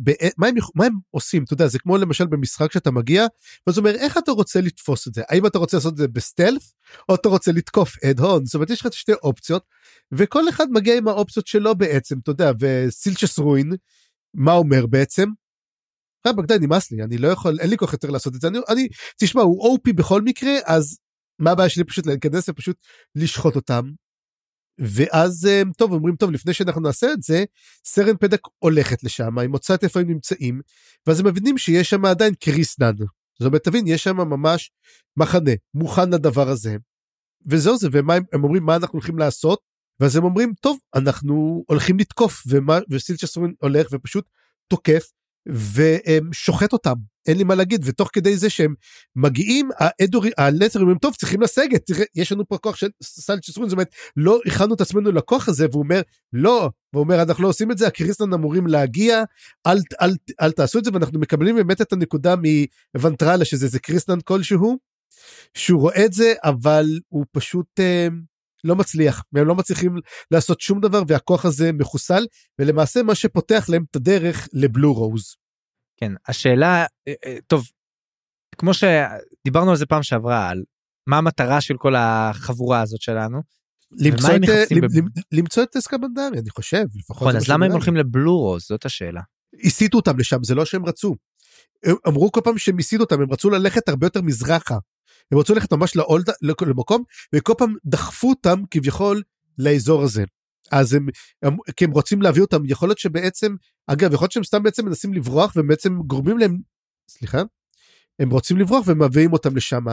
מה הם עושים, אתה יודע, זה כמו למשל במשחק שאתה מגיע, ואז אומר, איך אתה רוצה לתפוס את זה, האם אתה רוצה לעשות את זה בסטלף, או אתה רוצה לתקוף אד-הון, זאת אומרת, יש לך שתי אופציות, וכל אחד מגיע עם האופציות שלו בעצם, אתה יודע, וסילצ'ס רוין, מה אומר בעצם? רבק, די, נמאס לי, אני לא יכול, אין לי כוח יותר לעשות את זה, תשמע, הוא אופי בכל מקרה, אז מה הבעיה שלי פשוט להיכנס ופשוט לשחוט אותם, ואז, טוב, אומרים, טוב, לפני שאנחנו נעשה את זה, סרן פדק הולכת לשם, היא מוצאת איפה הם נמצאים, ואז הם מבינים שיש שם עדיין קריסנן, זאת אומרת, תבין, יש שם ממש מחנה, מוכן לדבר הזה, וזהו זה, והם אומרים, מה אנחנו הולכים לעשות, ואז הם אומרים, טוב, אנחנו הולכים לתקוף, וסילצ'ס הולך ופשוט תוקף, ושוחט אותם, אין לי מה להגיד, ותוך כדי זה שהם מגיעים, הלטרים הם טוב, צריכים לסגת, יש לנו פה כוח של סילצ'ס רוין, זאת אומרת, לא הכנו את עצמנו לכוח הזה, והוא אומר, לא, והוא אומר, אנחנו לא עושים את זה, הקריסנן אמורים להגיע, אל תעשו את זה, ואנחנו מקבלים באמת את הנקודה מוונטרלה, שזה קריסנן כלשהו, שהוא רואה את זה, אבל הוא פשוט לא מצליח, והם לא מצליחים לעשות שום דבר, והכוח הזה מחוסל, ולמעשה מה שפותח להם את הדרך לבלו רוז. כן, השאלה, טוב, כמו שדיברנו על זה פעם שעברה, על מה המטרה של כל החבורה הזאת שלנו, למצוא את אסקבנדריה, אני חושב, לפחות. אז למה הם הולכים לבלו רוז, זאת השאלה. הסיטו אותם לשם, זה לא שהם רצו. אמרו כל פעם שהם הסיטו אותם, הם רצו ללכת הרבה יותר מזרחה, הם רצו ללכת ממש למקום, וכל פעם דחפו אותם כביכול לאזור הזה. אז כי הם רוצים להביא אותם, יכול להיות שבעצם, אגב, יכול להיות שהם סתם בעצם מנסים לברוח, והם בעצם גורמים להם, סליחה, הם רוצים לברוח ומביאים אותם לשם.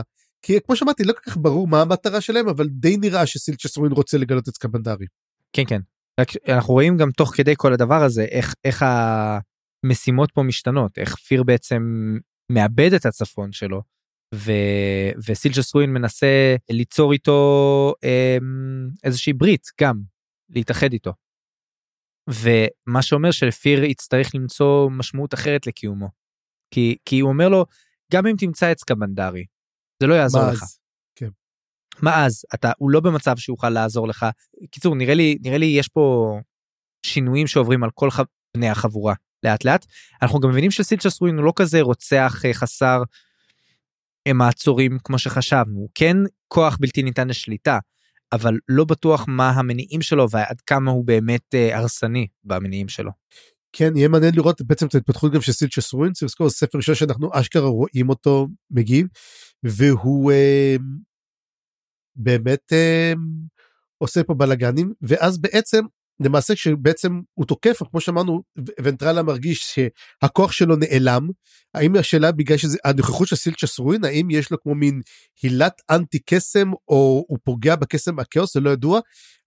כי כמו שמעתי, לא כל כך ברור מה המטרה שלהם, אבל די נראה שסילצ'ס רוין רוצה לגלות את סקבנדרי. כן, כן. אנחנו רואים גם תוך כדי כל הדבר הזה, איך המשימות פה משתנות, איך פיר בעצם מאבד את הצפון שלו. וסילצ'ס רוין מנסה ליצור איתו איזושהי ברית גם, להתאחד איתו. ומה שאומר שלפיר יצטרך למצוא משמעות אחרת לקיומו. כי הוא אומר לו, גם אם תמצא את סקבנדרי, זה לא יעזור לך. כן. מה אז? הוא לא במצב שיוכל לעזור לך. קיצור, נראה לי יש פה שינויים שעוברים על כל בני החבורה, לאט לאט. אנחנו גם מבינים שסילצ'ס רוין הוא לא כזה רוצח חסר, הם מעצורים כמו שחשבנו, כן כוח בלתי ניתן לשליטה, אבל לא בטוח מה המניעים שלו, ועד כמה הוא באמת הרסני במניעים שלו. כן, יהיה מעניין לראות בעצם את ההתפתחות גם של סילצ'ס רוין, צריך לזכור, ספר ראשון שאנחנו אשכרה רואים אותו מגיב, והוא באמת עושה פה בלגנים, ואז בעצם, למעשה כשבעצם הוא תוקף, כמו שאמרנו, ונטרלה מרגיש שהכוח שלו נעלם, האם השאלה בגלל שזה, הנוכחות של סילצ'ס רוין, האם יש לו כמו מין הילת אנטי קסם, או הוא פוגע בקסם הקאוס, זה לא ידוע,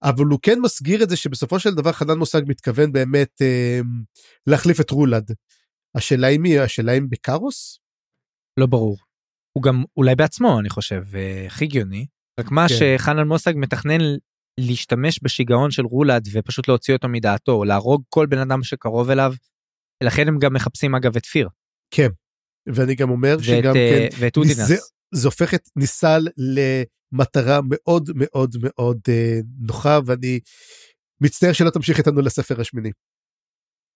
אבל הוא כן מסגיר את זה, שבסופו של דבר חנן מושג מתכוון באמת להחליף את רולד. השאלה היא מי? השאלה היא בקארוס? לא ברור. הוא גם אולי בעצמו, אני חושב, הכי גיוני, רק מה שחן אלמוסג מתכנן להשתמש בשיגעון של רולד ופשוט להוציא אותו מדעתו, או להרוג כל בן אדם שקרוב אליו, לכן הם גם מחפשים אגב את פיר. כן, ואני גם אומר שגם כן, ואת אודינס. זה הופך את ניסל למטרה מאוד מאוד מאוד נוחה, ואני מצטער שלא תמשיך איתנו לספר השמיני.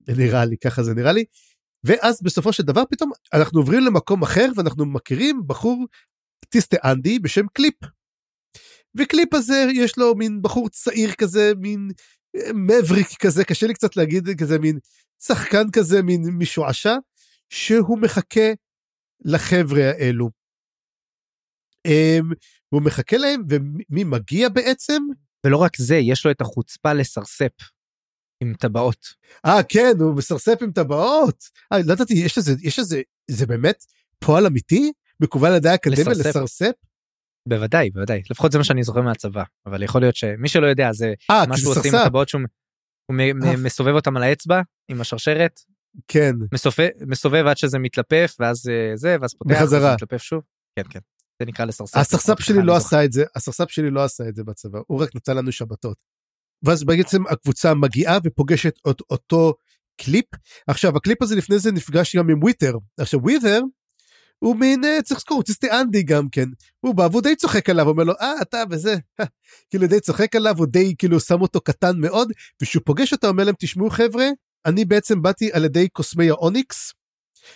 נראה לי, ככה זה נראה לי. ואז בסופו של דבר פתאום אנחנו עוברים למקום אחר, ואנחנו מכירים בחור טיסטה אנדי בשם קליפ. וקליפ הזה יש לו מין בחור צעיר כזה, מין מבריק כזה, קשה לי קצת להגיד כזה, מין שחקן כזה, מין משועשה, שהוא מחכה לחבר'ה האלו. והוא מחכה להם, ומי מגיע בעצם? ולא רק זה, יש לו את החוצפה לסרספ עם טבעות. כן, הוא מסרספ עם טבעות. לא יודעתי, יש איזה, זה באמת פועל אמיתי? מקובל לדעי אקדמיה לסרספ? בוודאי, בוודאי. לפחות זה מה שאני זוכר מהצבא. אבל יכול להיות שמי שלא יודע, זה מה שהוא עושה עם הטבעות, שהוא מסובב אותם על האצבע, עם השרשרת. כן. מסובב עד שזה מתלפף, ואז זה, ואז פותח, וזה מתלפף שוב. כן, כן. זה נקרא לסרספ. הסרספ שלי לא עשה את זה, הסרספ שלי לא עשה את זה בצבא, הוא רק נתן לנו שבתות. ואז בעצם הקבוצה מגיעה ופוגשת אותו קליפ. עכשיו, הקליפ הזה לפני זה נפגש גם עם וויתר. עכשיו, וויתר, הוא מין, צריך לזכור, הוא טיסטה אנדי גם כן. הוא בא, והוא די צוחק עליו, הוא אומר לו, אתה וזה. כאילו, די צוחק עליו, הוא די, כאילו, שם אותו קטן מאוד, ושהוא פוגש אותו, אומר להם, תשמעו חבר'ה, אני בעצם באתי על ידי קוסמי האוניקס,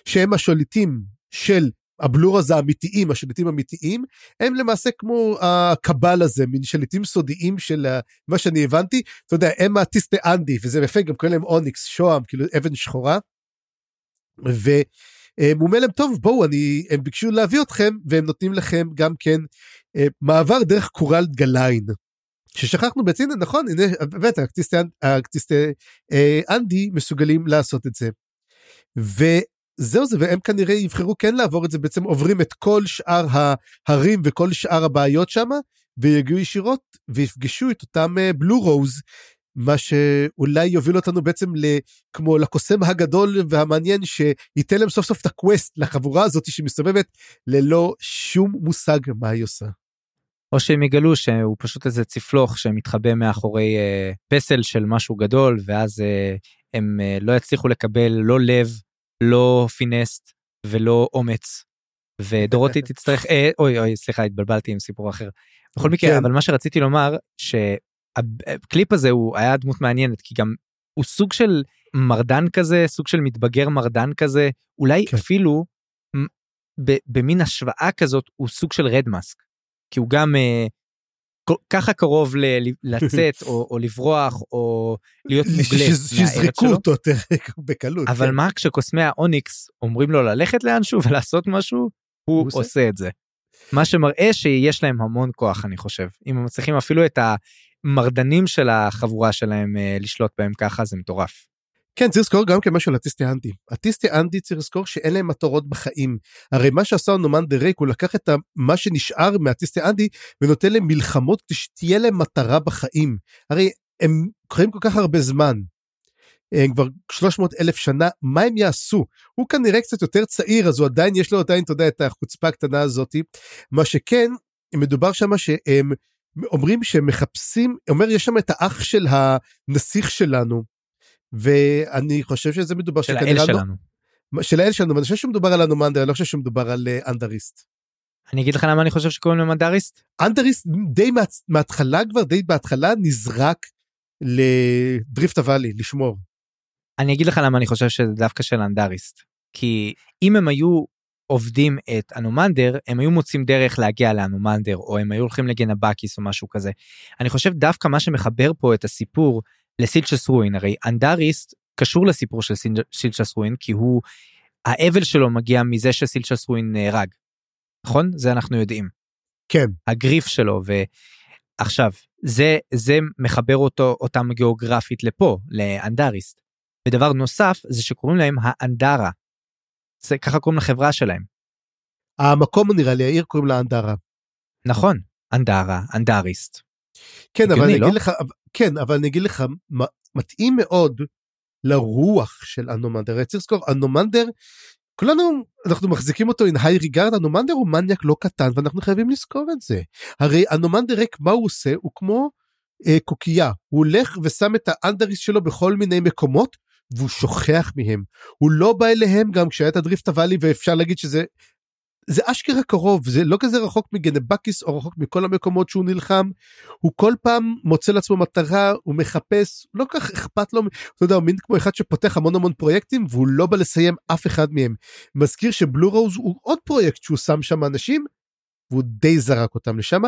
שהם השליטים של הבלור הזה האמיתיים, השליטים האמיתיים, הם למעשה כמו הקבל הזה, מין שליטים סודיים של מה שאני הבנתי, אתה יודע, הם הטיסטה אנדי, וזה יפה, גם קוראים להם אוניקס, שואם, כאילו אבן שחורה, והוא אומר להם, טוב, בואו, הם ביקשו להביא אתכם, והם נותנים לכם גם כן מעבר דרך קורל גליין, ששכחנו בעצם, נכון, הנה, באמת, הטיסטה אנדי מסוגלים לעשות את זה, זהו, והם כנראה יבחרו כן לעבור את זה, בעצם עוברים את כל שאר ההרים וכל שאר הבעיות שם, ויגיעו ישירות ויפגשו את אותם בלו רוז, מה שאולי יוביל אותנו בעצם כמו לקוסם הגדול והמעניין, שייתן להם סוף סוף את הקווסט לחבורה הזאת שמסתובבת ללא שום מושג מה היא עושה. או שהם יגלו שהוא פשוט איזה צפלוך שמתחבא מאחורי פסל של משהו גדול, ואז הם לא יצליחו לקבל לא לב, לא פינסט ולא אומץ, ודורותי תצטרך, אוי, סליחה, התבלבלתי עם סיפור אחר, בכל מקרה, אבל מה שרציתי לומר, שהקליפ הזה הוא היה דמות מעניינת, כי גם הוא סוג של מרדן כזה, סוג של מתבגר מרדן כזה, אולי אפילו, במין השוואה כזאת, הוא סוג של רדמאסק, כי הוא גם ככה קרוב לצאת, או לברוח, או להיות מוגלט. שזריקו אותו בקלות. אבל מה כשקוסמי האוניקס אומרים לו ללכת לאנשהו ולעשות משהו, הוא עושה את זה. מה שמראה שיש להם המון כוח, אני חושב. אם הם מצליחים אפילו את המרדנים של החבורה שלהם לשלוט בהם ככה, זה מטורף. כן, צריך לזכור גם כמשהו לטיסטה אנדי. הטיסטה אנדי צריך לזכור שאין להם מטרות בחיים. הרי מה שעשה נומן דרק, הוא לקח את מה שנשאר מהטיסטה אנדי, ונותן להם מלחמות שתהיה להם מטרה בחיים. הרי הם חיים כל כך הרבה זמן. הם כבר 300,000 שנה, מה הם יעשו? הוא כנראה קצת יותר צעיר, אז הוא עדיין, יש לו עדיין, אתה יודע, את החוצפה הקטנה הזאת. מה שכן, מדובר שם שהם אומרים שהם מחפשים, אומר, יש שם את האח של הנסיך שלנו. ואני חושב שזה מדובר של האל שלנו. של האל שלנו, ואני חושב שמדובר על אנומנדר, אני לא חושב שמדובר על אנדריסט. אני אגיד לך למה אני חושב שקוראים לו אנדריסט? אנדריסט די מההתחלה כבר, די בהתחלה נזרק לדריפט הוואלי, לשמור. אני אגיד לך למה אני חושב שזה דווקא של אנדריסט. כי אם הם היו עובדים את אנומנדר, הם היו מוצאים דרך להגיע לאנומנדר, או הם היו הולכים לגנבקיס או משהו כזה. אני חושב דווקא מה שמחבר פה את הסיפור לסילצ'ס רוין, הרי אנדריסט קשור לסיפור של סילצ'ס רוין, כי הוא, האבל שלו מגיע מזה שסילצ'ס רוין נהרג, נכון? זה אנחנו יודעים. כן. הגריף שלו, ועכשיו, זה מחבר אותם גיאוגרפית לפה, לאנדריסט, ודבר נוסף, זה שקוראים להם האנדרה, זה ככה קוראים לחברה שלהם. המקום נראה לי, העיר קוראים לה אנדרה. נכון, אנדרה, אנדריסט. כן, אבל אני אגיד לך, מתאים מאוד לרוח של אנומנדר. צריך לזכור, אנומנדר כולנו, אנחנו מחזיקים אותו in high regard, אנומנדר הוא מניאק לא קטן, ואנחנו חייבים לזכור את זה. הרי אנומנדר רק מה הוא עושה, הוא כמו קוקייה, הוא הולך ושם את האנדריס שלו בכל מיני מקומות, והוא שוכח מהם, הוא לא בא אליהם גם כשהיה את הדריפט הוואלי, ואפשר להגיד שזה, זה אשכרה קרוב, זה לא כזה רחוק מגנבקיס, או רחוק מכל המקומות שהוא נלחם, הוא כל פעם מוצא לעצמו מטרה, הוא מחפש, לא כך אכפת לו, אתה יודע, הוא מין כמו אחד שפותח המון המון פרויקטים, והוא לא בא לסיים אף אחד מהם, מזכיר שבלו רוז הוא עוד פרויקט, שהוא שם שם אנשים, והוא די זרק אותם לשם,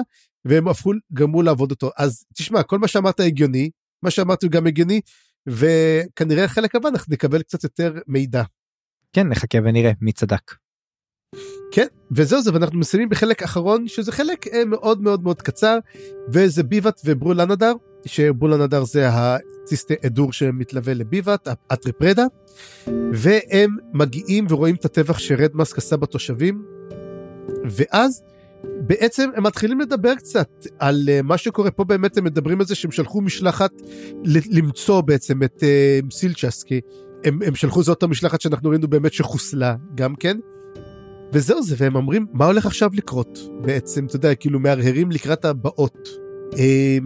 והם הפכו גמרו לעבוד אותו, אז תשמע, כל מה שאמרת הגיוני, מה שאמרת הוא גם הגיוני, וכנראה החלק הבא אנחנו נקבל קצת יותר מידע. כן, נחכה ונראה מי צדק. כן, וזהו זה, ואנחנו מסיימים בחלק אחרון, שזה חלק מאוד מאוד מאוד קצר, וזה ביבט וברולנדר, שברולנדר זה הציסטי אדור שמתלווה לביבט, הטריפרדה, והם מגיעים ורואים את הטבח שרדמאסק עשה בתושבים, ואז בעצם הם מתחילים לדבר קצת על מה שקורה פה, באמת הם מדברים על זה שהם שלחו משלחת למצוא בעצם את סילצ'סקי, הם שלחו זאת המשלחת שאנחנו ראינו באמת שחוסלה גם כן, וזהו זה, והם אומרים מה הולך עכשיו לקרות, בעצם אתה יודע כאילו מהרהרים לקראת הבאות,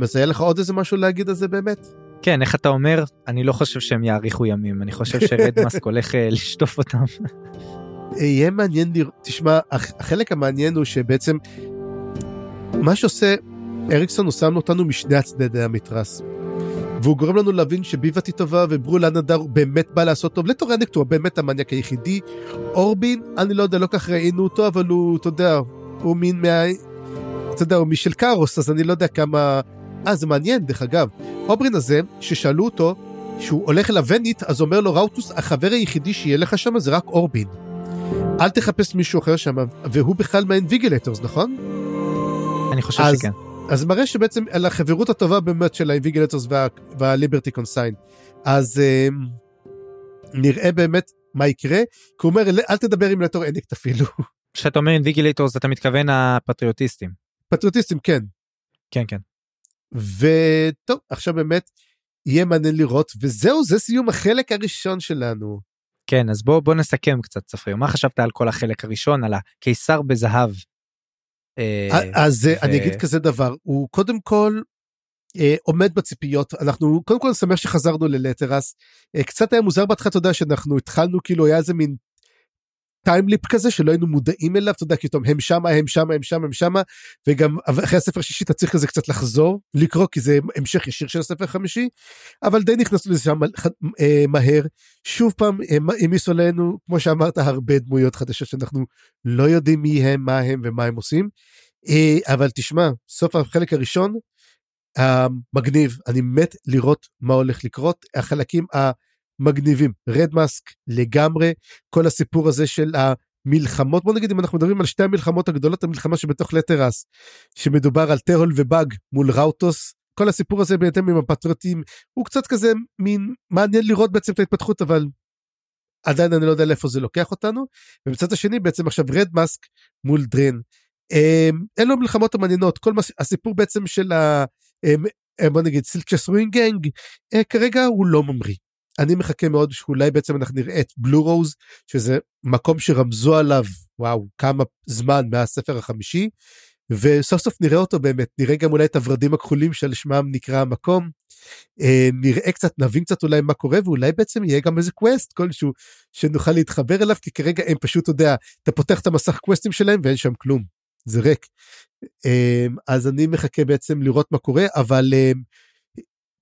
אז היה לך עוד איזה משהו להגיד על זה באמת? כן, איך אתה אומר, אני לא חושב שהם יאריכו ימים, אני חושב שרדמאסק הולך לשטוף אותם. יהיה מעניין לראות, תשמע, החלק המעניין הוא שבעצם מה שעושה אריקסון הוא שם אותנו משני הצדדי המתרס, והוא גורם לנו להבין שביבט היא טובה וברולנדר הוא באמת בא לעשות טוב, לטורניקט הוא באמת המניאק היחידי, אורבין, אני לא יודע, לא כך ראינו אותו, אבל הוא, אתה יודע, הוא מין מה... אתה יודע, הוא משל קארוס, אז אני לא יודע כמה... זה מעניין, דרך אגב, אורבין הזה, ששאלו אותו, שהוא הולך לוונית, אז אומר לו ראוטוס, החבר היחידי שיהיה לך שם זה רק אורבין. אל תחפש מישהו אחר שם, והוא בכלל מהאינביגילטורס, נכון? אני חושב שכן. אז מראה שבעצם על החברות הטובה באמת של האינביגילטורס והליברטי קונסיין. אז נראה באמת מה יקרה, כי הוא אומר, אל תדבר עם לטור אינקט אפילו. כשאתה אומר אינביגילטורס, אתה מתכוון הפטריוטיסטים. פטריוטיסטים, כן. כן, כן. וטוב, עכשיו באמת יהיה מעניין לראות, וזהו, זה סיום החלק הראשון שלנו. כן, אז בוא נסכם קצת, צפרי. מה חשבת על כל החלק הראשון, על הקיסר בזהב? אז אני אגיד כזה דבר, הוא קודם כל עומד בציפיות, אנחנו קודם כל נשמח שחזרנו ללטרס, קצת היה מוזר בהתחלה, אתה יודע, שאנחנו התחלנו, כאילו היה איזה מין טיימליפ כזה, שלא היינו מודעים אליו, אתה יודע, כי הם שמה, הם שמה, הם שמה, הם שמה, וגם אחרי הספר השישי, אתה צריך כזה קצת לחזור, לקרוא, כי זה המשך ישיר של הספר החמישי, אבל די נכנסנו לזה מהר, שוב פעם, הם יסו עלינו, כמו שאמרת, הרבה דמויות חדשות, שאנחנו לא יודעים מי הם, מה הם ומה הם עושים, אבל תשמע, סוף החלק הראשון, המגניב, אני מת לראות מה הולך לקרות, החלקים מגניבים, רדמאסק לגמרי, כל הסיפור הזה של המלחמות, בוא נגיד אם אנחנו מדברים על שתי המלחמות הגדולות, המלחמה שבתוך לטרס, שמדובר על טרול ובאג מול ראוטוס, כל הסיפור הזה בהתאם עם הפטריוטים, הוא קצת כזה מין, מעניין לראות בעצם את ההתפתחות, אבל עדיין אני לא יודע לאיפה זה לוקח אותנו, ובצד השני בעצם עכשיו רדמאסק מול דרין, אלו מלחמות המעניינות, כל הסיפור בעצם של בוא נגיד סילצ'ס רוינגנג, כרגע הוא לא ממריא, אני מחכה מאוד שאולי בעצם אנחנו נראה את בלו רוז, שזה מקום שרמזו עליו, וואו, כמה זמן מהספר החמישי, וסוף סוף נראה אותו באמת, נראה גם אולי את הוורדים הכחולים של שמם נקרא המקום, נראה קצת, נבין קצת אולי מה קורה, ואולי בעצם יהיה גם איזה קווסט כלשהו, שנוכל להתחבר אליו, כי כרגע הם פשוט, אתה יודע, אתה פותח את המסך קווסטים שלהם, ואין שם כלום, זה ריק. אז אני מחכה בעצם לראות מה קורה, אבל...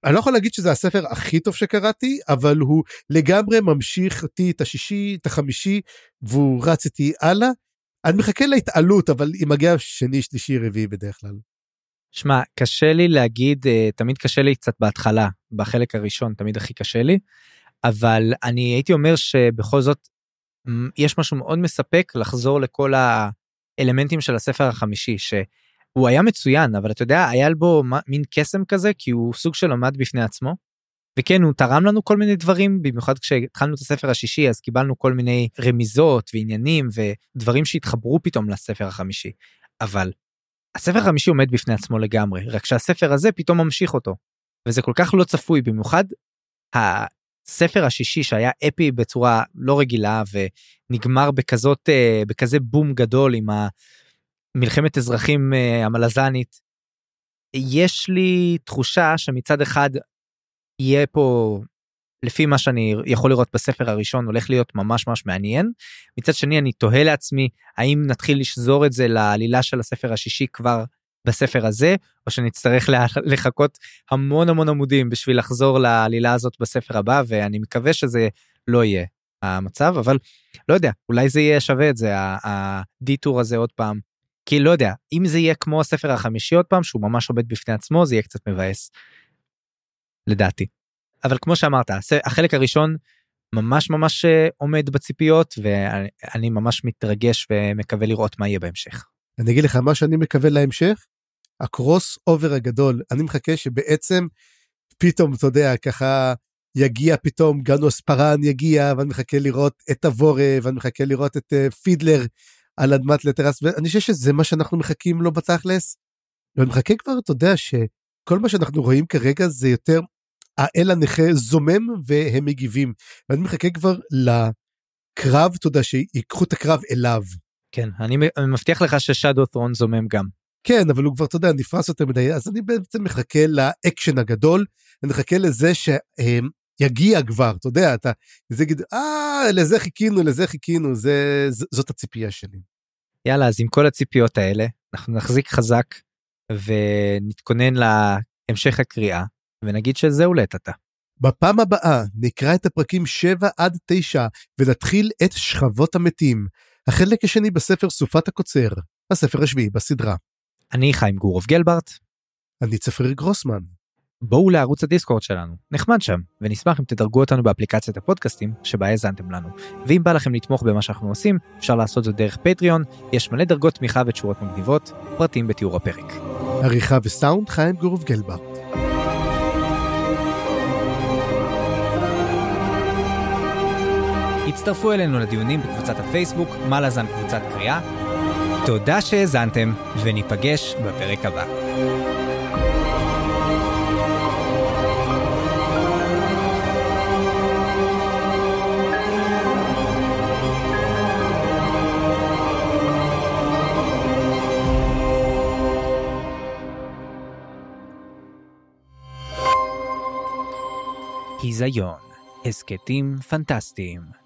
אני לא יכול להגיד שזה הספר הכי טוב שקראתי, אבל הוא לגמרי ממשיך אותי את השישי, את החמישי, והוא רץ איתי הלאה. אני מחכה להתעלות, אבל היא מגיעה שני, שלישי, רביעי בדרך כלל. שמע, קשה לי להגיד, תמיד קשה לי קצת בהתחלה, בחלק הראשון תמיד הכי קשה לי, אבל אני הייתי אומר שבכל זאת, יש משהו מאוד מספק לחזור לכל האלמנטים של הספר החמישי, ש... הוא היה מצוין, אבל אתה יודע, היה בו מין קסם כזה, כי הוא סוג של עומד בפני עצמו, וכן, הוא תרם לנו כל מיני דברים, במיוחד כשהתחלנו את הספר השישי, אז קיבלנו כל מיני רמיזות ועניינים, ודברים שהתחברו פתאום לספר החמישי, אבל הספר החמישי עומד בפני עצמו לגמרי, רק שהספר הזה פתאום ממשיך אותו, וזה כל כך לא צפוי, במיוחד הספר השישי שהיה אפי בצורה לא רגילה ונגמר בכזה בום גדול עם מלחמת אזרחים המלזנית, יש לי תחושה שמצד אחד יהיה פה, לפי מה שאני יכול לראות בספר הראשון, הולך להיות ממש ממש מעניין, מצד שני אני תוהה לעצמי, האם נתחיל לשזור את זה לעלילה של הספר השישי כבר בספר הזה, או שנצטרך לחכות המון המון עמודים בשביל לחזור לעלילה הזאת בספר הבא, ואני מקווה שזה לא יהיה המצב, אבל לא יודע, אולי זה יהיה שווה את זה, הדיטור הזה עוד פעם, כי לא יודע, אם זה יהיה כמו הספר החמישי עוד פעם, שהוא ממש עובד בפני עצמו, זה יהיה קצת מבאס, לדעתי. אבל כמו שאמרת, החלק הראשון ממש ממש עומד בציפיות, ואני ממש מתרגש ומקווה לראות מה יהיה בהמשך. אני אגיד לך מה שאני מקווה להמשך, הקרוס אובר הגדול, אני מחכה שבעצם פתאום, אתה יודע, ככה יגיע פתאום גנוס פרן יגיע, ואני מחכה לראות את הוורה, ואני מחכה לראות את פידלר על אדמת לטרס, ואני חושב שזה מה שאנחנו מחכים לו בתכלס, ואני מחכה כבר, אתה יודע, שכל מה שאנחנו רואים כרגע זה יותר, האל הנכה זומם והם מגיבים, ואני מחכה כבר לקרב, אתה יודע, שיקחו את הקרב אליו. כן, אני מבטיח לך ששאדו ת'רון זומם גם. כן, אבל הוא כבר, אתה יודע, נפרס יותר מדי, אז אני בעצם מחכה לאקשן הגדול, אני מחכה לזה שיגיע כבר, אתה יודע, אתה, זה יגיד, לזה חיכינו, זאת הציפייה שלי. יאללה, אז עם כל הציפיות האלה, אנחנו נחזיק חזק, ונתכונן להמשך הקריאה, ונגיד שזהו לטאטה. בפעם הבאה נקרא את הפרקים 7-9, ונתחיל את שכבות המתים, החלק השני בספר סופת הקוצר, הספר השביעי בסדרה. אני חיים גורוב גלברט. אני צפריר גרוסמן. בואו לערוץ הדיסקורד שלנו, נחמד שם, ונשמח אם תדרגו אותנו באפליקציית הפודקאסטים שבה האזנתם לנו. ואם בא לכם לתמוך במה שאנחנו עושים, אפשר לעשות זאת דרך פטריון, יש מלא דרגות תמיכה ותשורות מגניבות, פרטים בתיאור הפרק. עריכה וסאונד חיים גורוב גלברט. הצטרפו אלינו לדיונים בקבוצת הפייסבוק, מה לזן קבוצת קריאה. תודה שהזנתם, וניפגש בפרק הבא. היזיון, הסקטים פנטסטיים.